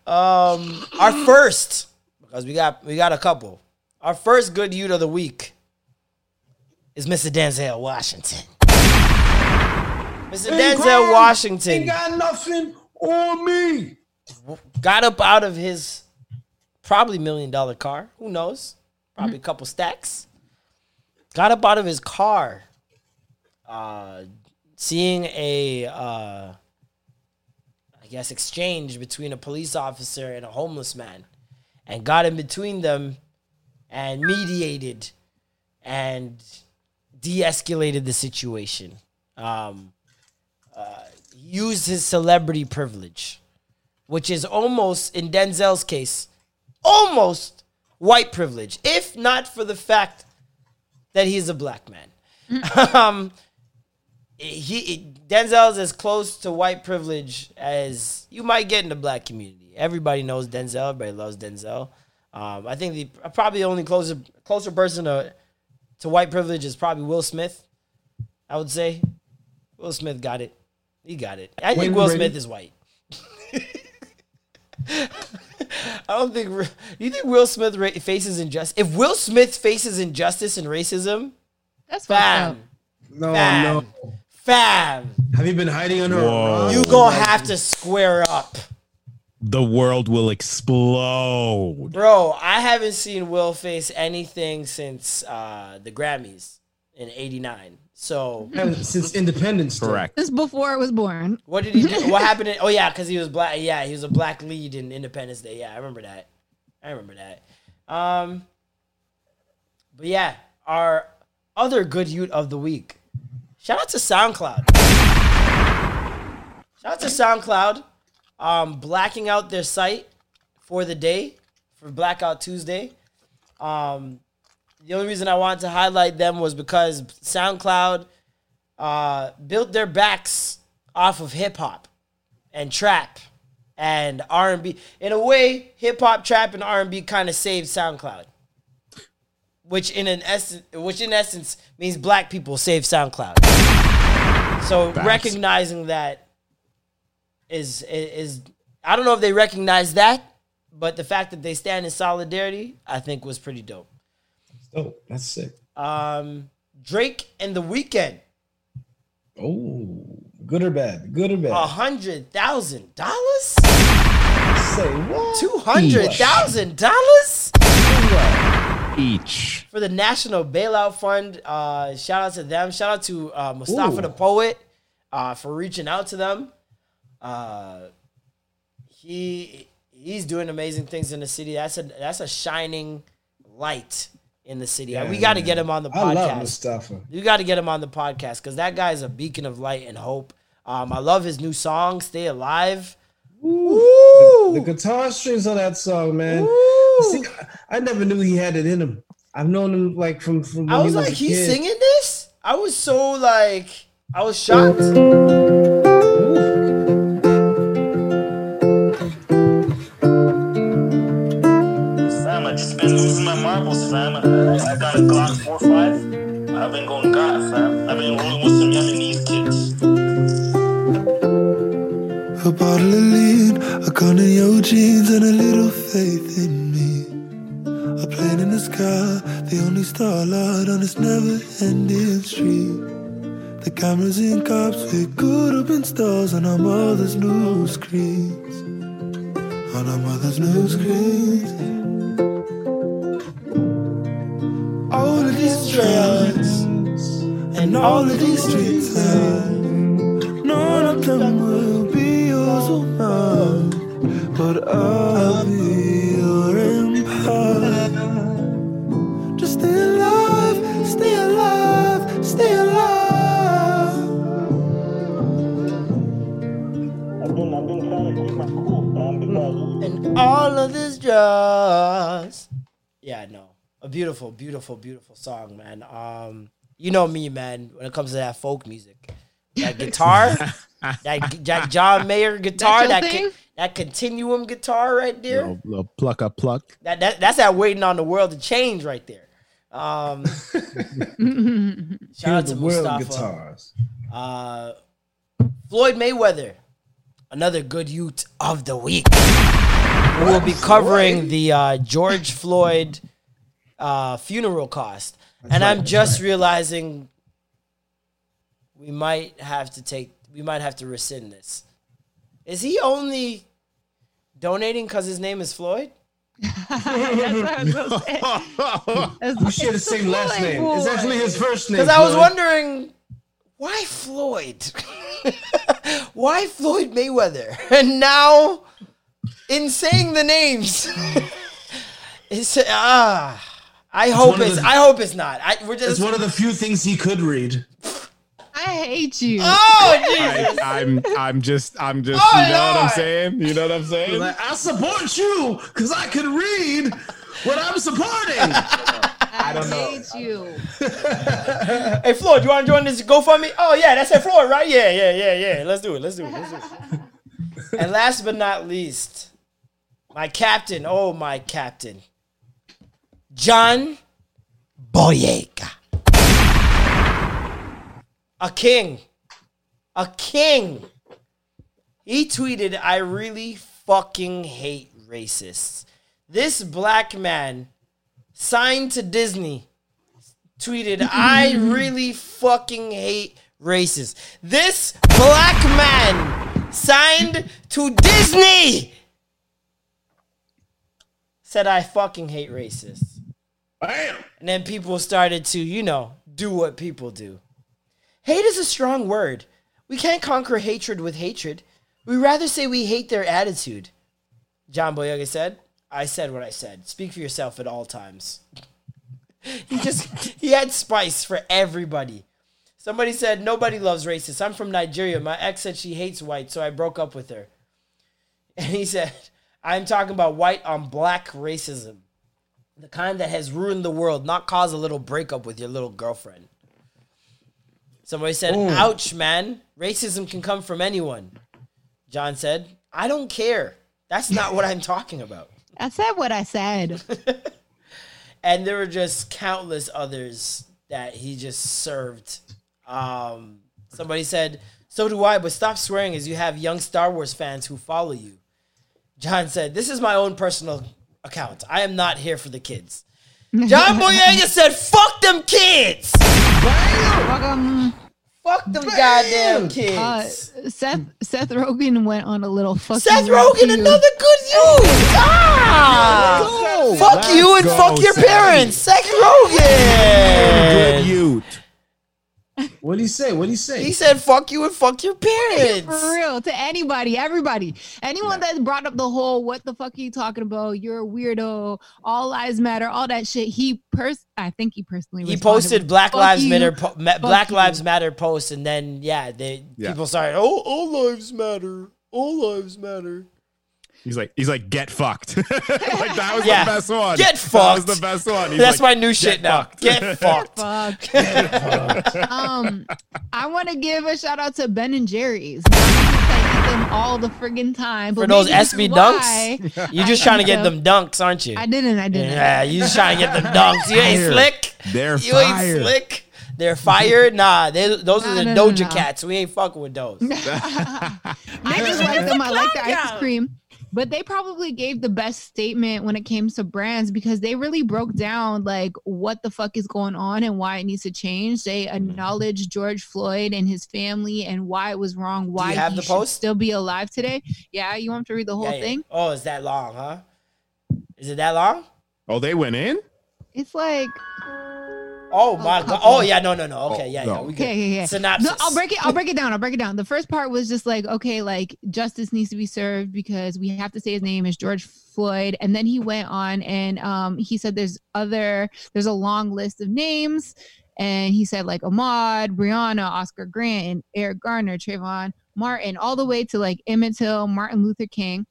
Our first, because we got a couple. Our first good youth of the week is Mr. Denzel Washington. Mr. Denzel Washington ain't got nothing on me. Got up out of his probably $1 million car. Who knows? Probably a couple stacks. Got up out of his car, seeing a, I guess, exchange between a police officer and a homeless man, and got in between them and mediated and de-escalated the situation. Used his celebrity privilege, which is almost, in Denzel's case, almost white privilege, if not for the fact that he's a black man. Denzel's as close to white privilege as you might get in the black community. Everybody knows Denzel. Everybody loves Denzel. I think the only closer person to white privilege is probably Will Smith. I would say Will Smith got it. He got it. I think Will Smith is white. I don't think. Do you think Will Smith faces injustice? If Will Smith faces injustice and racism, that's fam. No, fam. Have you been hiding under a rock? You gonna have to square up. The world will explode, bro. I haven't seen Will face anything since the Grammys in '89. So since Independence, correct? Since before I was born. What did he do? What happened? Oh yeah, because he was black. Yeah, he was a black lead in Independence Day. Yeah, I remember that. But yeah, our other good youth of the week. Shout out to SoundCloud. Blacking out their site for the day for Blackout Tuesday. The only reason I wanted to highlight them was because SoundCloud built their backs off of hip hop and trap and R&B. In a way, hip hop, trap, and R&B kind of saved SoundCloud, which in essence means black people saved SoundCloud. So recognizing that is I don't know if they recognize that, but the fact that they stand in solidarity, I think, was pretty dope. Oh, that's sick. Drake and The Weeknd. Oh, good or bad? $100,000? Say what? $200,000? Each. For the National Bailout Fund. Shout out to them. Shout out to Mustafa the Poet for reaching out to them. He's doing amazing things in the city. That's a shining light in the city. Yeah, we got to get him on the podcast. I love Mustafa. You got to get him on the podcast because that guy is a beacon of light and hope. I love his new song, Stay Alive. Ooh. The guitar strings on that song, man. See, I never knew he had it in him. I've known him like from when I was like, he's singing this? I was so like, I was shocked. I got a Glock 4-5. I've been going God, fam. I've been rolling with some Yemenese kids. A bottle of lean, a gun in your jeans, and a little faith in me. A plane in the sky, the only starlight on this never-ending street. The cameras in cops, we could have been stars on our mother's new screens. On our mother's new screens. All of these drugs and all of these streets, none of them will be yours or mine, but I'll be your empire. Just stay alive, stay alive, stay alive. I've been trying to keep my cool. And all of these drugs. Yeah, no. A beautiful, beautiful, beautiful song, man. You know me, man, when it comes to that folk music. That guitar, that John Mayer guitar, that continuum guitar right there. Little pluck a pluck. That's that waiting on the world to change right there. Shout out to Mustafa. Guitars. Floyd Mayweather, another good youth of the week. We'll be covering the George Floyd funeral cost. I'm just realizing we might have to rescind this. Is he only donating because his name is Floyd? That's what I was gonna say. You share the same last name. Floyd. It's actually his first name. Because I was wondering why Floyd? Why Floyd Mayweather? And now in saying the names, it's I hope it's not. It's one of the few things he could read. I hate you. Oh, Jesus. I'm just. Oh, you know Lord. What I'm saying? You know what I'm saying? Like, I support you because I can read what I'm supporting. I hate you. Hey, Floyd, you want to join this GoFundMe? Oh yeah, that's it, Floyd, right? Yeah. Let's do it. And last but not least, my captain. John Boyega. A king. He tweeted, I really fucking hate racists. This black man signed to Disney tweeted, I really fucking hate racists. This black man signed to Disney said, I fucking hate racists. Bam. And then people started to, you know, do what people do. Hate is a strong word. We can't conquer hatred with hatred. We rather say we hate their attitude. John Boyega said, I said what I said. Speak for yourself at all times. He had spice for everybody. Somebody said, nobody loves racists. I'm from Nigeria. My ex said she hates whites, so I broke up with her. And he said, I'm talking about white on black racism. The kind that has ruined the world, not cause a little breakup with your little girlfriend. Somebody said, ooh, ouch, man. Racism can come from anyone. John said, I don't care. That's not what I'm talking about. I said what I said. And there were just countless others that he just served. Somebody said, so do I, but stop swearing as you have young Star Wars fans who follow you. John said, this is my own personal account. I am not here for the kids. John Boyega said, fuck them kids. Fuck them goddamn kids. Seth Rogen went on a little fucking Seth Rogen, another good use. Ah, fuck you and fuck your parents. Seth Rogen. Good youth. What did he say? What did he say? He said, fuck you and fuck your parents. For real, to anybody, everybody. Anyone that brought up the whole, what the fuck are you talking about? You're a weirdo. All lives matter. All that shit. I think he personally he posted Black Lives Matter posts. And then, people started, all lives matter. All lives matter. He's like, get fucked. Like, that was the best one. Get fucked. That was the best one. That's like, my new shit now. Get fucked. I want to give a shout out to Ben and Jerry's. I eat them all the friggin' time. For those SB dunks? You're just trying to get them dunks, aren't you? I didn't. Yeah, you just trying to get them dunks. You ain't slick. You ain't slick. They're fired? Nah, those are the Doja Cats. We ain't fucking with those. I just like them. I like the ice cream. But they probably gave the best statement when it came to brands because they really broke down like what the fuck is going on and why it needs to change. They acknowledged George Floyd and his family and why it was wrong. Why you have the post? Should still be alive today? Yeah, you want to read the whole thing? Oh, is that long, huh? Is it that long? Oh, they went in? It's like... Oh my God! Oh yeah, no. Okay, yeah. Synopsis. No, I'll break it down. The first part was just like, okay, like justice needs to be served because we have to say his name is George Floyd. And then he went on and he said there's a long list of names, and he said like Ahmaud, Breonna, Oscar Grant, and Eric Garner, Trayvon Martin, all the way to like Emmett Till, Martin Luther King.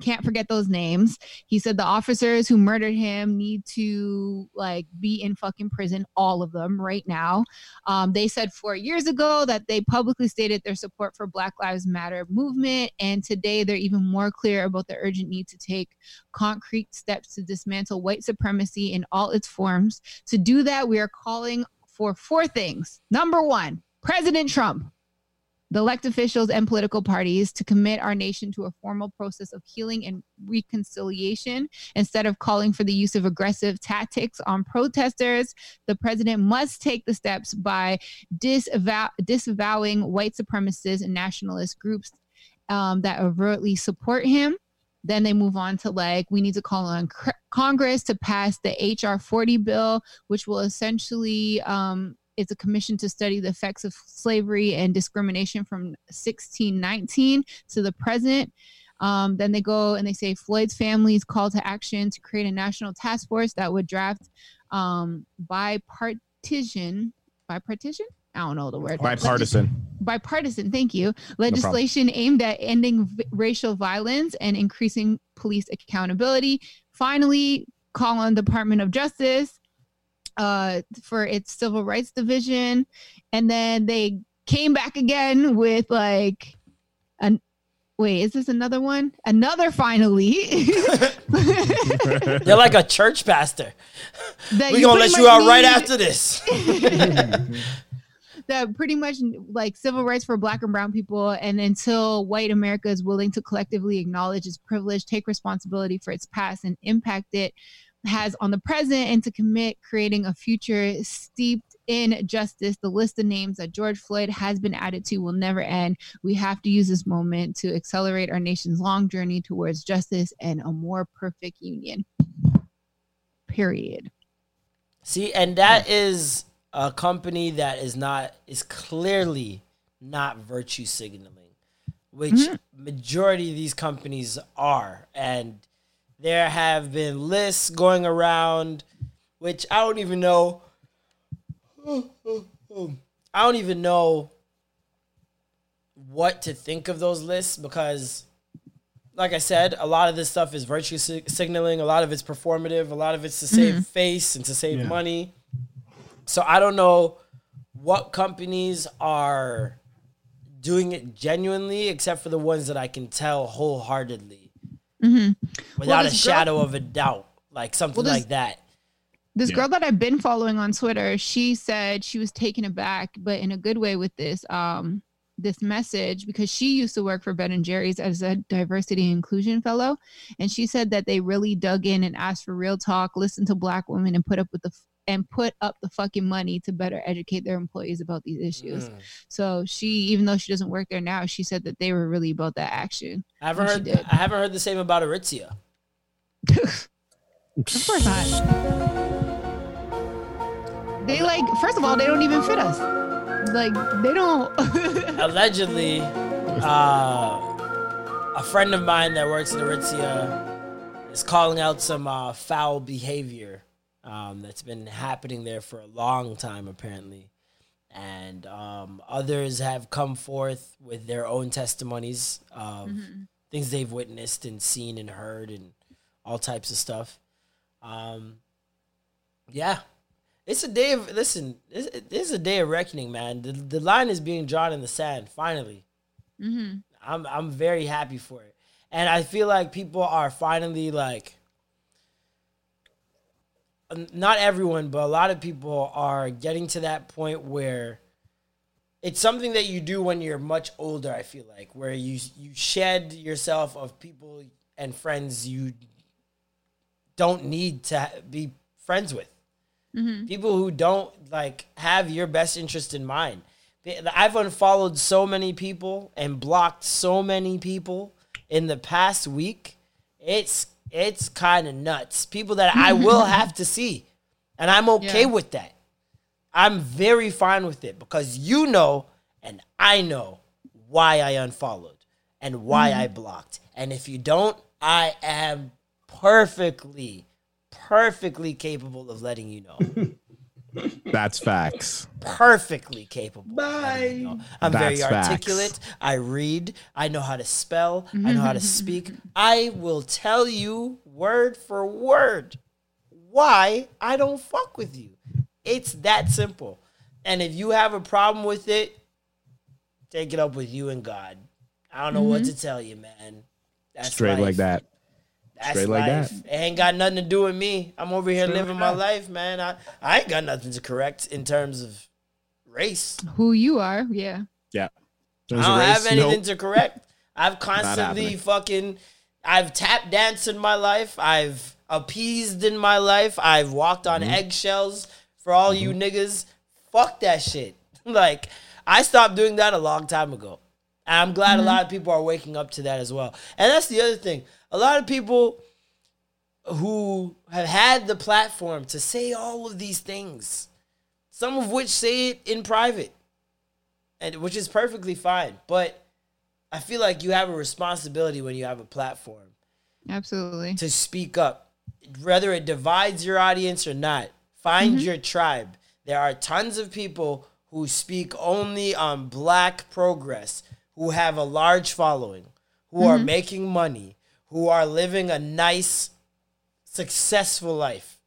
Can't forget those names. He said the officers who murdered him need to like be in fucking prison, all of them right now. They said 4 years ago that they publicly stated their support for Black Lives Matter movement, and today they're even more clear about the urgent need to take concrete steps to dismantle white supremacy in all its forms. To do that, we are calling for four things. Number one, President Trump, the elect officials, and political parties to commit our nation to a formal process of healing and reconciliation instead of calling for the use of aggressive tactics on protesters. The president must take the steps by disavowing white supremacist and nationalist groups that overtly support him. Then they move on to like, we need to call on Congress to pass the HR 40 bill, which will essentially... it's a commission to study the effects of slavery and discrimination from 1619 to the present. Then they go and they say Floyd's family's call to action to create a national task force that would draft bipartisan. I don't know the word. Bipartisan. Thank you. Legislation aimed at ending racial violence and increasing police accountability. Finally, call on Department of Justice for its civil rights division. And then they came back again with like finally they're like a church pastor. We're gonna let you out right after this. that pretty much like civil rights for Black and brown people. And until white America is willing to collectively acknowledge its privilege, take responsibility for its past and impact it has on the present, and to commit creating a future steeped in justice, the list of names that George Floyd has been added to will never end. We have to use this moment to accelerate our nation's long journey towards justice and a more perfect union. Period. See, and that is a company that is clearly not virtue signaling, which majority of these companies are. And there have been lists going around, which I don't even know. I don't even know what to think of those lists because, like I said, a lot of this stuff is virtue signaling. A lot of it's performative. A lot of it's to save face and to save money. So I don't know what companies are doing it genuinely, except for the ones that I can tell wholeheartedly without a shadow of a doubt, like something like that. This girl that I've been following on Twitter, she said she was taken aback, but in a good way with this this message, because she used to work for Ben and Jerry's as a diversity and inclusion fellow. And she said that they really dug in and asked for real talk, listened to Black women, and put up the fucking money to better educate their employees about these issues. So she, even though she doesn't work there now, she said that they were really about that action. I haven't heard the same about Aritzia. Of course not. They like, first of all, they don't even fit us. Like, they don't. Allegedly, a friend of mine that works at Aritzia is calling out some foul behavior that's been happening there for a long time, apparently. And others have come forth with their own testimonies of things they've witnessed and seen and heard and all types of stuff. Yeah. It's a day of, listen, this is a day of reckoning, man. The line is being drawn in the sand, finally. I'm very happy for it. And I feel like people are finally like, not everyone, but a lot of people are getting to that point where it's something that you do when you're much older, I feel like, where you shed yourself of people and friends you don't need to be friends with. People who don't like have your best interest in mind. I've unfollowed so many people and blocked so many people in the past week. It's kind of nuts. People that I will have to see, and I'm okay with that. I'm very fine with it because you know, and I know why I unfollowed and why I blocked. And if you don't, I am perfectly capable of letting you know. That's facts. Perfectly capable. Bye. You know. I'm very articulate. Facts. I read. I know how to spell. I know how to speak. I will tell you word for word why I don't fuck with you. It's that simple. And if you have a problem with it, take it up with you and God. I don't know what to tell you, man. That's straight life. Like that. That's straight like life. That. It ain't got nothing to do with me. I'm over here living my life, man. I ain't got nothing to correct in terms of race. Who you are, yeah. I don't have anything to correct. I've constantly I've tap danced in my life. I've appeased in my life. I've walked on eggshells for all you niggas. Fuck that shit. Like, I stopped doing that a long time ago. I'm glad a lot of people are waking up to that as well. And that's the other thing. A lot of people who have had the platform to say all of these things, some of which say it in private, and which is perfectly fine. But I feel like you have a responsibility when you have a platform. Absolutely. To speak up, whether it divides your audience or not. Find your tribe. There are tons of people who speak only on Black progress, who have a large following, who are making money, who are living a nice, successful life.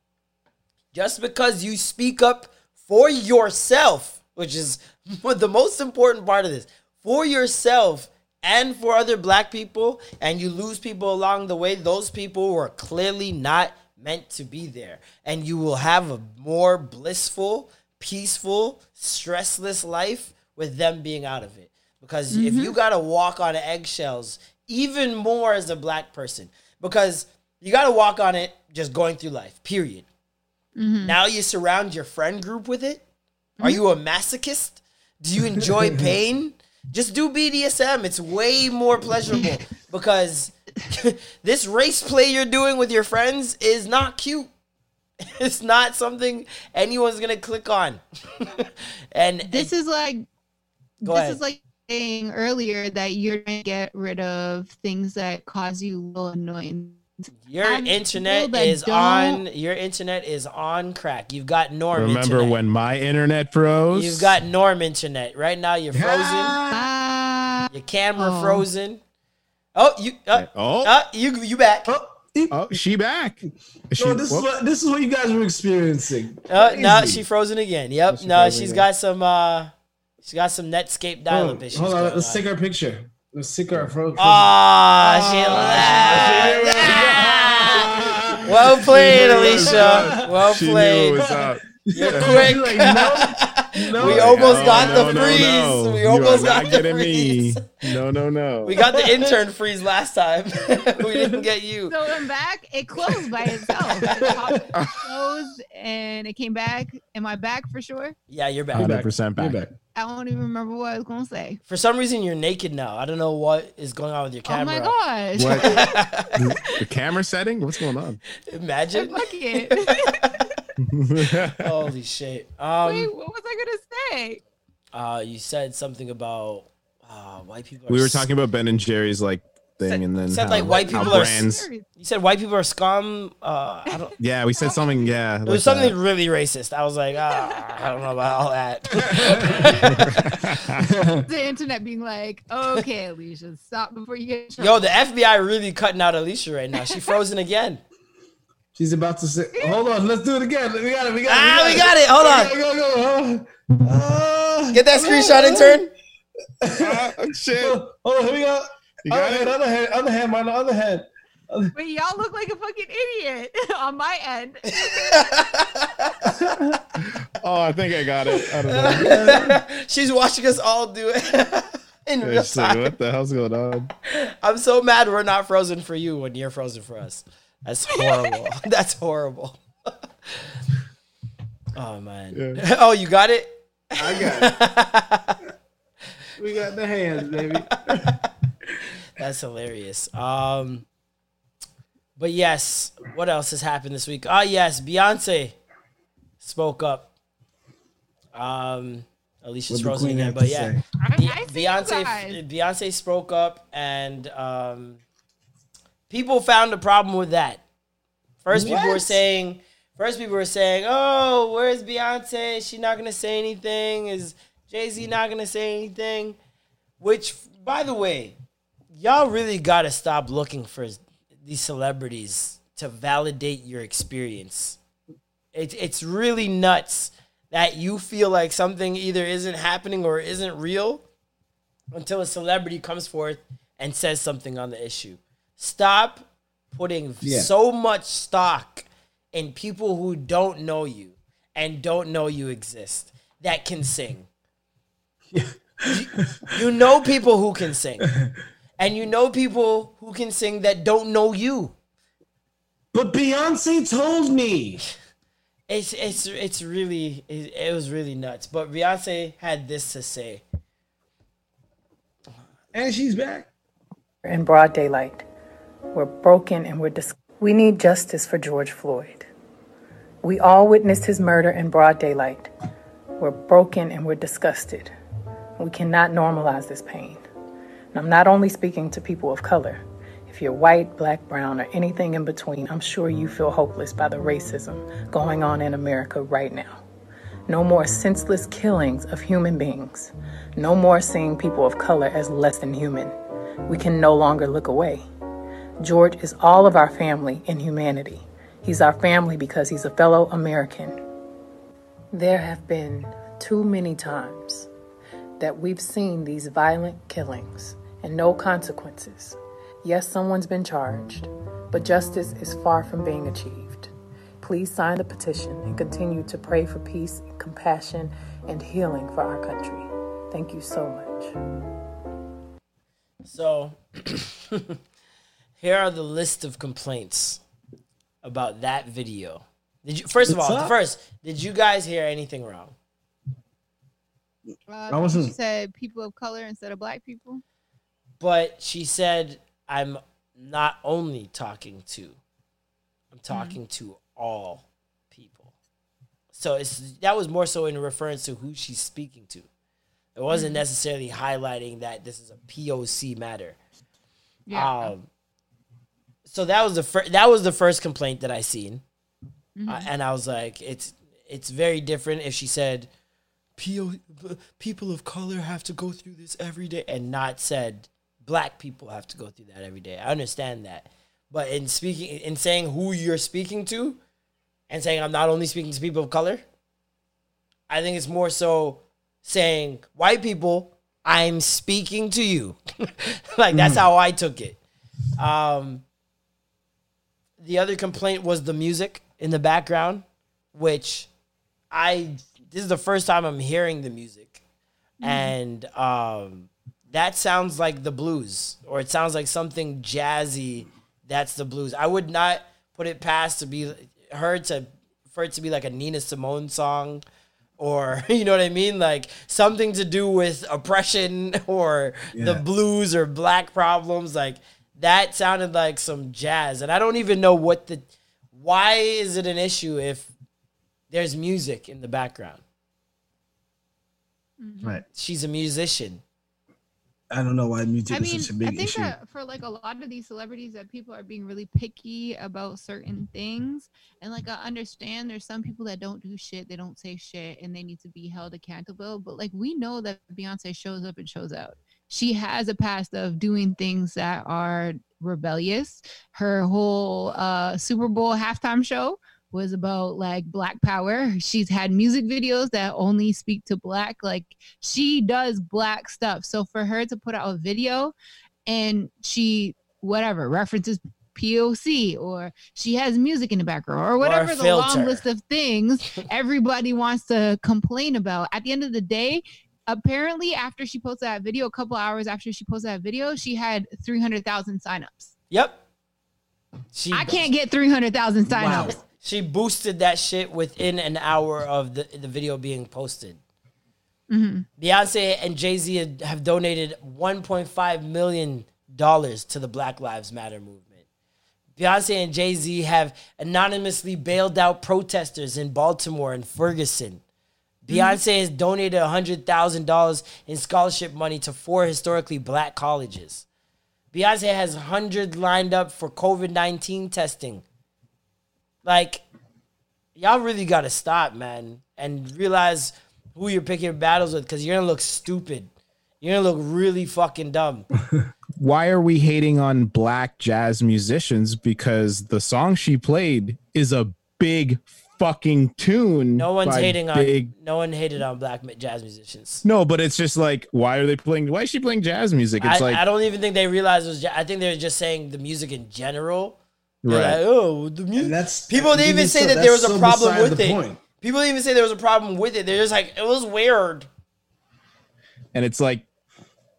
Just because you speak up for yourself, which is the most important part of this, for yourself and for other Black people, and you lose people along the way, those people were clearly not meant to be there. And you will have a more blissful, peaceful, stressless life with them being out of it. Because if you got to walk on eggshells, even more as a black person, because you got to walk on it just going through life, period. Now you surround your friend group with it. Are you a masochist? Do you enjoy pain? Just do BDSM. It's way more pleasurable because this race play you're doing with your friends is not cute. It's not something anyone's going to click on. And this is like, this is like saying earlier that you're going to get rid of things that cause you little annoyance. Your internet is on crack. You've got Norm Remember when my internet froze? You've got Norm internet. Right now you're frozen. Your camera frozen. You back. Oh, she back. This is what you guys were experiencing. No, she frozen again. Yep. She's got some Netscape dial-up issues. Hold on, let's take our picture. Let's take our photo. She laughed. Yeah. Well played, Alicia. Well played. She knew it was up. You're quick. We almost got the freeze. We almost got the freeze. No. We got the intern freeze last time. We didn't get you. So I'm back. It closed by itself. It closed and it came back. Am I back for sure? Yeah, you're back. 100% back. You're back. I don't even remember what I was going to say. For some reason, you're naked now. I don't know what is going on with your camera. Oh, my gosh. What? The camera setting? What's going on? Imagine. I'm fucking it. Holy shit. Wait, what was I going to say? You said something about white people. We were talking about Ben and Jerry's thing. You said white people are scum. Yeah, we said something. Yeah, it was something really racist. I was like, I don't know about all that. The internet being like, okay, Alicia, stop before you get in trouble. Yo, the FBI really cutting out Alicia right now. She frozen again. She's about to say, hold on, let's do it again. We got it. Hold on. Get that screenshot intern. Shit. Hold on, here we go. Other hand. Wait, y'all look like a fucking idiot on my end. I think I got it. I don't know. She's watching us all do it in real time. What the hell's going on? I'm so mad we're not frozen for you when you're frozen for us. That's horrible. That's horrible. Oh, man. Yeah. Oh, you got it? I got it. We got the hands, baby. That's hilarious. But yes, what else has happened this week? Yes, Beyonce spoke up. Alicia's frozen again, but yeah. Beyonce spoke up, and people found a problem with that. First people were saying, oh, where's Beyonce? Is she not going to say anything? Is Jay-Z not going to say anything? Which, by the way, y'all really gotta stop looking for these celebrities to validate your experience. It's really nuts that you feel like something either isn't happening or isn't real until a celebrity comes forth and says something on the issue. Stop putting so much stock in people who don't know you and don't know you exist that can sing. You know people who can sing. And you know people who can sing that don't know you. But Beyonce told me. It was really nuts. But Beyonce had this to say. And she's back. We're in broad daylight. We're broken and we're we need justice for George Floyd. We all witnessed his murder in broad daylight. We're broken and we're disgusted. We cannot normalize this pain. I'm not only speaking to people of color. If you're white, black, brown, or anything in between, I'm sure you feel hopeless by the racism going on in America right now. No more senseless killings of human beings. No more seeing people of color as less than human. We can no longer look away. George is all of our family in humanity. He's our family because he's a fellow American. There have been too many times that we've seen these violent killings and no consequences. Yes, someone's been charged, but justice is far from being achieved. Please sign the petition and continue to pray for peace, compassion, and healing for our country. Thank you so much. So, here are the list of complaints about that video. Did you guys hear anything wrong? She said people of color instead of black people. But she said, I'm not only talking to, I'm talking to all people. So that was more so in reference to who she's speaking to. It wasn't necessarily highlighting that this is a POC matter. Yeah. So that was the first complaint that I seen. Mm-hmm. And I was like, it's very different if she said, people of color have to go through this every day, and not said black people have to go through that every day. I understand that. But in saying who you're speaking to and saying I'm not only speaking to people of color, I think it's more so saying white people, I'm speaking to you. That's how I took it. The other complaint was the music in the background, which this is the first time I'm hearing the music. Mm-hmm. And that sounds like the blues, or it sounds like something jazzy. That's the blues. I would not put it past for it to be like a Nina Simone song, or you know what I mean, like something to do with oppression or the blues or black problems. Like that sounded like some jazz, and I don't even know why is it an issue if there's music in the background. Mm-hmm. Right, she's a musician. I don't know why music is such a big issue. I think that for like a lot of these celebrities that people are being really picky about certain things. And like I understand there's some people that don't do shit, they don't say shit, and they need to be held accountable. But like we know that Beyonce shows up and shows out. She has a past of doing things that are rebellious. Her whole Super Bowl halftime show was about like black power. She's had music videos that only speak to black. Like she does black stuff. So for her to put out a video and she references POC, or she has music in the background, or whatever, or the long list of things everybody wants to complain about. At the end of the day, apparently after she posted that video, a couple hours after she posted that video, she had 300,000 signups. Yep. I can't get 300,000 signups. Wow. She boosted that shit within an hour of the video being posted. Mm-hmm. Beyonce and Jay-Z have donated $1.5 million to the Black Lives Matter movement. Beyonce and Jay-Z have anonymously bailed out protesters in Baltimore and Ferguson. Mm-hmm. Beyonce has donated $100,000 in scholarship money to 4 historically black colleges. Beyonce has 100 lined up for COVID-19 testing. Like, y'all really got to stop, man, and realize who you're picking battles with, because you're going to look stupid. You're going to look really fucking dumb. Why are we hating on black jazz musicians? Because the song she played is a big fucking tune. No one hated on black jazz musicians. No, but it's just like, why is she playing jazz music? It's I don't even think they realized it was jazz. I think they were just saying the music in general. Right. Like, the music. People didn't even say that there was a problem with it. People didn't even say there was a problem with it. They're just like, it was weird. And it's like,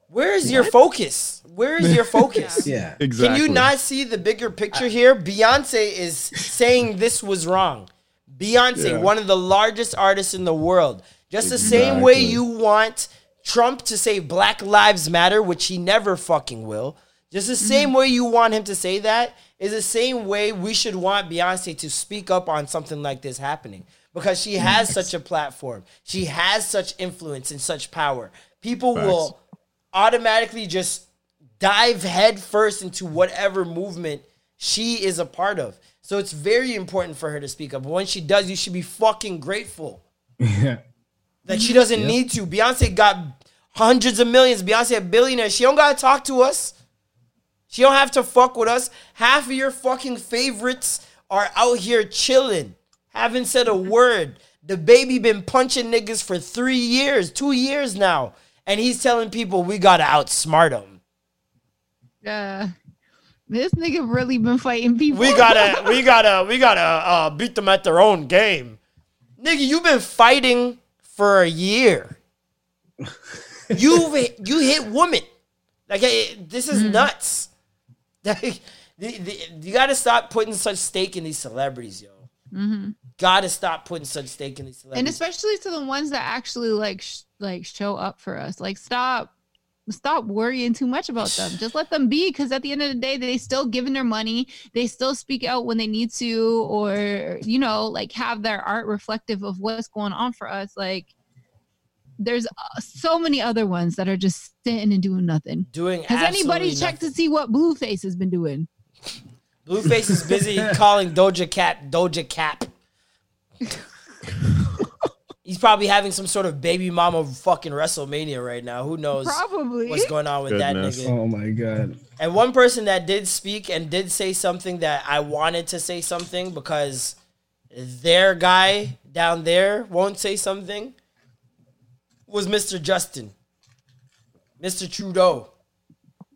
where is your focus? Yeah, exactly. Can you not see the bigger picture here? Beyonce is saying this was wrong. Beyonce, one of the largest artists in the world. Just the same way you want Trump to say Black Lives Matter, which he never fucking will. Just the same way you want him to say that is the same way we should want Beyonce to speak up on something like this happening, because she has such a platform. She has such influence and such power. People will automatically just dive headfirst into whatever movement she is a part of. So it's very important for her to speak up. But when she does, you should be fucking grateful that she doesn't need to. Beyonce got hundreds of millions. Beyonce a billionaire. She don't got to talk to us. She don't have to fuck with us. Half of your fucking favorites are out here chilling. Haven't said a word. The baby been punching niggas for 2 years now. And he's telling people we got to outsmart him. Yeah. This nigga really been fighting people. We gotta beat them at their own game. Nigga, you've been fighting for a year. You hit women. Like, this is nuts. Like, you gotta stop putting such stake in these celebrities, yo. Mm-hmm. Gotta stop putting such stake in these celebrities, and especially to the ones that actually like show up for us. Like, stop worrying too much about them. Just let them be, because at the end of the day, they still giving their money. They still speak out when they need to, or, you know, like, have their art reflective of what's going on for us. Like, there's so many other ones that are just sitting and doing nothing. Has anybody checked to see what Blueface has been doing? Blueface is busy calling Doja Cat Doja Cap. He's probably having some sort of baby mama fucking WrestleMania right now. Who knows? Probably. What's going on with that nigga? Oh my God. And one person that did speak and did say something that I wanted to say something, because their guy down there won't say something, was Mr. Justin. Mr. Trudeau.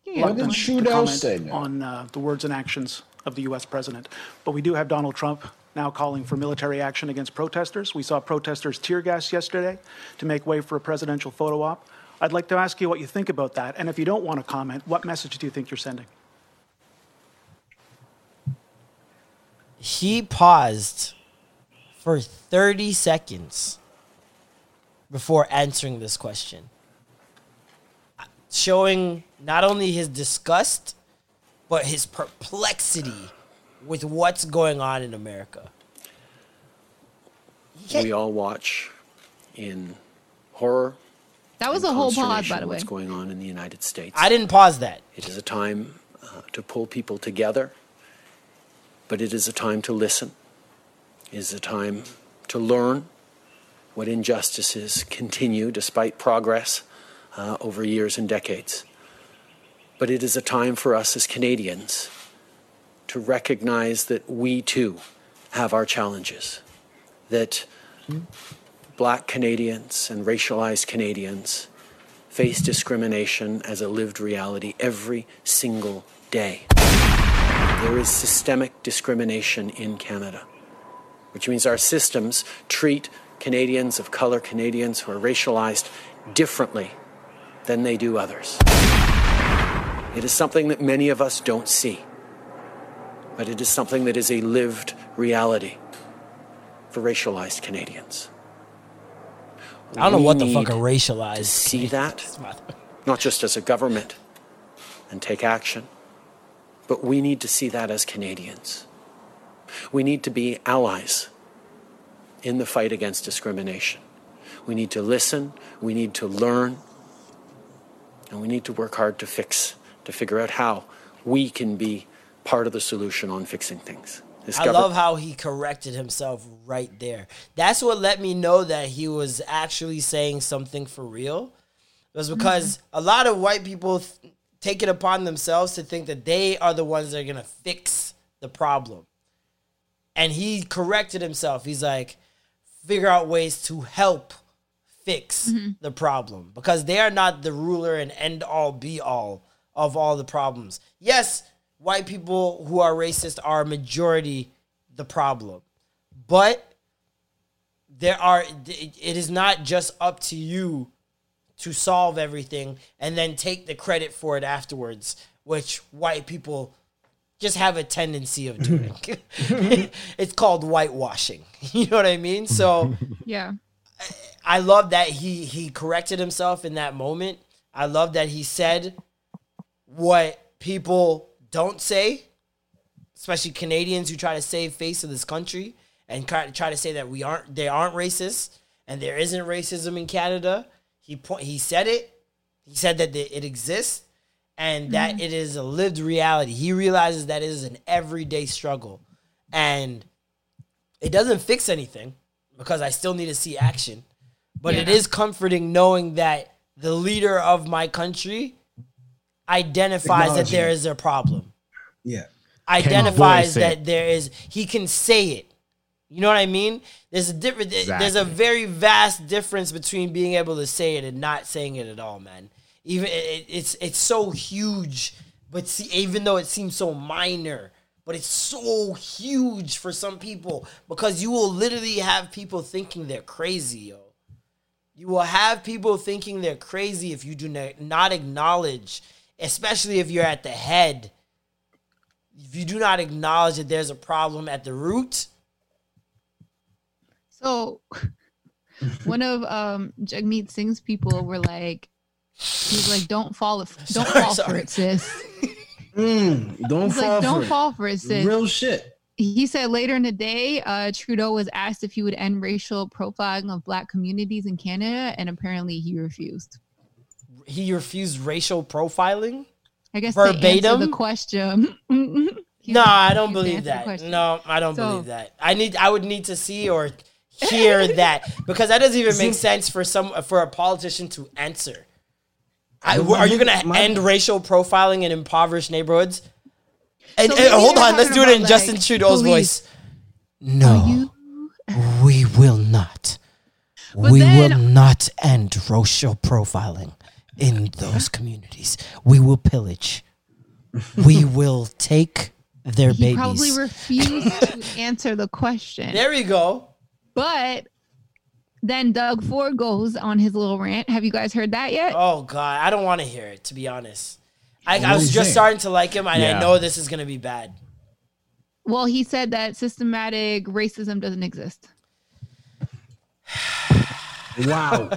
Yeah. What did Trudeau say on the words and actions of the U.S. president? But we do have Donald Trump now calling for military action against protesters. We saw protesters tear gas yesterday to make way for a presidential photo op. I'd like to ask you what you think about that. And if you don't want to comment, what message do you think you're sending? He paused for 30 seconds before answering this question, showing not only his disgust, but his perplexity with what's going on in America. We all watch in horror. That was a whole pause, by the way. What's going on in the United States. I didn't pause that. It is a time to pull people together, but it is a time to listen. It is a time to learn what injustices continue despite progress over years and decades. But it is a time for us as Canadians to recognize that we too have our challenges, that Black Canadians and racialized Canadians face discrimination as a lived reality every single day. There is systemic discrimination in Canada, which means our systems treat Canadians of color, Canadians who are racialized, differently than they do others. It is something that many of us don't see, but it is something that is a lived reality for racialized Canadians. I don't know what the fuck a racialized is. See that? Not just as a government and take action, but we need to see that as Canadians. We need to be allies in the fight against discrimination. We need to listen, we need to learn, and we need to work hard to figure out how we can be part of the solution on fixing things. I love how he corrected himself right there. That's what let me know that he was actually saying something for real. It was because a lot of white people take it upon themselves to think that they are the ones that are going to fix the problem. And he corrected himself. He's like, figure out ways to help fix the problem, because they are not the ruler and end all be all of all the problems. Yes, white people who are racist are a majority the problem. But it is not just up to you to solve everything and then take the credit for it afterwards, which white people just have a tendency of doing. It's called whitewashing. You know what I mean? So yeah, I love that he corrected himself in that moment. I love that he said what people don't say, especially Canadians who try to save face of this country and try to say that they aren't racist and there isn't racism in Canada. He said it. He said that it exists and that it is a lived reality. He realizes that it is an everyday struggle and it doesn't fix anything because I still need to see action, but it is comforting knowing that the leader of my country identifies that there is a problem. Yeah. Identifies that there is, he can say it. You know what I mean? There's a different, there's a very vast difference between being able to say it and not saying it at all, man. Even it's so huge But see, even though it seems so minor, but it's so huge for some people, because you will literally have people thinking they're crazy, yo. You will have people thinking they're crazy if you do not acknowledge, especially if you're at the head. If you do not acknowledge that there's a problem at the root. So one of Jagmeet Singh's people were like, he's like, don't fall for it, sis. Don't fall for it, sis. Real shit. He said later in the day, Trudeau was asked if he would end racial profiling of black communities in Canada, and apparently he refused. He refused racial profiling? I guess verbatim answer the question. No, I don't believe that. No, I don't believe that. I would need to see or hear that, because that doesn't even make sense for a politician to answer. Are you going to end racial profiling in impoverished neighborhoods? And hold on, let's do it in Justin Trudeau's voice. No, we will not. We will not end racial profiling in those communities. We will pillage. We will take their babies. He probably refused to answer the question. There you go. But then Doug Ford goes on his little rant. Have you guys heard that yet? Oh, God. I don't want to hear it, to be honest. I was just starting to like him, and I know this is going to be bad. Well, he said that systematic racism doesn't exist. Wow.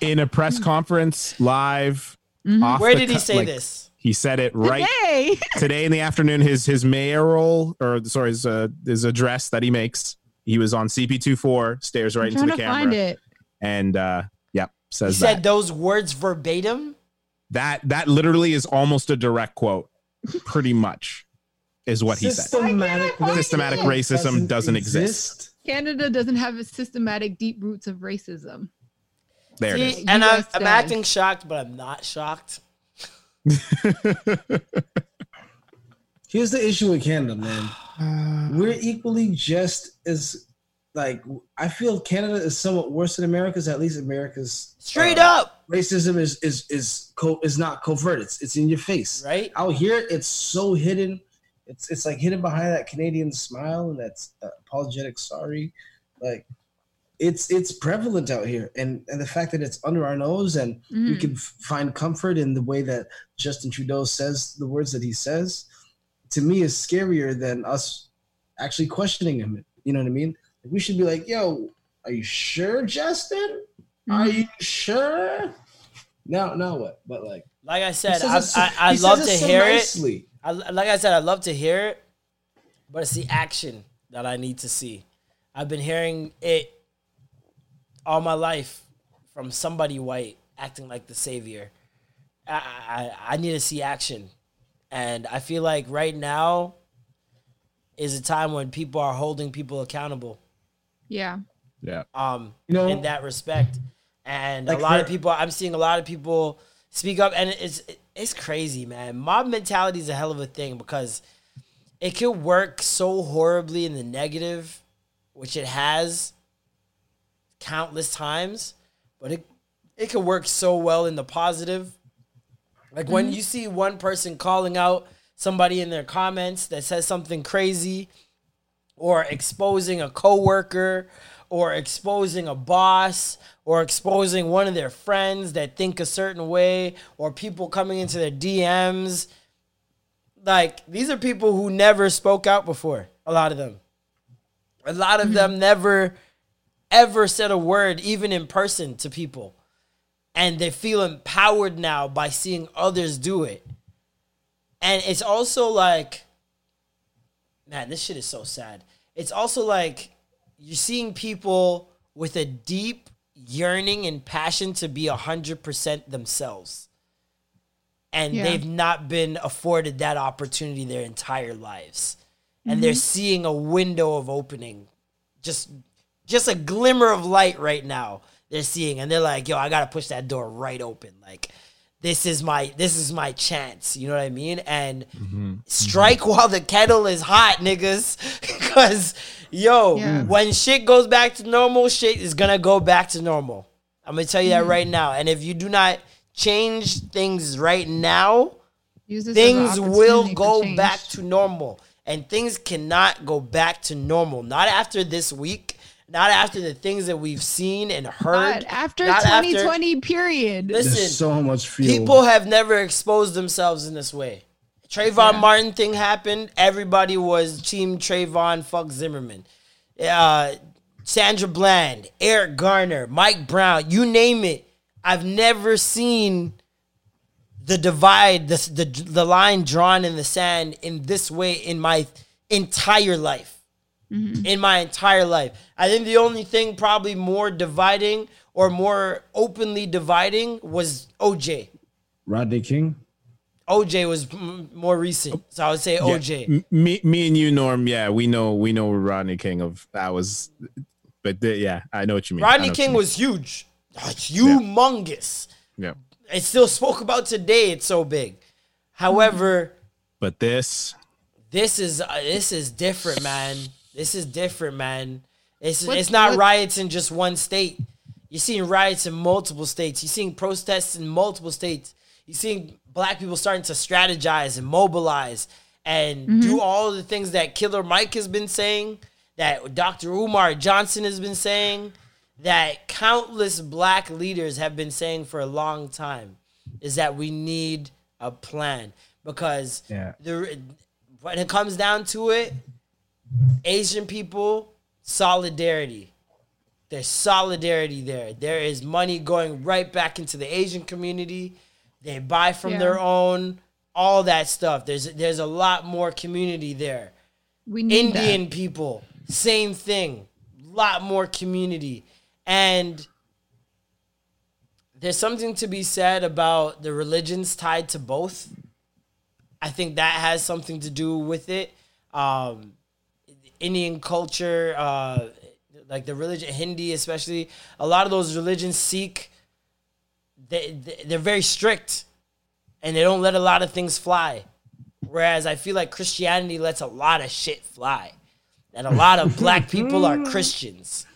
In a press conference, live. Mm-hmm. Where did he say this? He said it right today in the afternoon. His mayoral, or sorry, his address that he makes. He was on CP24, stares right into the camera. Find it. And says he said those words verbatim. That literally is almost a direct quote. Pretty much is what he said. Systematic racism doesn't exist. Canada doesn't have a systematic deep roots of racism. There it is. And I'm acting shocked, but I'm not shocked. Here's the issue with Canada, man. We're equally just as, like, I feel Canada is somewhat worse than America's. At least America's straight up racism is not covert. It's in your face. Right out here, it's so hidden. It's like hidden behind that Canadian smile and that apologetic sorry. Like, it's prevalent out here, and the fact that it's under our nose, and we can find comfort in the way that Justin Trudeau says the words that he says, to me is scarier than us actually questioning him. You know what I mean? We should be like, yo, are you sure, Justin? Are you sure? Now what? But like I said, I love to hear it. Like I said, I love to hear it, but it's the action that I need to see. I've been hearing it all my life from somebody white acting like the savior. I need to see action. And I feel like right now is a time when people are holding people accountable. Yeah. In that respect. And like I'm seeing a lot of people speak up, and it's crazy, man. Mob mentality is a hell of a thing, because it can work so horribly in the negative, which it has countless times, but it can work so well in the positive. Like when you see one person calling out somebody in their comments that says something crazy, or exposing a coworker, or exposing a boss, or exposing one of their friends that think a certain way, or people coming into their DMs. Like, these are people who never spoke out before. A lot of them. A lot of them never, ever said a word, even in person, to people. And they feel empowered now by seeing others do it. And it's also like, man, this shit is so sad. It's also like you're seeing people with a deep yearning and passion to be 100% themselves. And they've not been afforded that opportunity their entire lives. And they're seeing a window of opening. Just a glimmer of light right now they're seeing. And they're like, yo, I got to push that door right open. Like, This is my chance. You know what I mean? And strike while the kettle is hot, niggas. Because, when shit goes back to normal, shit is going to go back to normal. I'm going to tell you that right now. And if you do not change things right now, things will go back to normal. And things cannot go back to normal. Not after this week. Not after the things that we've seen and heard. Not after 2020, period. Listen, there's so much fuel. People have never exposed themselves in this way. Trayvon Martin thing happened. Everybody was team Trayvon, fuck Zimmerman. Sandra Bland, Eric Garner, Mike Brown, you name it. I've never seen the divide, the line drawn in the sand in this way in my entire life. Mm-hmm. In my entire life. I think the only thing probably more dividing or more openly dividing was OJ. Rodney King? OJ was more recent, so I would say OJ. Yeah. Me and you, Norm, yeah, we know Rodney King of that was, but yeah, I know what you mean. Rodney King was huge. It's humongous. Yeah. It's still spoke about today. It's so big. However, but this is different, man. This is different, man. It's not riots in just one state. You're seeing riots in multiple states. You're seeing protests in multiple states. You're seeing black people starting to strategize and mobilize and do all the things that Killer Mike has been saying, that Dr. Umar Johnson has been saying, that countless black leaders have been saying for a long time, is that we need a plan. Because when it comes down to it, Asian people, solidarity. There's solidarity there. There is money going right back into the Asian community. They buy from their own, all that stuff. There's a lot more community there. We need Indian people, same thing. A lot more community. And there's something to be said about the religions tied to both. I think that has something to do with it. Indian culture, like the religion, Hindi especially, a lot of those religions seek, they're very strict and they don't let a lot of things fly. Whereas I feel like Christianity lets a lot of shit fly. And a lot of black people are Christians.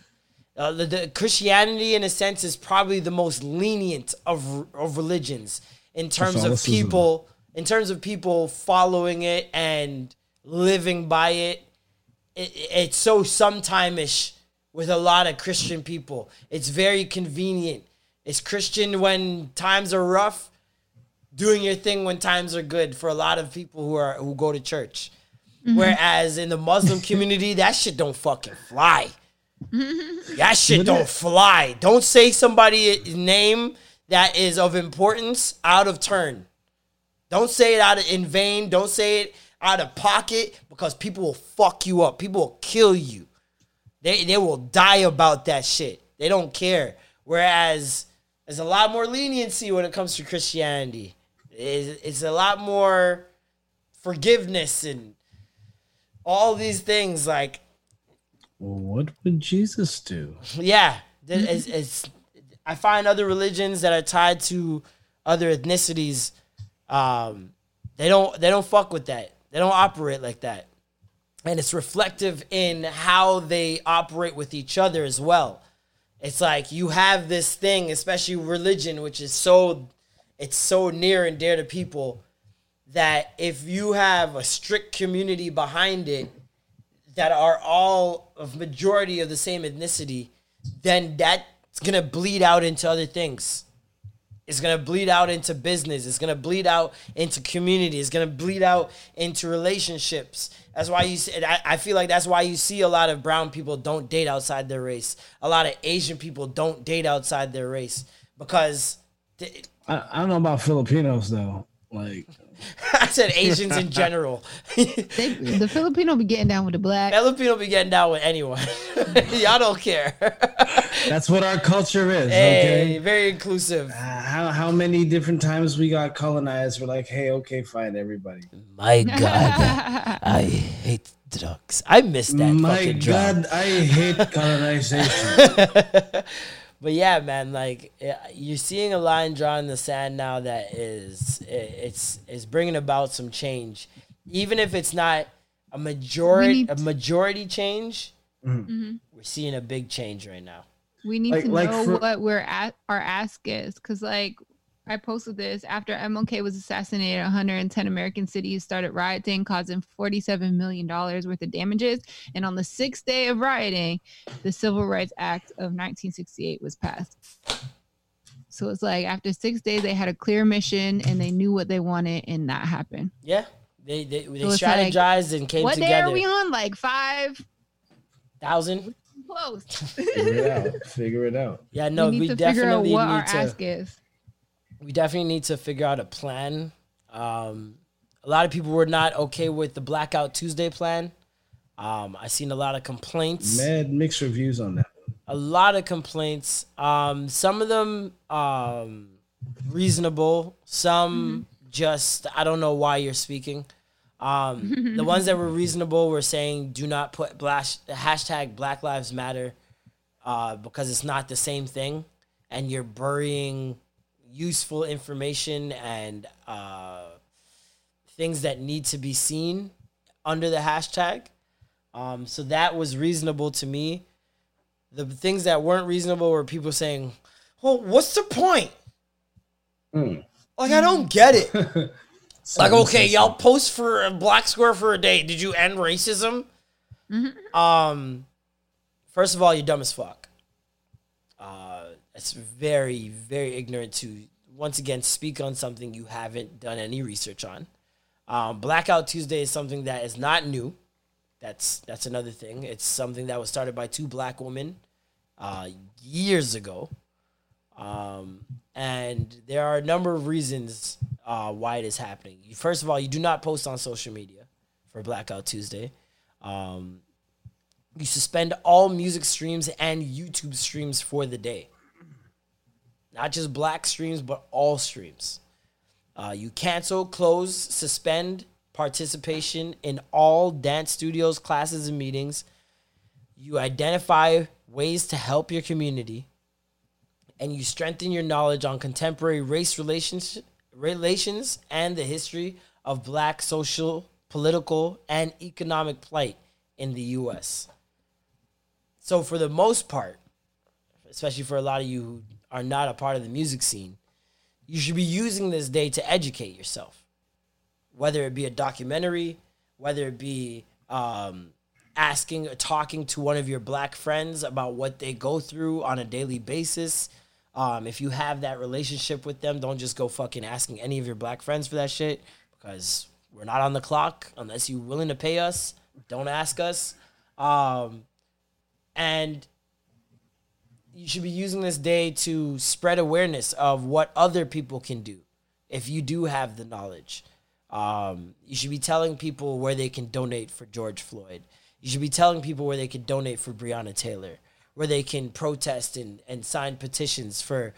The Christianity, in a sense, is probably the most lenient of religions in terms of people, following it and living by it. It's so sometime-ish with a lot of Christian people. It's very convenient. It's Christian when times are rough, doing your thing when times are good for a lot of people who go to church. Mm-hmm. Whereas in the Muslim community, that shit don't fucking fly. That shit don't fly. Don't say somebody's name that is of importance out of turn. Don't say it in vain. Don't say it out of pocket, because people will fuck you up. People will kill you. They will die about that shit. They don't care. Whereas there's a lot more leniency when it comes to Christianity. It's a lot more forgiveness and all these things, like, well, what would Jesus do? Yeah, I find other religions that are tied to other ethnicities, they don't fuck with that. They don't operate like that, and it's reflective in how they operate with each other as well. It's like you have this thing, especially religion, which is so near and dear to people, that if you have a strict community behind it that are all of majority of the same ethnicity, then that's going to bleed out into other things. It's going to bleed out into business. It's going to bleed out into community. It's going to bleed out into relationships. That's why you see, I feel like that's why you see a lot of brown people don't date outside their race. A lot of Asian people don't date outside their race, because I don't know about Filipinos though. Like, I said Asians in general. The Filipino be getting down with the black. Filipino be getting down with anyone. Y'all don't care. That's what our culture is. Hey, okay? Very inclusive. How many different times we got colonized? We're like, hey, okay, fine, everybody. My God, I hate drugs. I miss that. My God, I hate colonization. But yeah, man, like, you're seeing a line drawn in the sand now that is bringing about some change, even if it's not a majority change. Mm-hmm. We're seeing a big change right now. We need to know what our ask is, because, like, I posted this. After MLK was assassinated, 110 American cities started rioting, causing $47 million worth of damages. And on the 6th day of rioting, the Civil Rights Act of 1968 was passed. So it's like after 6 days, they had a clear mission and they knew what they wanted, and that happened. Yeah. They so strategized, like, and came together. What day are we on? Like 5,000? Close. Figure it out. Yeah, no, we definitely need to figure out a plan. A lot of people were not okay with the Blackout Tuesday plan. I seen a lot of complaints. Mad mixed reviews on that. A lot of complaints. Some of them reasonable. Some just, I don't know why you're speaking. The ones that were reasonable were saying, do not put hashtag Black Lives Matter because it's not the same thing. And you're burying useful information and things that need to be seen under the hashtag. So that was reasonable to me. The things that weren't reasonable were people saying, well, what's the point? Like, I don't get it. Like, okay, y'all post for a Black Square for a day. Did you end racism? First of all, you're dumb as fuck. It's very, very ignorant to, once again, speak on something you haven't done any research on. Blackout Tuesday is something that is not new. That's another thing. It's something that was started by two Black women years ago. And there are a number of reasons why it is happening. First of all, you do not post on social media for Blackout Tuesday. You suspend all music streams and YouTube streams for the day. Not just Black streams, but all streams. You cancel, close, suspend participation in all dance studios, classes, and meetings. You identify ways to help your community, and you strengthen your knowledge on contemporary race relations and the history of Black social, political, and economic plight in the U.S. So for the most part, especially for a lot of you who are not a part of the music scene, you should be using this day to educate yourself, whether it be a documentary, whether it be asking or talking to one of your Black friends about what they go through on a daily basis. If you have that relationship with them, don't just go fucking asking any of your Black friends for that shit, because we're not on the clock unless you're willing to pay us. Don't ask us. And you should be using this day to spread awareness of what other people can do if you do have the knowledge. You should be telling people where they can donate for George Floyd. You should be telling people where they can donate for Breonna Taylor, where they can protest and sign petitions for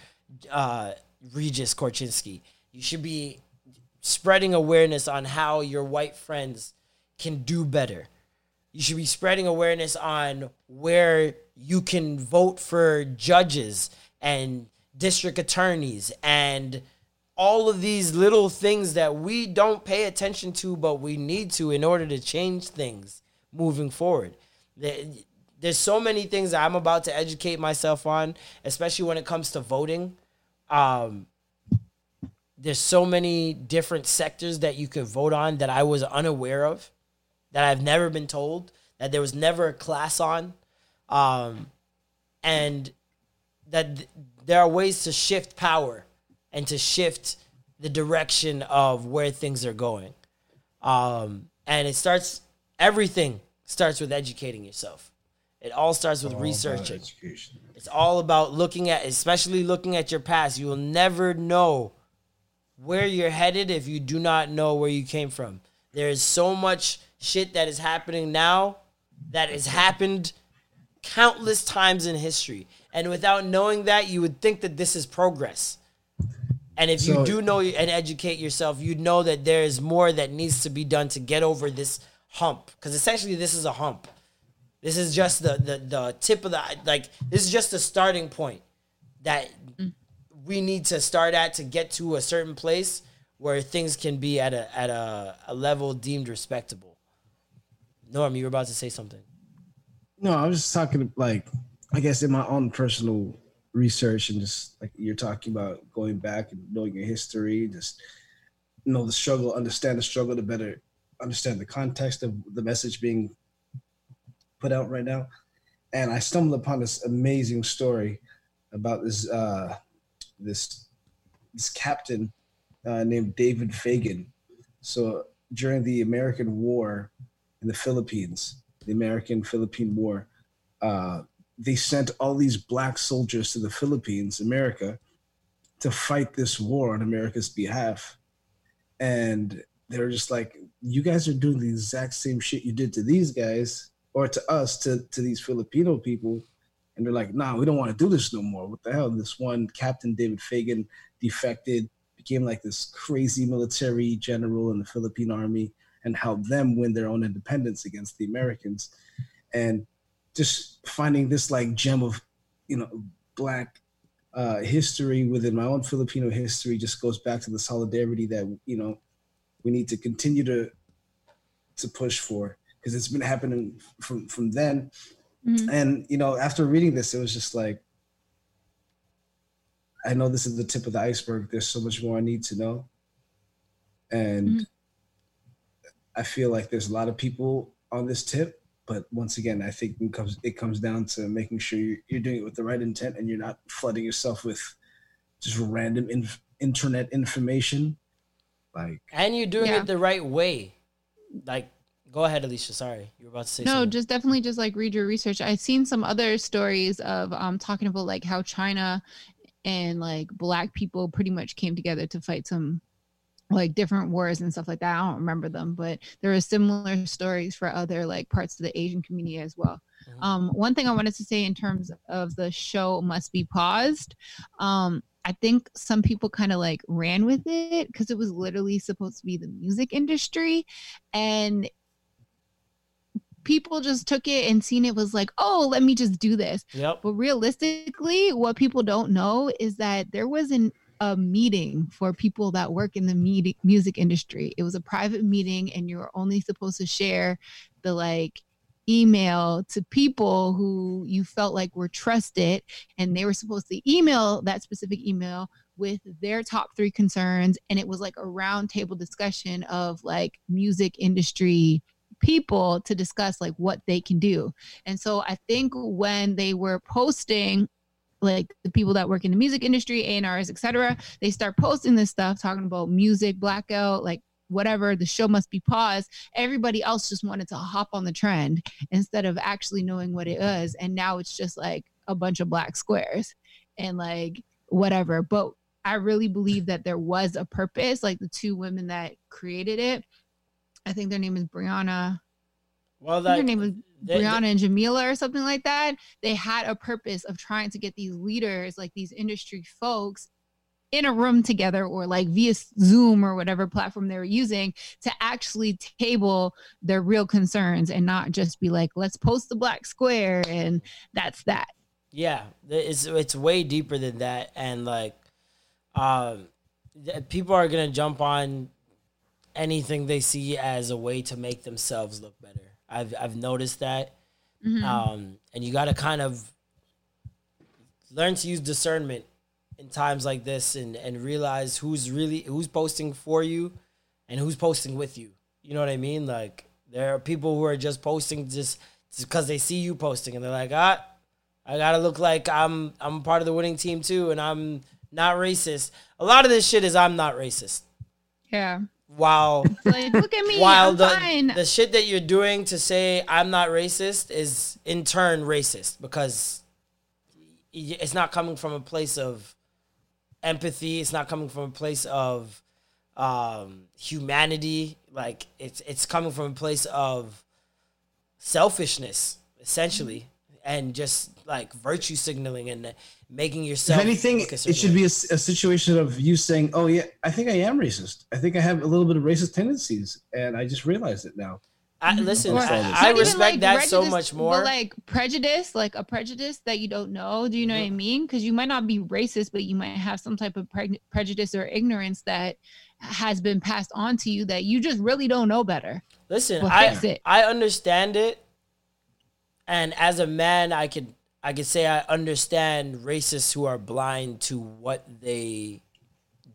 Regis Korchinski. You should be spreading awareness on how your white friends can do better. You should be spreading awareness on where you can vote for judges and district attorneys and all of these little things that we don't pay attention to, but we need to in order to change things moving forward. There's so many things that I'm about to educate myself on, especially when it comes to voting. There's so many different sectors that you can vote on that I was unaware of, that I've never been told, that there was never a class on, and that there are ways to shift power and to shift the direction of where things are going. And it starts... Everything starts with educating yourself. It all starts with researching. It's all about looking at, especially looking at your past. You will never know where you're headed if you do not know where you came from. There is so much shit that is happening now that has happened countless times in history. And without knowing that, you would think that this is progress. And if you do know and educate yourself, you'd know that there is more that needs to be done to get over this hump, because essentially this is a hump. This is just the tip of the, like, this is just the starting point that we need to start at to get to a certain place where things can be at a level deemed respectable. Norm, you were about to say something. No, I was just talking, like, I guess in my own personal research and just like you're talking about going back and knowing your history, just know the struggle, understand the struggle to better understand the context of the message being put out right now. And I stumbled upon this amazing story about this this captain named David Fagan. So during the American War in the Philippines, the American-Philippine War, they sent all these black soldiers to the Philippines, America, to fight this war on America's behalf. And they were just like, you guys are doing the exact same shit you did to these guys or to us, to these Filipino people. And they're like, nah, we don't want to do this no more. What the hell? And this one Captain David Fagan defected, became like this crazy military general in the Philippine army and helped them win their own independence against the Americans. And just finding this like gem of, you know, black history within my own Filipino history just goes back to the solidarity that, you know, we need to continue to push for, because it's been happening from then. Mm-hmm. And, you know, after reading this, it was just like, I know this is the tip of the iceberg. There's so much more I need to know. And I feel like there's a lot of people on this tip, but once again, I think it comes down to making sure you're doing it with the right intent and you're not flooding yourself with just random internet information. Like, and you're doing it the right way. Like, go ahead, Alicia. Sorry, you were about to say something. No, just definitely just like read your research. I've seen some other stories of talking about like how China and like black people pretty much came together to fight some like different wars and stuff like that. I don't remember them, but there are similar stories for other like parts of the Asian community as well. Mm-hmm. One thing I wanted to say in terms of the show must be paused. I think some people kind of like ran with it because it was literally supposed to be the music industry, and people just took it and seen it was like, oh, let me just do this. Yep. But realistically, what people don't know is that there wasn't a meeting for people that work in the music industry. It was a private meeting, and you were only supposed to share the like email to people who you felt like were trusted, and they were supposed to email that specific email with their top 3 concerns. And it was like a round table discussion of like music industry people to discuss like what they can do. And so I think when they were posting like the people that work in the music industry, A&Rs, etc., they start posting this stuff talking about music blackout, like whatever, the show must be paused. Everybody else just wanted to hop on the trend instead of actually knowing what it is. And now it's just like a bunch of black squares and like whatever. But I really believe that there was a purpose. Like the 2 women that created it, I think their name is Brianna. Well, that, her name was Brianna and Jamila or something like that. They had a purpose of trying to get these leaders, like these industry folks, in a room together or like via Zoom or whatever platform they were using to actually table their real concerns and not just be like, let's post the black square and that's that. Yeah, it's way deeper than that. And like people are going to jump on anything they see as a way to make themselves look better. I've noticed that. Mm-hmm. And you got to kind of learn to use discernment in times like this and realize who's posting for you and who's posting with you. You know what I mean? Like there are people who are just posting just because they see you posting and they're like, I got to look like I'm part of the winning team too. And I'm not racist. A lot of this shit is I'm not racist. Yeah. Wow. Like, look at me. While the shit that you're doing to say I'm not racist is in turn racist because it's not coming from a place of empathy. It's not coming from a place of humanity. Like it's coming from a place of selfishness, essentially, and just like virtue signaling and making yourself. If anything, it should be a situation of you saying, oh yeah, I think I am racist. I think I have a little bit of racist tendencies and I just realized it now. Listen, I respect that so much more. But like prejudice, like a prejudice that you don't know. Do you know what I mean? Because you might not be racist, but you might have some type of prejudice or ignorance that has been passed on to you that you just really don't know better. Listen, I understand it. And as a man, I could I could say I understand racists who are blind to what they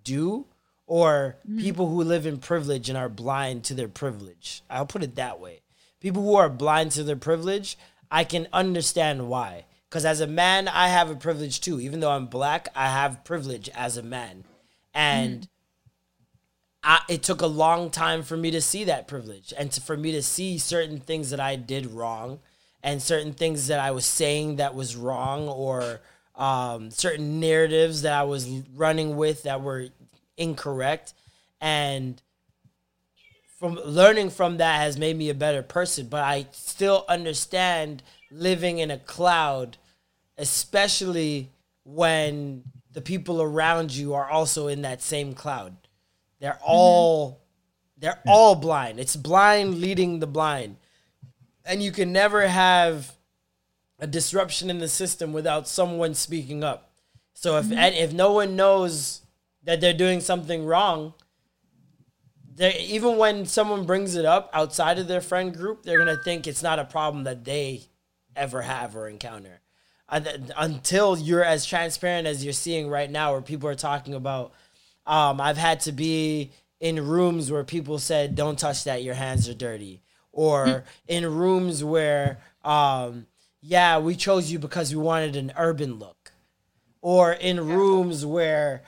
do, or people who live in privilege and are blind to their privilege. I'll put it that way. People who are blind to their privilege, I can understand why. Because as a man, I have a privilege too. Even though I'm black, I have privilege as a man. And it took a long time for me to see that privilege and for me to see certain things that I did wrong and certain things that I was saying that was wrong, or certain narratives that I was running with that were incorrect. And from learning from that has made me a better person. But I still understand living in a cloud, especially when the people around you are also in that same cloud. They're all all blind. It's blind leading the blind. And you can never have a disruption in the system without someone speaking up. So if no one knows that they're doing something wrong, even when someone brings it up outside of their friend group, they're going to think it's not a problem that they ever have or encounter. Until you're as transparent as you're seeing right now, where people are talking about, I've had to be in rooms where people said, don't touch that, your hands are dirty. Or in rooms where, yeah, we chose you because we wanted an urban look. Or in rooms where...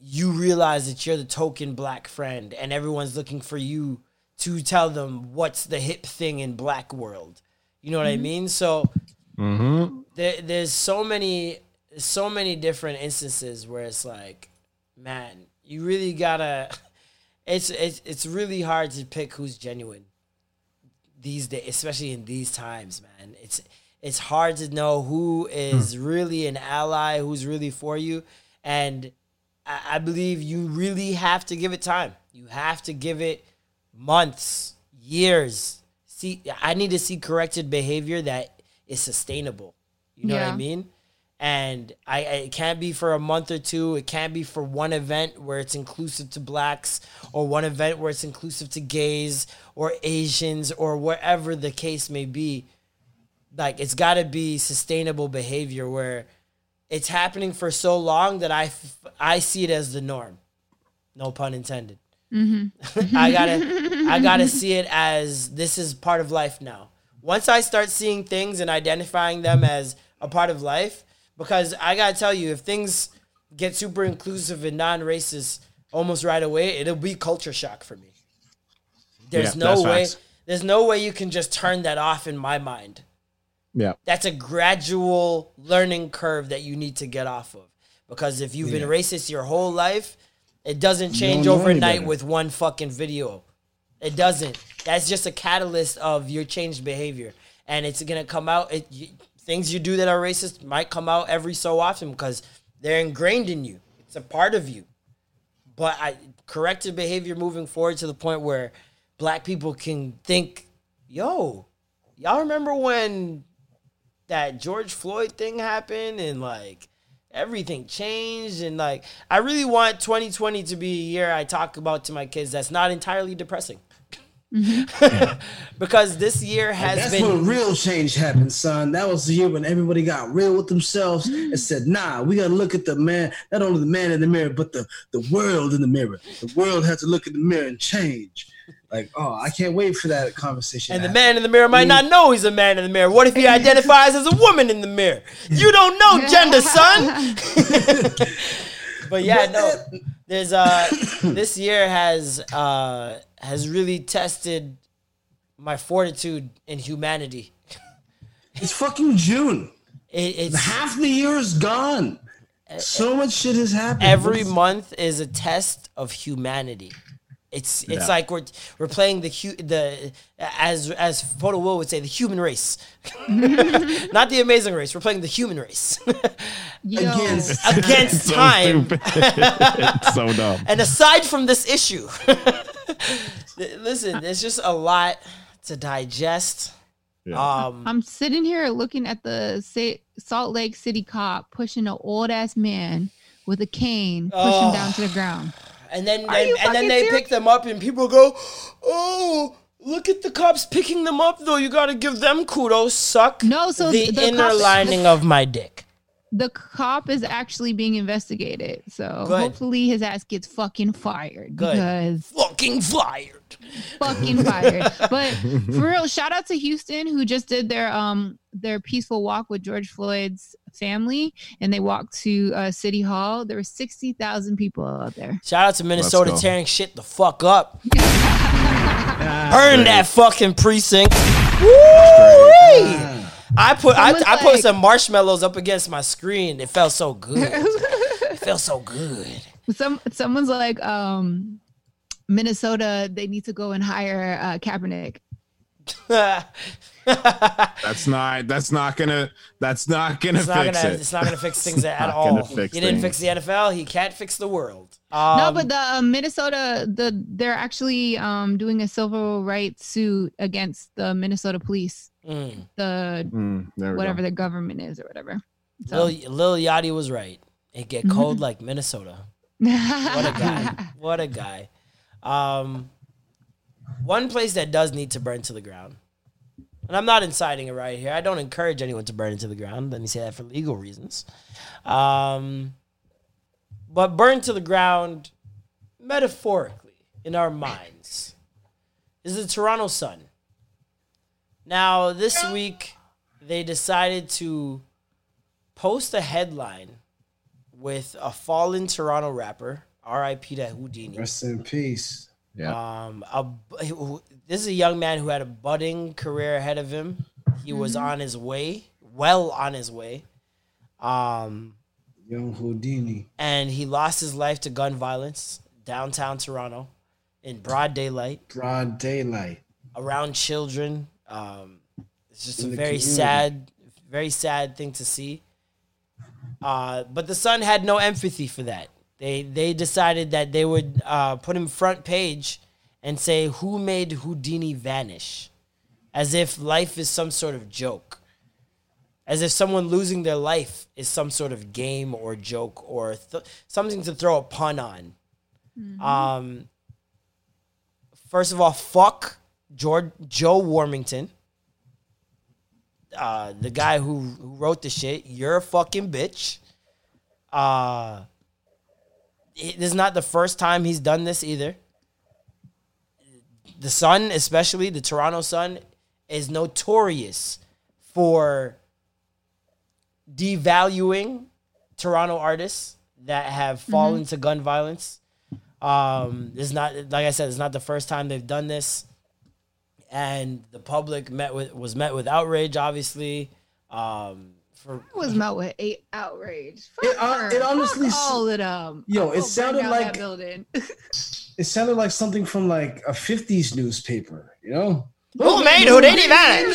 you realize that you're the token black friend and everyone's looking for you to tell them what's the hip thing in black world. You know what I mean? So there's so many different instances where it's like, man, you really gotta, it's really hard to pick who's genuine these days, especially in these times, man. It's hard to know who is really an ally, who's really for you. And I believe you really have to give it time. You have to give it months, years. See, I need to see corrected behavior that is sustainable. You know what I mean? And it can't be for a month or two. It can't be for one event where it's inclusive to blacks, or one event where it's inclusive to gays or Asians or whatever the case may be. Like, it's got to be sustainable behavior where it's happening for so long that I see it as the norm. No pun intended. I gotta see it as this is part of life now. Once I start seeing things and identifying them as a part of life, because I gotta tell you, if things get super inclusive and non-racist almost right away, it'll be culture shock for me. There's no way you can just turn that off in my mind. Yeah, that's a gradual learning curve that you need to get off of, because if you've been racist your whole life, it doesn't change overnight with one fucking video. It doesn't. That's just a catalyst of your changed behavior, and it's gonna come out. Things you do that are racist might come out every so often because they're ingrained in you. It's a part of you. But corrective behavior moving forward to the point where black people can think, yo, y'all remember when that George Floyd thing happened and like everything changed? And like, I really want 2020 to be a year I talk about to my kids that's not entirely depressing. Because this year has been... That's when real change happened, son. That was the year when everybody got real with themselves and said, nah, we got to look at the man, not only the man in the mirror, but the world in the mirror. The world has to look in the mirror and change. Like, oh, I can't wait for that conversation. And the man in the mirror might not know he's a man in the mirror. What if he identifies as a woman in the mirror? You don't know gender, son. But yeah, no, there's this year has really tested my fortitude and humanity. It's fucking June. It's half the year is gone. So much shit has happened. Every month is a test of humanity. It's like we're playing the as Photo Will would say, the human race, not the amazing race. We're playing the human race against so time. It's so dumb. And aside from this issue, listen, there's just a lot to digest. Yeah. I'm sitting here looking at the Salt Lake City cop pushing an old ass man with a cane, push him down to the ground. And then they pick them up and people go, oh, Look at the cops picking them up, though. You got to give them kudos. Suck no, so the inner lining of my dick. The cop is actually being investigated. So good. Hopefully his ass gets fucking fired. Good. Because Fucking fired. But for real, shout out to Houston, who just did their peaceful walk with George Floyd's family, and they walked to City Hall. There were 60,000 people out there. Shout out to Minnesota tearing shit the fuck up. Burn that fucking precinct. Woo! I put some marshmallows up against my screen. It felt so good. It felt so good. Someone's like, Minnesota, they need to go and hire Kaepernick. That's not gonna fix it. It's not gonna fix things at all. He didn't fix the NFL. He can't fix the world. No, but the Minnesota, they're actually doing a civil rights suit against the Minnesota police. Whatever the government is or whatever. So. Lil Yachty was right. It get cold like Minnesota. What a guy. One place that does need to burn to the ground, and I'm not inciting it right here. I don't encourage anyone to burn into the ground. Let me say that for legal reasons. But burn to the ground metaphorically in our minds is the Toronto Sun. Now, this week, they decided to post a headline with a fallen Toronto rapper, R.I.P. to Houdini. Rest in peace. Yeah. This is a young man who had a budding career ahead of him. He was on his way. Young Houdini. And he lost his life to gun violence downtown Toronto in broad daylight. Around children. It's just a very sad thing to see. But the Sun had no empathy for that. They decided that they would put him front page and say, "Who made Houdini vanish?" As if life is some sort of joke. As if someone losing their life is some sort of game or joke or something to throw a pun on. Mm-hmm. First of all, fuck Joe Warmington, the guy who wrote the shit. You're a fucking bitch. This is not the first time he's done this either. The Sun, especially the Toronto Sun, is notorious for devaluing Toronto artists that have fallen to gun violence. It's not, like I said, it's not the first time they've done this. And the public was met with outrage, obviously. It was met with outrage. It honestly, all of them. Yo, it sounded like something from like a 50s newspaper, you know? Who made Houdini vanish?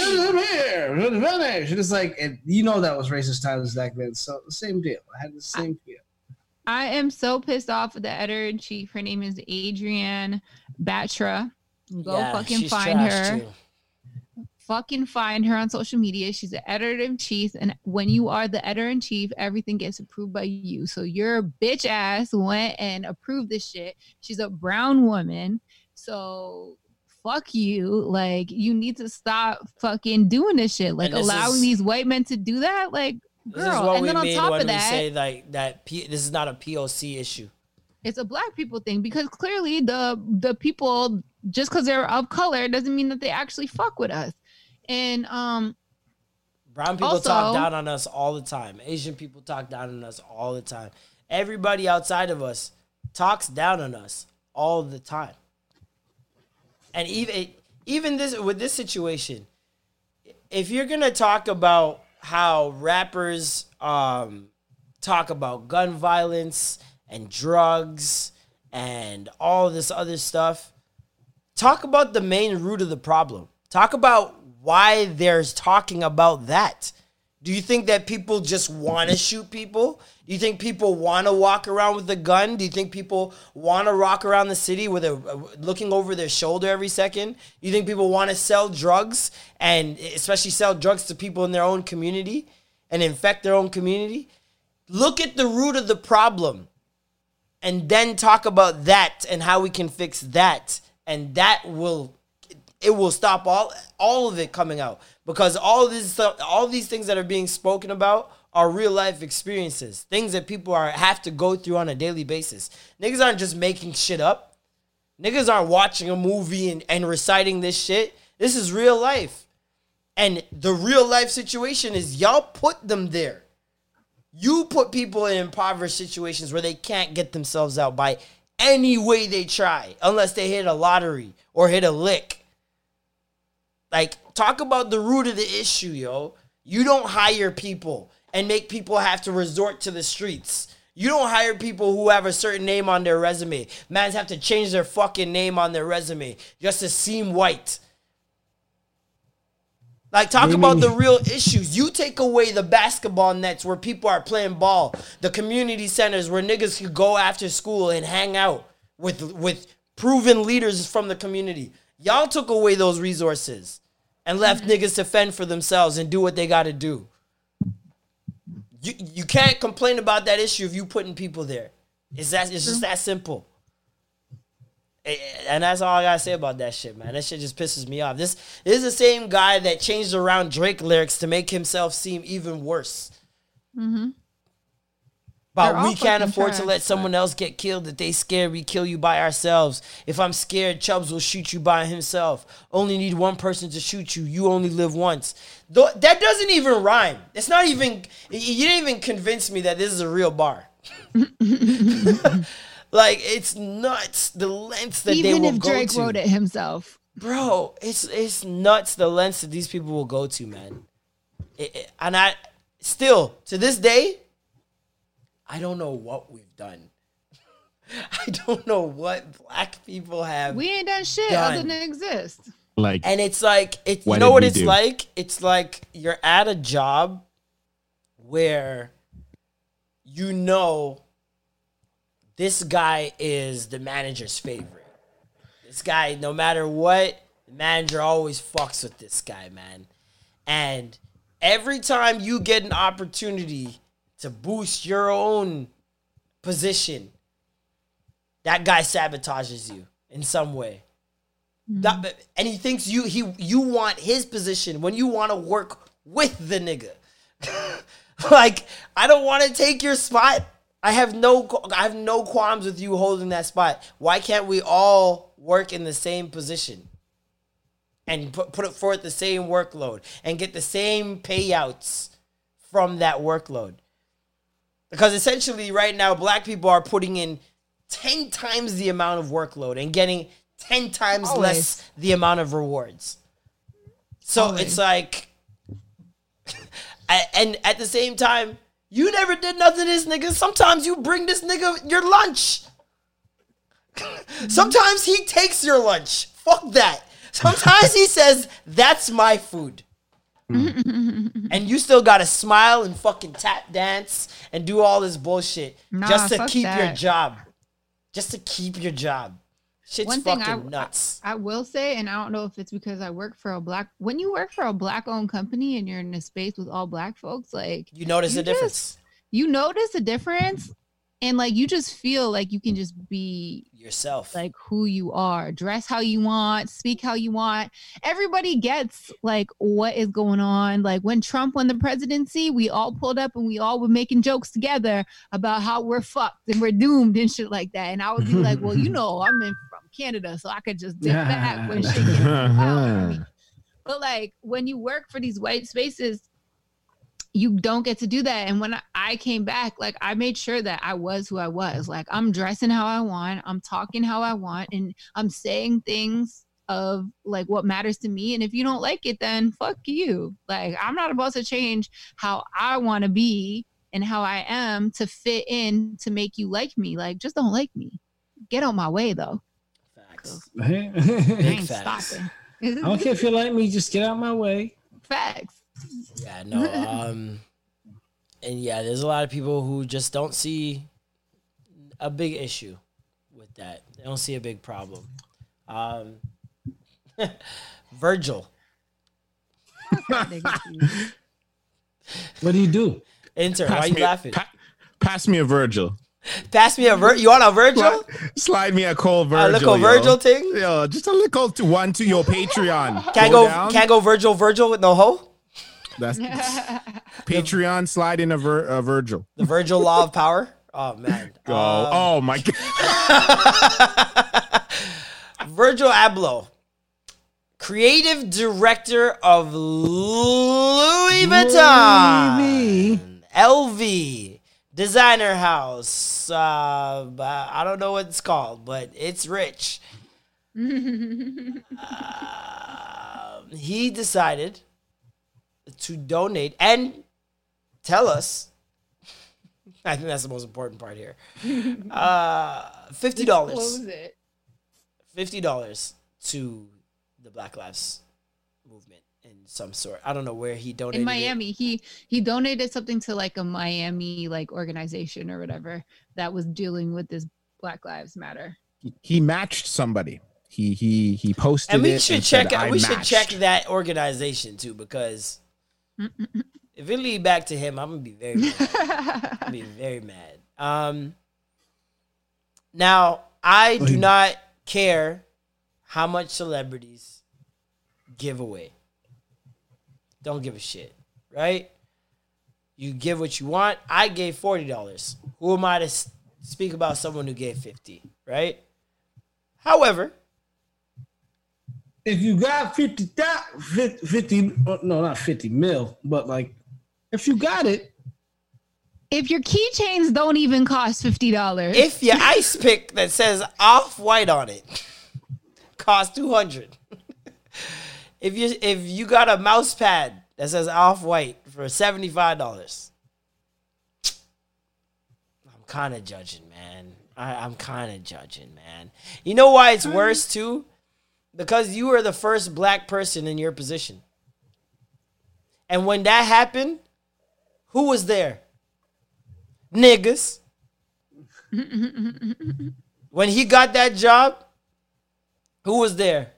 It's like, you know, that was racist times back then. So the same deal. I had the same feel. I am so pissed off at the editor in chief. Her name is Adrienne Batra. Fucking find her on social media. She's the editor-in-chief, and when you are the editor-in-chief, everything gets approved by you. So your bitch ass went and approved this shit. She's a brown woman, so fuck you. Like, you need to stop fucking doing this shit. Like, allowing these white men to do that. Like, girl. And then on top of that, say like that this is not a POC issue. It's a black people thing, because clearly the people, just because they're of color doesn't mean that they actually fuck with us. And brown people also talk down on us all the time. Asian people talk down on us all the time. Everybody outside of us talks down on us all the time. And even this, with this situation, if you're gonna talk about how rappers talk about gun violence and drugs and all this other stuff, talk about the main root of the problem. Talk about why they're talking about that. Do you think that people just want to shoot people? Do you think people want to walk around with a gun? Do you think people want to rock around the city with looking over their shoulder every second? Do you think people want to sell drugs, and especially sell drugs to people in their own community and infect their own community? Look at the root of the problem and then talk about that and how we can fix that. And that will it will stop all of it coming out, because all this stuff, all these things that are being spoken about are real life experiences, things that people are have to go through on a daily basis. Niggas aren't just making shit up. Niggas aren't watching a movie and reciting this shit. This is real life. And the real life situation is y'all put them there. You put people in impoverished situations where they can't get themselves out by any way they try, unless they hit a lottery or hit a lick. Like, talk about the root of the issue, yo. You don't hire people and make people have to resort to the streets. You don't hire people who have a certain name on their resume. Mans have to change their fucking name on their resume just to seem white. Like, talk about the real issues. You take away the basketball nets where people are playing ball, the community centers where niggas could go after school and hang out with proven leaders from the community. Y'all took away those resources and left niggas to fend for themselves and do what they got to do. You can't complain about that issue if you putting people there. It's just that simple. And that's all I gotta say about that shit, man. That shit just pisses me off. This is the same guy that changed around Drake lyrics to make himself seem even worse. Mm-hmm. But we can't afford to let someone else get killed. That they scared we kill you by ourselves. If I'm scared, Chubbs will shoot you by himself. Only need one person to shoot you. You only live once. That doesn't even rhyme. It's not even. You didn't even convince me that this is a real bar. Like, it's nuts the lengths that even they will go to. Even if Drake wrote it himself. Bro, it's nuts the lengths that these people will go to, man. And I still, to this day, I don't know what we've done. I don't know what black people have. We ain't done shit other than exist. Like, and it's like, you know what it's like? It's like you're at a job where you know this guy is the manager's favorite. This guy, no matter what, the manager always fucks with this guy, man. And every time you get an opportunity to boost your own position, that guy sabotages you in some way. Mm-hmm. And he thinks you want his position when you want to work with the nigga. Like, I don't want to take your spot. I have no qualms with you holding that spot. Why can't we all work in the same position and put forth the same workload and get the same payouts from that workload? Because essentially right now, black people are putting in 10 times the amount of workload and getting 10 times less the amount of rewards. So it's like, and at the same time, you never did nothing to this nigga. Sometimes you bring this nigga your lunch. Sometimes he takes your lunch. Fuck that. Sometimes he says, that's my food. And you still got to smile and fucking tap dance and do all this bullshit just to keep your job. Just to keep your job. Shit's fucking nuts. I will say, and I don't know if it's because I work for a black... When you work for a black-owned company and you're in a space with all black folks, like... You notice the difference. You notice a difference, and, like, you just feel like you can just be... yourself. Like, who you are. Dress how you want. Speak how you want. Everybody gets, like, what is going on. Like, when Trump won the presidency, we all pulled up and we all were making jokes together about how we're fucked and we're doomed and shit like that. And I would be like, well, you know, I'm in... Canada, so I could just do that when shit gets wild. But like when you work for these white spaces, you don't get to do that. And when I came back, like I made sure that I was who I was. Like I'm dressing how I want, I'm talking how I want, and I'm saying things of like what matters to me. And if you don't like it, then fuck you. Like I'm not about to change how I want to be and how I am to fit in to make you like me. Like just don't like me. Get on my way though. I don't care if you like me, just get out my way. Facts. Yeah, no. And yeah, there's a lot of people who just don't see a big issue with that. They don't see a big problem. Virgil. What do you do? Intern, why are you laughing? Pass me a Virgil. Pass me a Virgil. You want a Virgil? Slide me a cold Virgil. A little Virgil thing? Yo, just a little one to your Patreon. Can I go Virgil with no hoe? That's Patreon, slide in a Virgil. The Virgil law of power? Oh, man. Oh my God. Virgil Abloh, creative director of Louis Vuitton. LV. Designer house. I don't know what it's called, but it's rich. He decided to donate and tell us, I think that's the most important part here, $50 to the Black Lives Movement in some sort. I don't know where he donated in Miami it. He donated something to like a Miami like organization or whatever that was dealing with this Black Lives Matter. He matched somebody. He posted and we it should and check said, I we matched. Should check that organization too, because if it lead back to him, I'm gonna be very mad. I'm gonna be very mad. Now I do not care how much celebrities give away. Don't give a shit, right? You give what you want. I gave $40. Who am I to speak about someone who gave $50, right? However, if you got if you got it. If your keychains don't even cost $50. If your ice pick that says Off-White on it costs $200. If you got a mouse pad that says Off-White for $75, I'm kind of judging, man. I'm kind of judging, man. You know why it's worse, too? Because you were the first black person in your position. And when that happened, who was there? Niggas. When he got that job, who was there?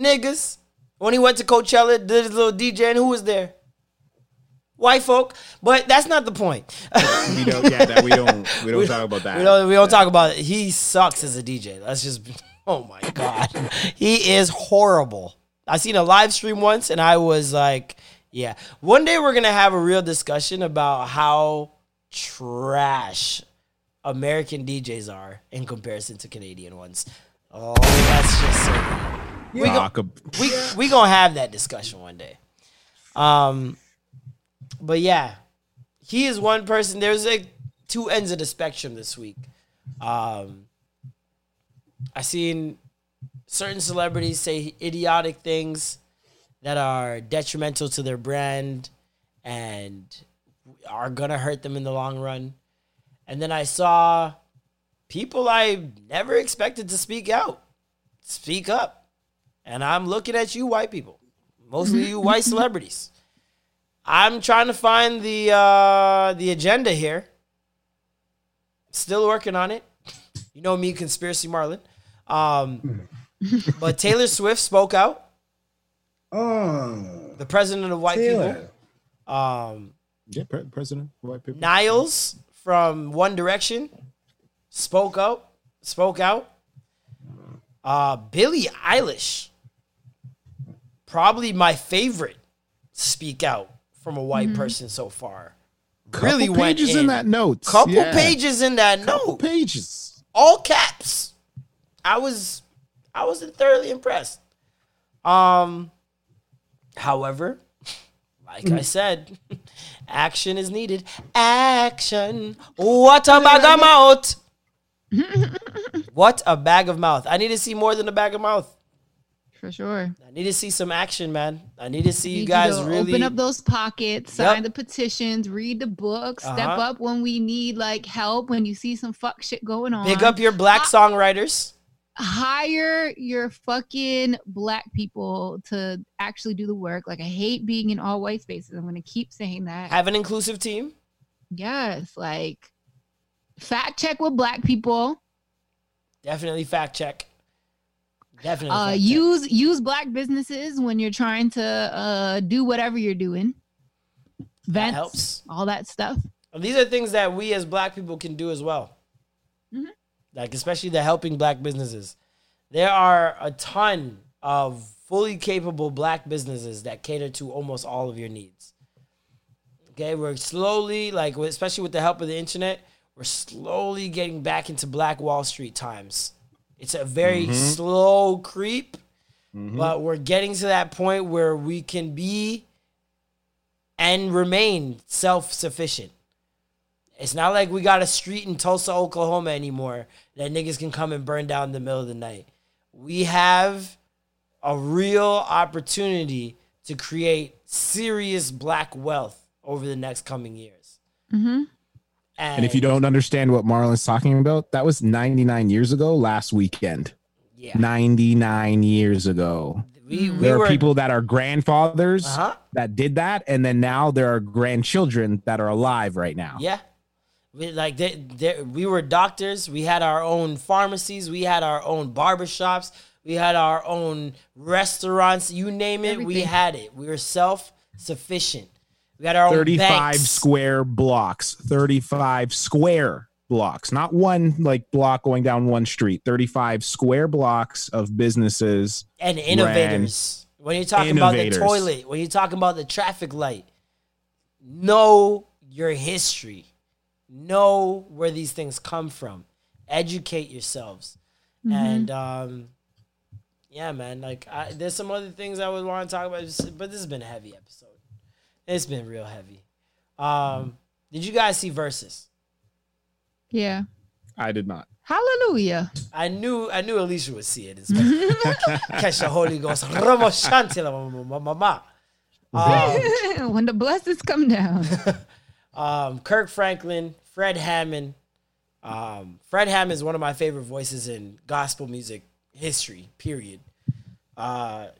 Niggas. When he went to Coachella, did his little DJ, and who was there? White folk. But that's not the point. We don't talk about that. We don't talk about it. He sucks as a DJ. Let's just, oh my God. He is horrible. I seen a live stream once, and I was like, yeah. One day we're going to have a real discussion about how trash American DJs are in comparison to Canadian ones. Oh, that's just so bad. We gonna have that discussion one day. But yeah, he is one person. There's like two ends of the spectrum this week. I seen certain celebrities say idiotic things that are detrimental to their brand and are gonna hurt them in the long run. And then I saw people I never expected to speak up. And I'm looking at you white people, mostly you white celebrities. I'm trying to find the agenda here. Still working on it. You know me, Conspiracy Marlin. But Taylor Swift spoke out. Oh, the president of white people. Yeah, president of white people. Niles from One Direction spoke out. Billie Eilish. Probably my favorite speak out from a white person so far. Couple pages in that note. All caps. I was thoroughly impressed. However, like I said, action is needed. Action. What a bag of mouth. What a bag of mouth. I need to see more than a bag of mouth. For sure. I need to see some action, man. I need to see you guys really open up those pockets, sign the petitions, read the books, step up when we need like help, when you see some fuck shit going on. Pick up your black songwriters. Hire your fucking black people to actually do the work. Like I hate being in all white spaces. I'm going to keep saying that. Have an inclusive team. Yes. Like fact check with black people. Definitely fact check. Use black businesses when you're trying to do whatever you're doing. Vents, that helps. All that stuff. And these are things that we as black people can do as well. Mm-hmm. Like, especially the helping black businesses. There are a ton of fully capable black businesses that cater to almost all of your needs. Okay, we're slowly, like, especially with the help of the internet, we're slowly getting back into Black Wall Street times. It's a very slow creep, but we're getting to that point where we can be and remain self-sufficient. It's not like we got a street in Tulsa, Oklahoma anymore that niggas can come and burn down in the middle of the night. We have a real opportunity to create serious black wealth over the next coming years. Mm-hmm. And if you don't understand what Marlon's talking about, that was 99 years ago last weekend. Yeah. 99 years ago. There are people that are grandfathers that did that, and then now there are grandchildren that are alive right now. Yeah. We were doctors. We had our own pharmacies. We had our own barbershops. We had our own restaurants. You name it, everything. We had it. We were self-sufficient. We had our own 35 banks. Square blocks. 35 square blocks. Not one like block going down one street. 35 square blocks of businesses. And innovators. When you're talking about the toilet, when you're talking about the traffic light, know your history. Know where these things come from. Educate yourselves. Mm-hmm. And yeah, man, like there's some other things I would want to talk about, but this has been a heavy episode. It's been real heavy. Did you guys see Versus? Yeah. I did not. Hallelujah. I knew Alicia would see it. Catch the Holy Ghost. When the blessings come down. Kirk Franklin, Fred Hammond. Fred Hammond is one of my favorite voices in gospel music history, period.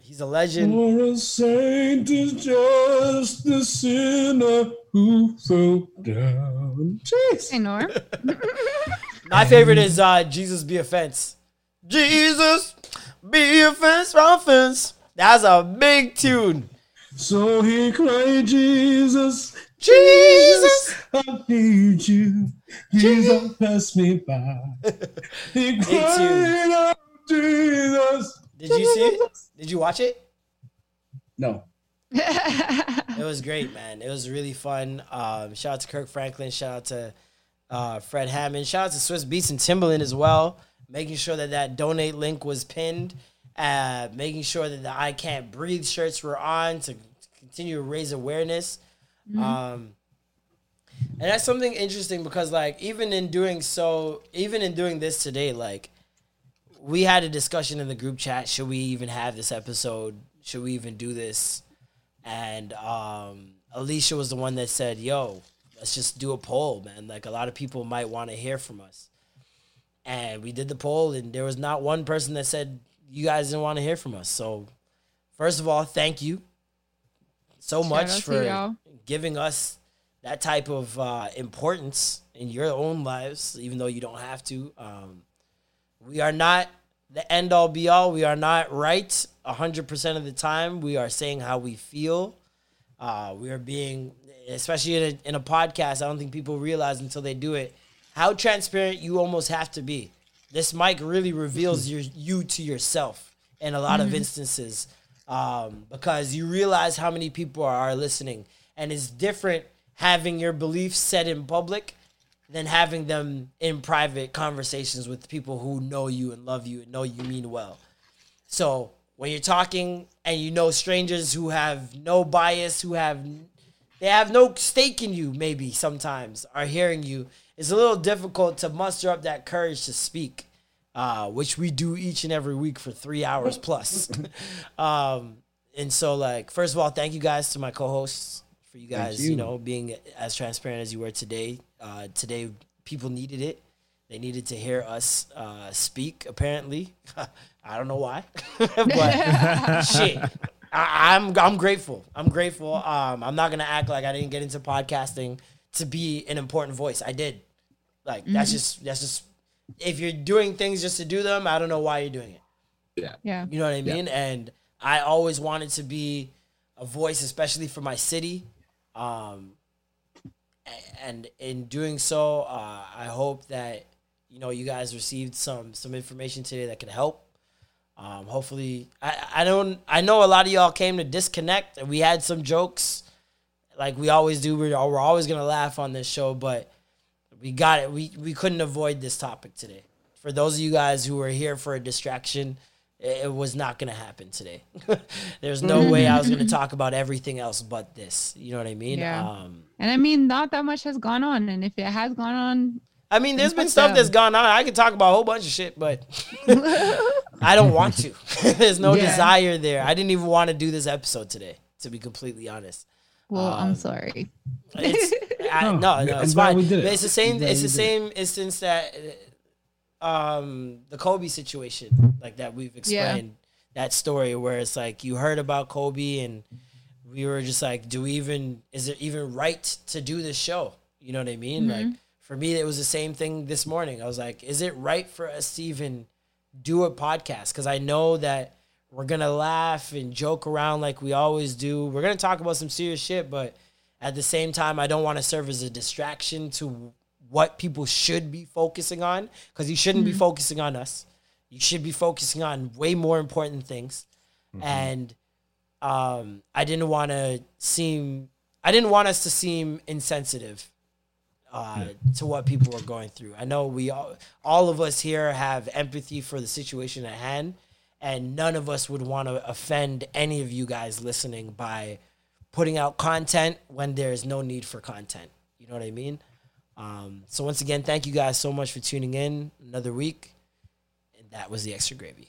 He's a legend. For a saint is just the sinner who fell down. My favorite is Jesus Be a Fence. Jesus be a fence, our fence. That's a big tune. So he cried, Jesus, Jesus, I need you. Jesus passed me by. He cried out, Jesus. Did you see it? Did you watch it? No. It was great, man. It was really fun. Shout out to Kirk Franklin. Shout out to Fred Hammond. Shout out to Swiss Beats and Timbaland as well, making sure that donate link was pinned, making sure that the I Can't Breathe shirts were on to continue to raise awareness. Mm-hmm. And that's something interesting because, like, even in doing this today, like, we had a discussion in the group chat. Should we even have this episode? Should we even do this? And Alicia was the one that said, yo, let's just do a poll, man. Like, a lot of people might want to hear from us. And we did the poll, and there was not one person that said you guys didn't want to hear from us. So first of all, thank you so much for giving us that type of importance in your own lives, even though you don't have to. We are not the end-all, be-all. We are not right 100% of the time. We are saying how we feel. We are being, especially in a podcast, I don't think people realize until they do it, how transparent you almost have to be. This mic really reveals you to yourself in a lot of instances because you realize how many people are listening. And it's different having your beliefs said in public than having them in private conversations with people who know you and love you and know you mean well. So when you're talking and you know strangers who have no bias, they have no stake in you, maybe sometimes, are hearing you, it's a little difficult to muster up that courage to speak, which we do each and every week for 3 hours plus. And so, like, first of all, thank you guys to my co-hosts for you guys, you know, being as transparent as you were today. Today, people needed it. They needed to hear us speak, apparently. I don't know why, but shit. I'm grateful. I'm grateful. I'm not going to act like I didn't get into podcasting to be an important voice. I did. Like, that's just, if you're doing things just to do them, I don't know why you're doing it. Yeah. You know what I mean? Yeah. And I always wanted to be a voice, especially for my city. And in doing so, I hope that you know, you guys received some information today that can help. Hopefully, I know a lot of y'all came to disconnect, and we had some jokes, like we always do. We're always gonna laugh on this show, but we got it. We couldn't avoid this topic today. For those of you guys who were here for a distraction, it was not gonna happen today. There's no way I was gonna talk about everything else but this. You know what I mean? Yeah. And I mean, not that much has gone on, and if it has gone on. I mean, there's been stuff that's gone on. I could talk about a whole bunch of shit, but I don't want to. There's no desire there. I didn't even want to do this episode today, to be completely honest. Well, I'm sorry. It's fine. It's the same. It's the same instance that the Kobe situation, like that we've explained that story where it's like you heard about Kobe and we were just like, is it even right to do this show? You know what I mean? Mm-hmm. Like. For me, it was the same thing this morning. I was like, is it right for us to even do a podcast? Because I know that we're going to laugh and joke around like we always do. We're going to talk about some serious shit, but at the same time, I don't want to serve as a distraction to what people should be focusing on, because you shouldn't be focusing on us. You should be focusing on way more important things. Mm-hmm. And I didn't want us to seem insensitive to what people are going through. I know we all of us here have empathy for the situation at hand, and none of us would want to offend any of you guys listening by putting out content when there is no need for content. You know what I mean? So once again, thank you guys so much for tuning in another week. And that was the Extra Gravy.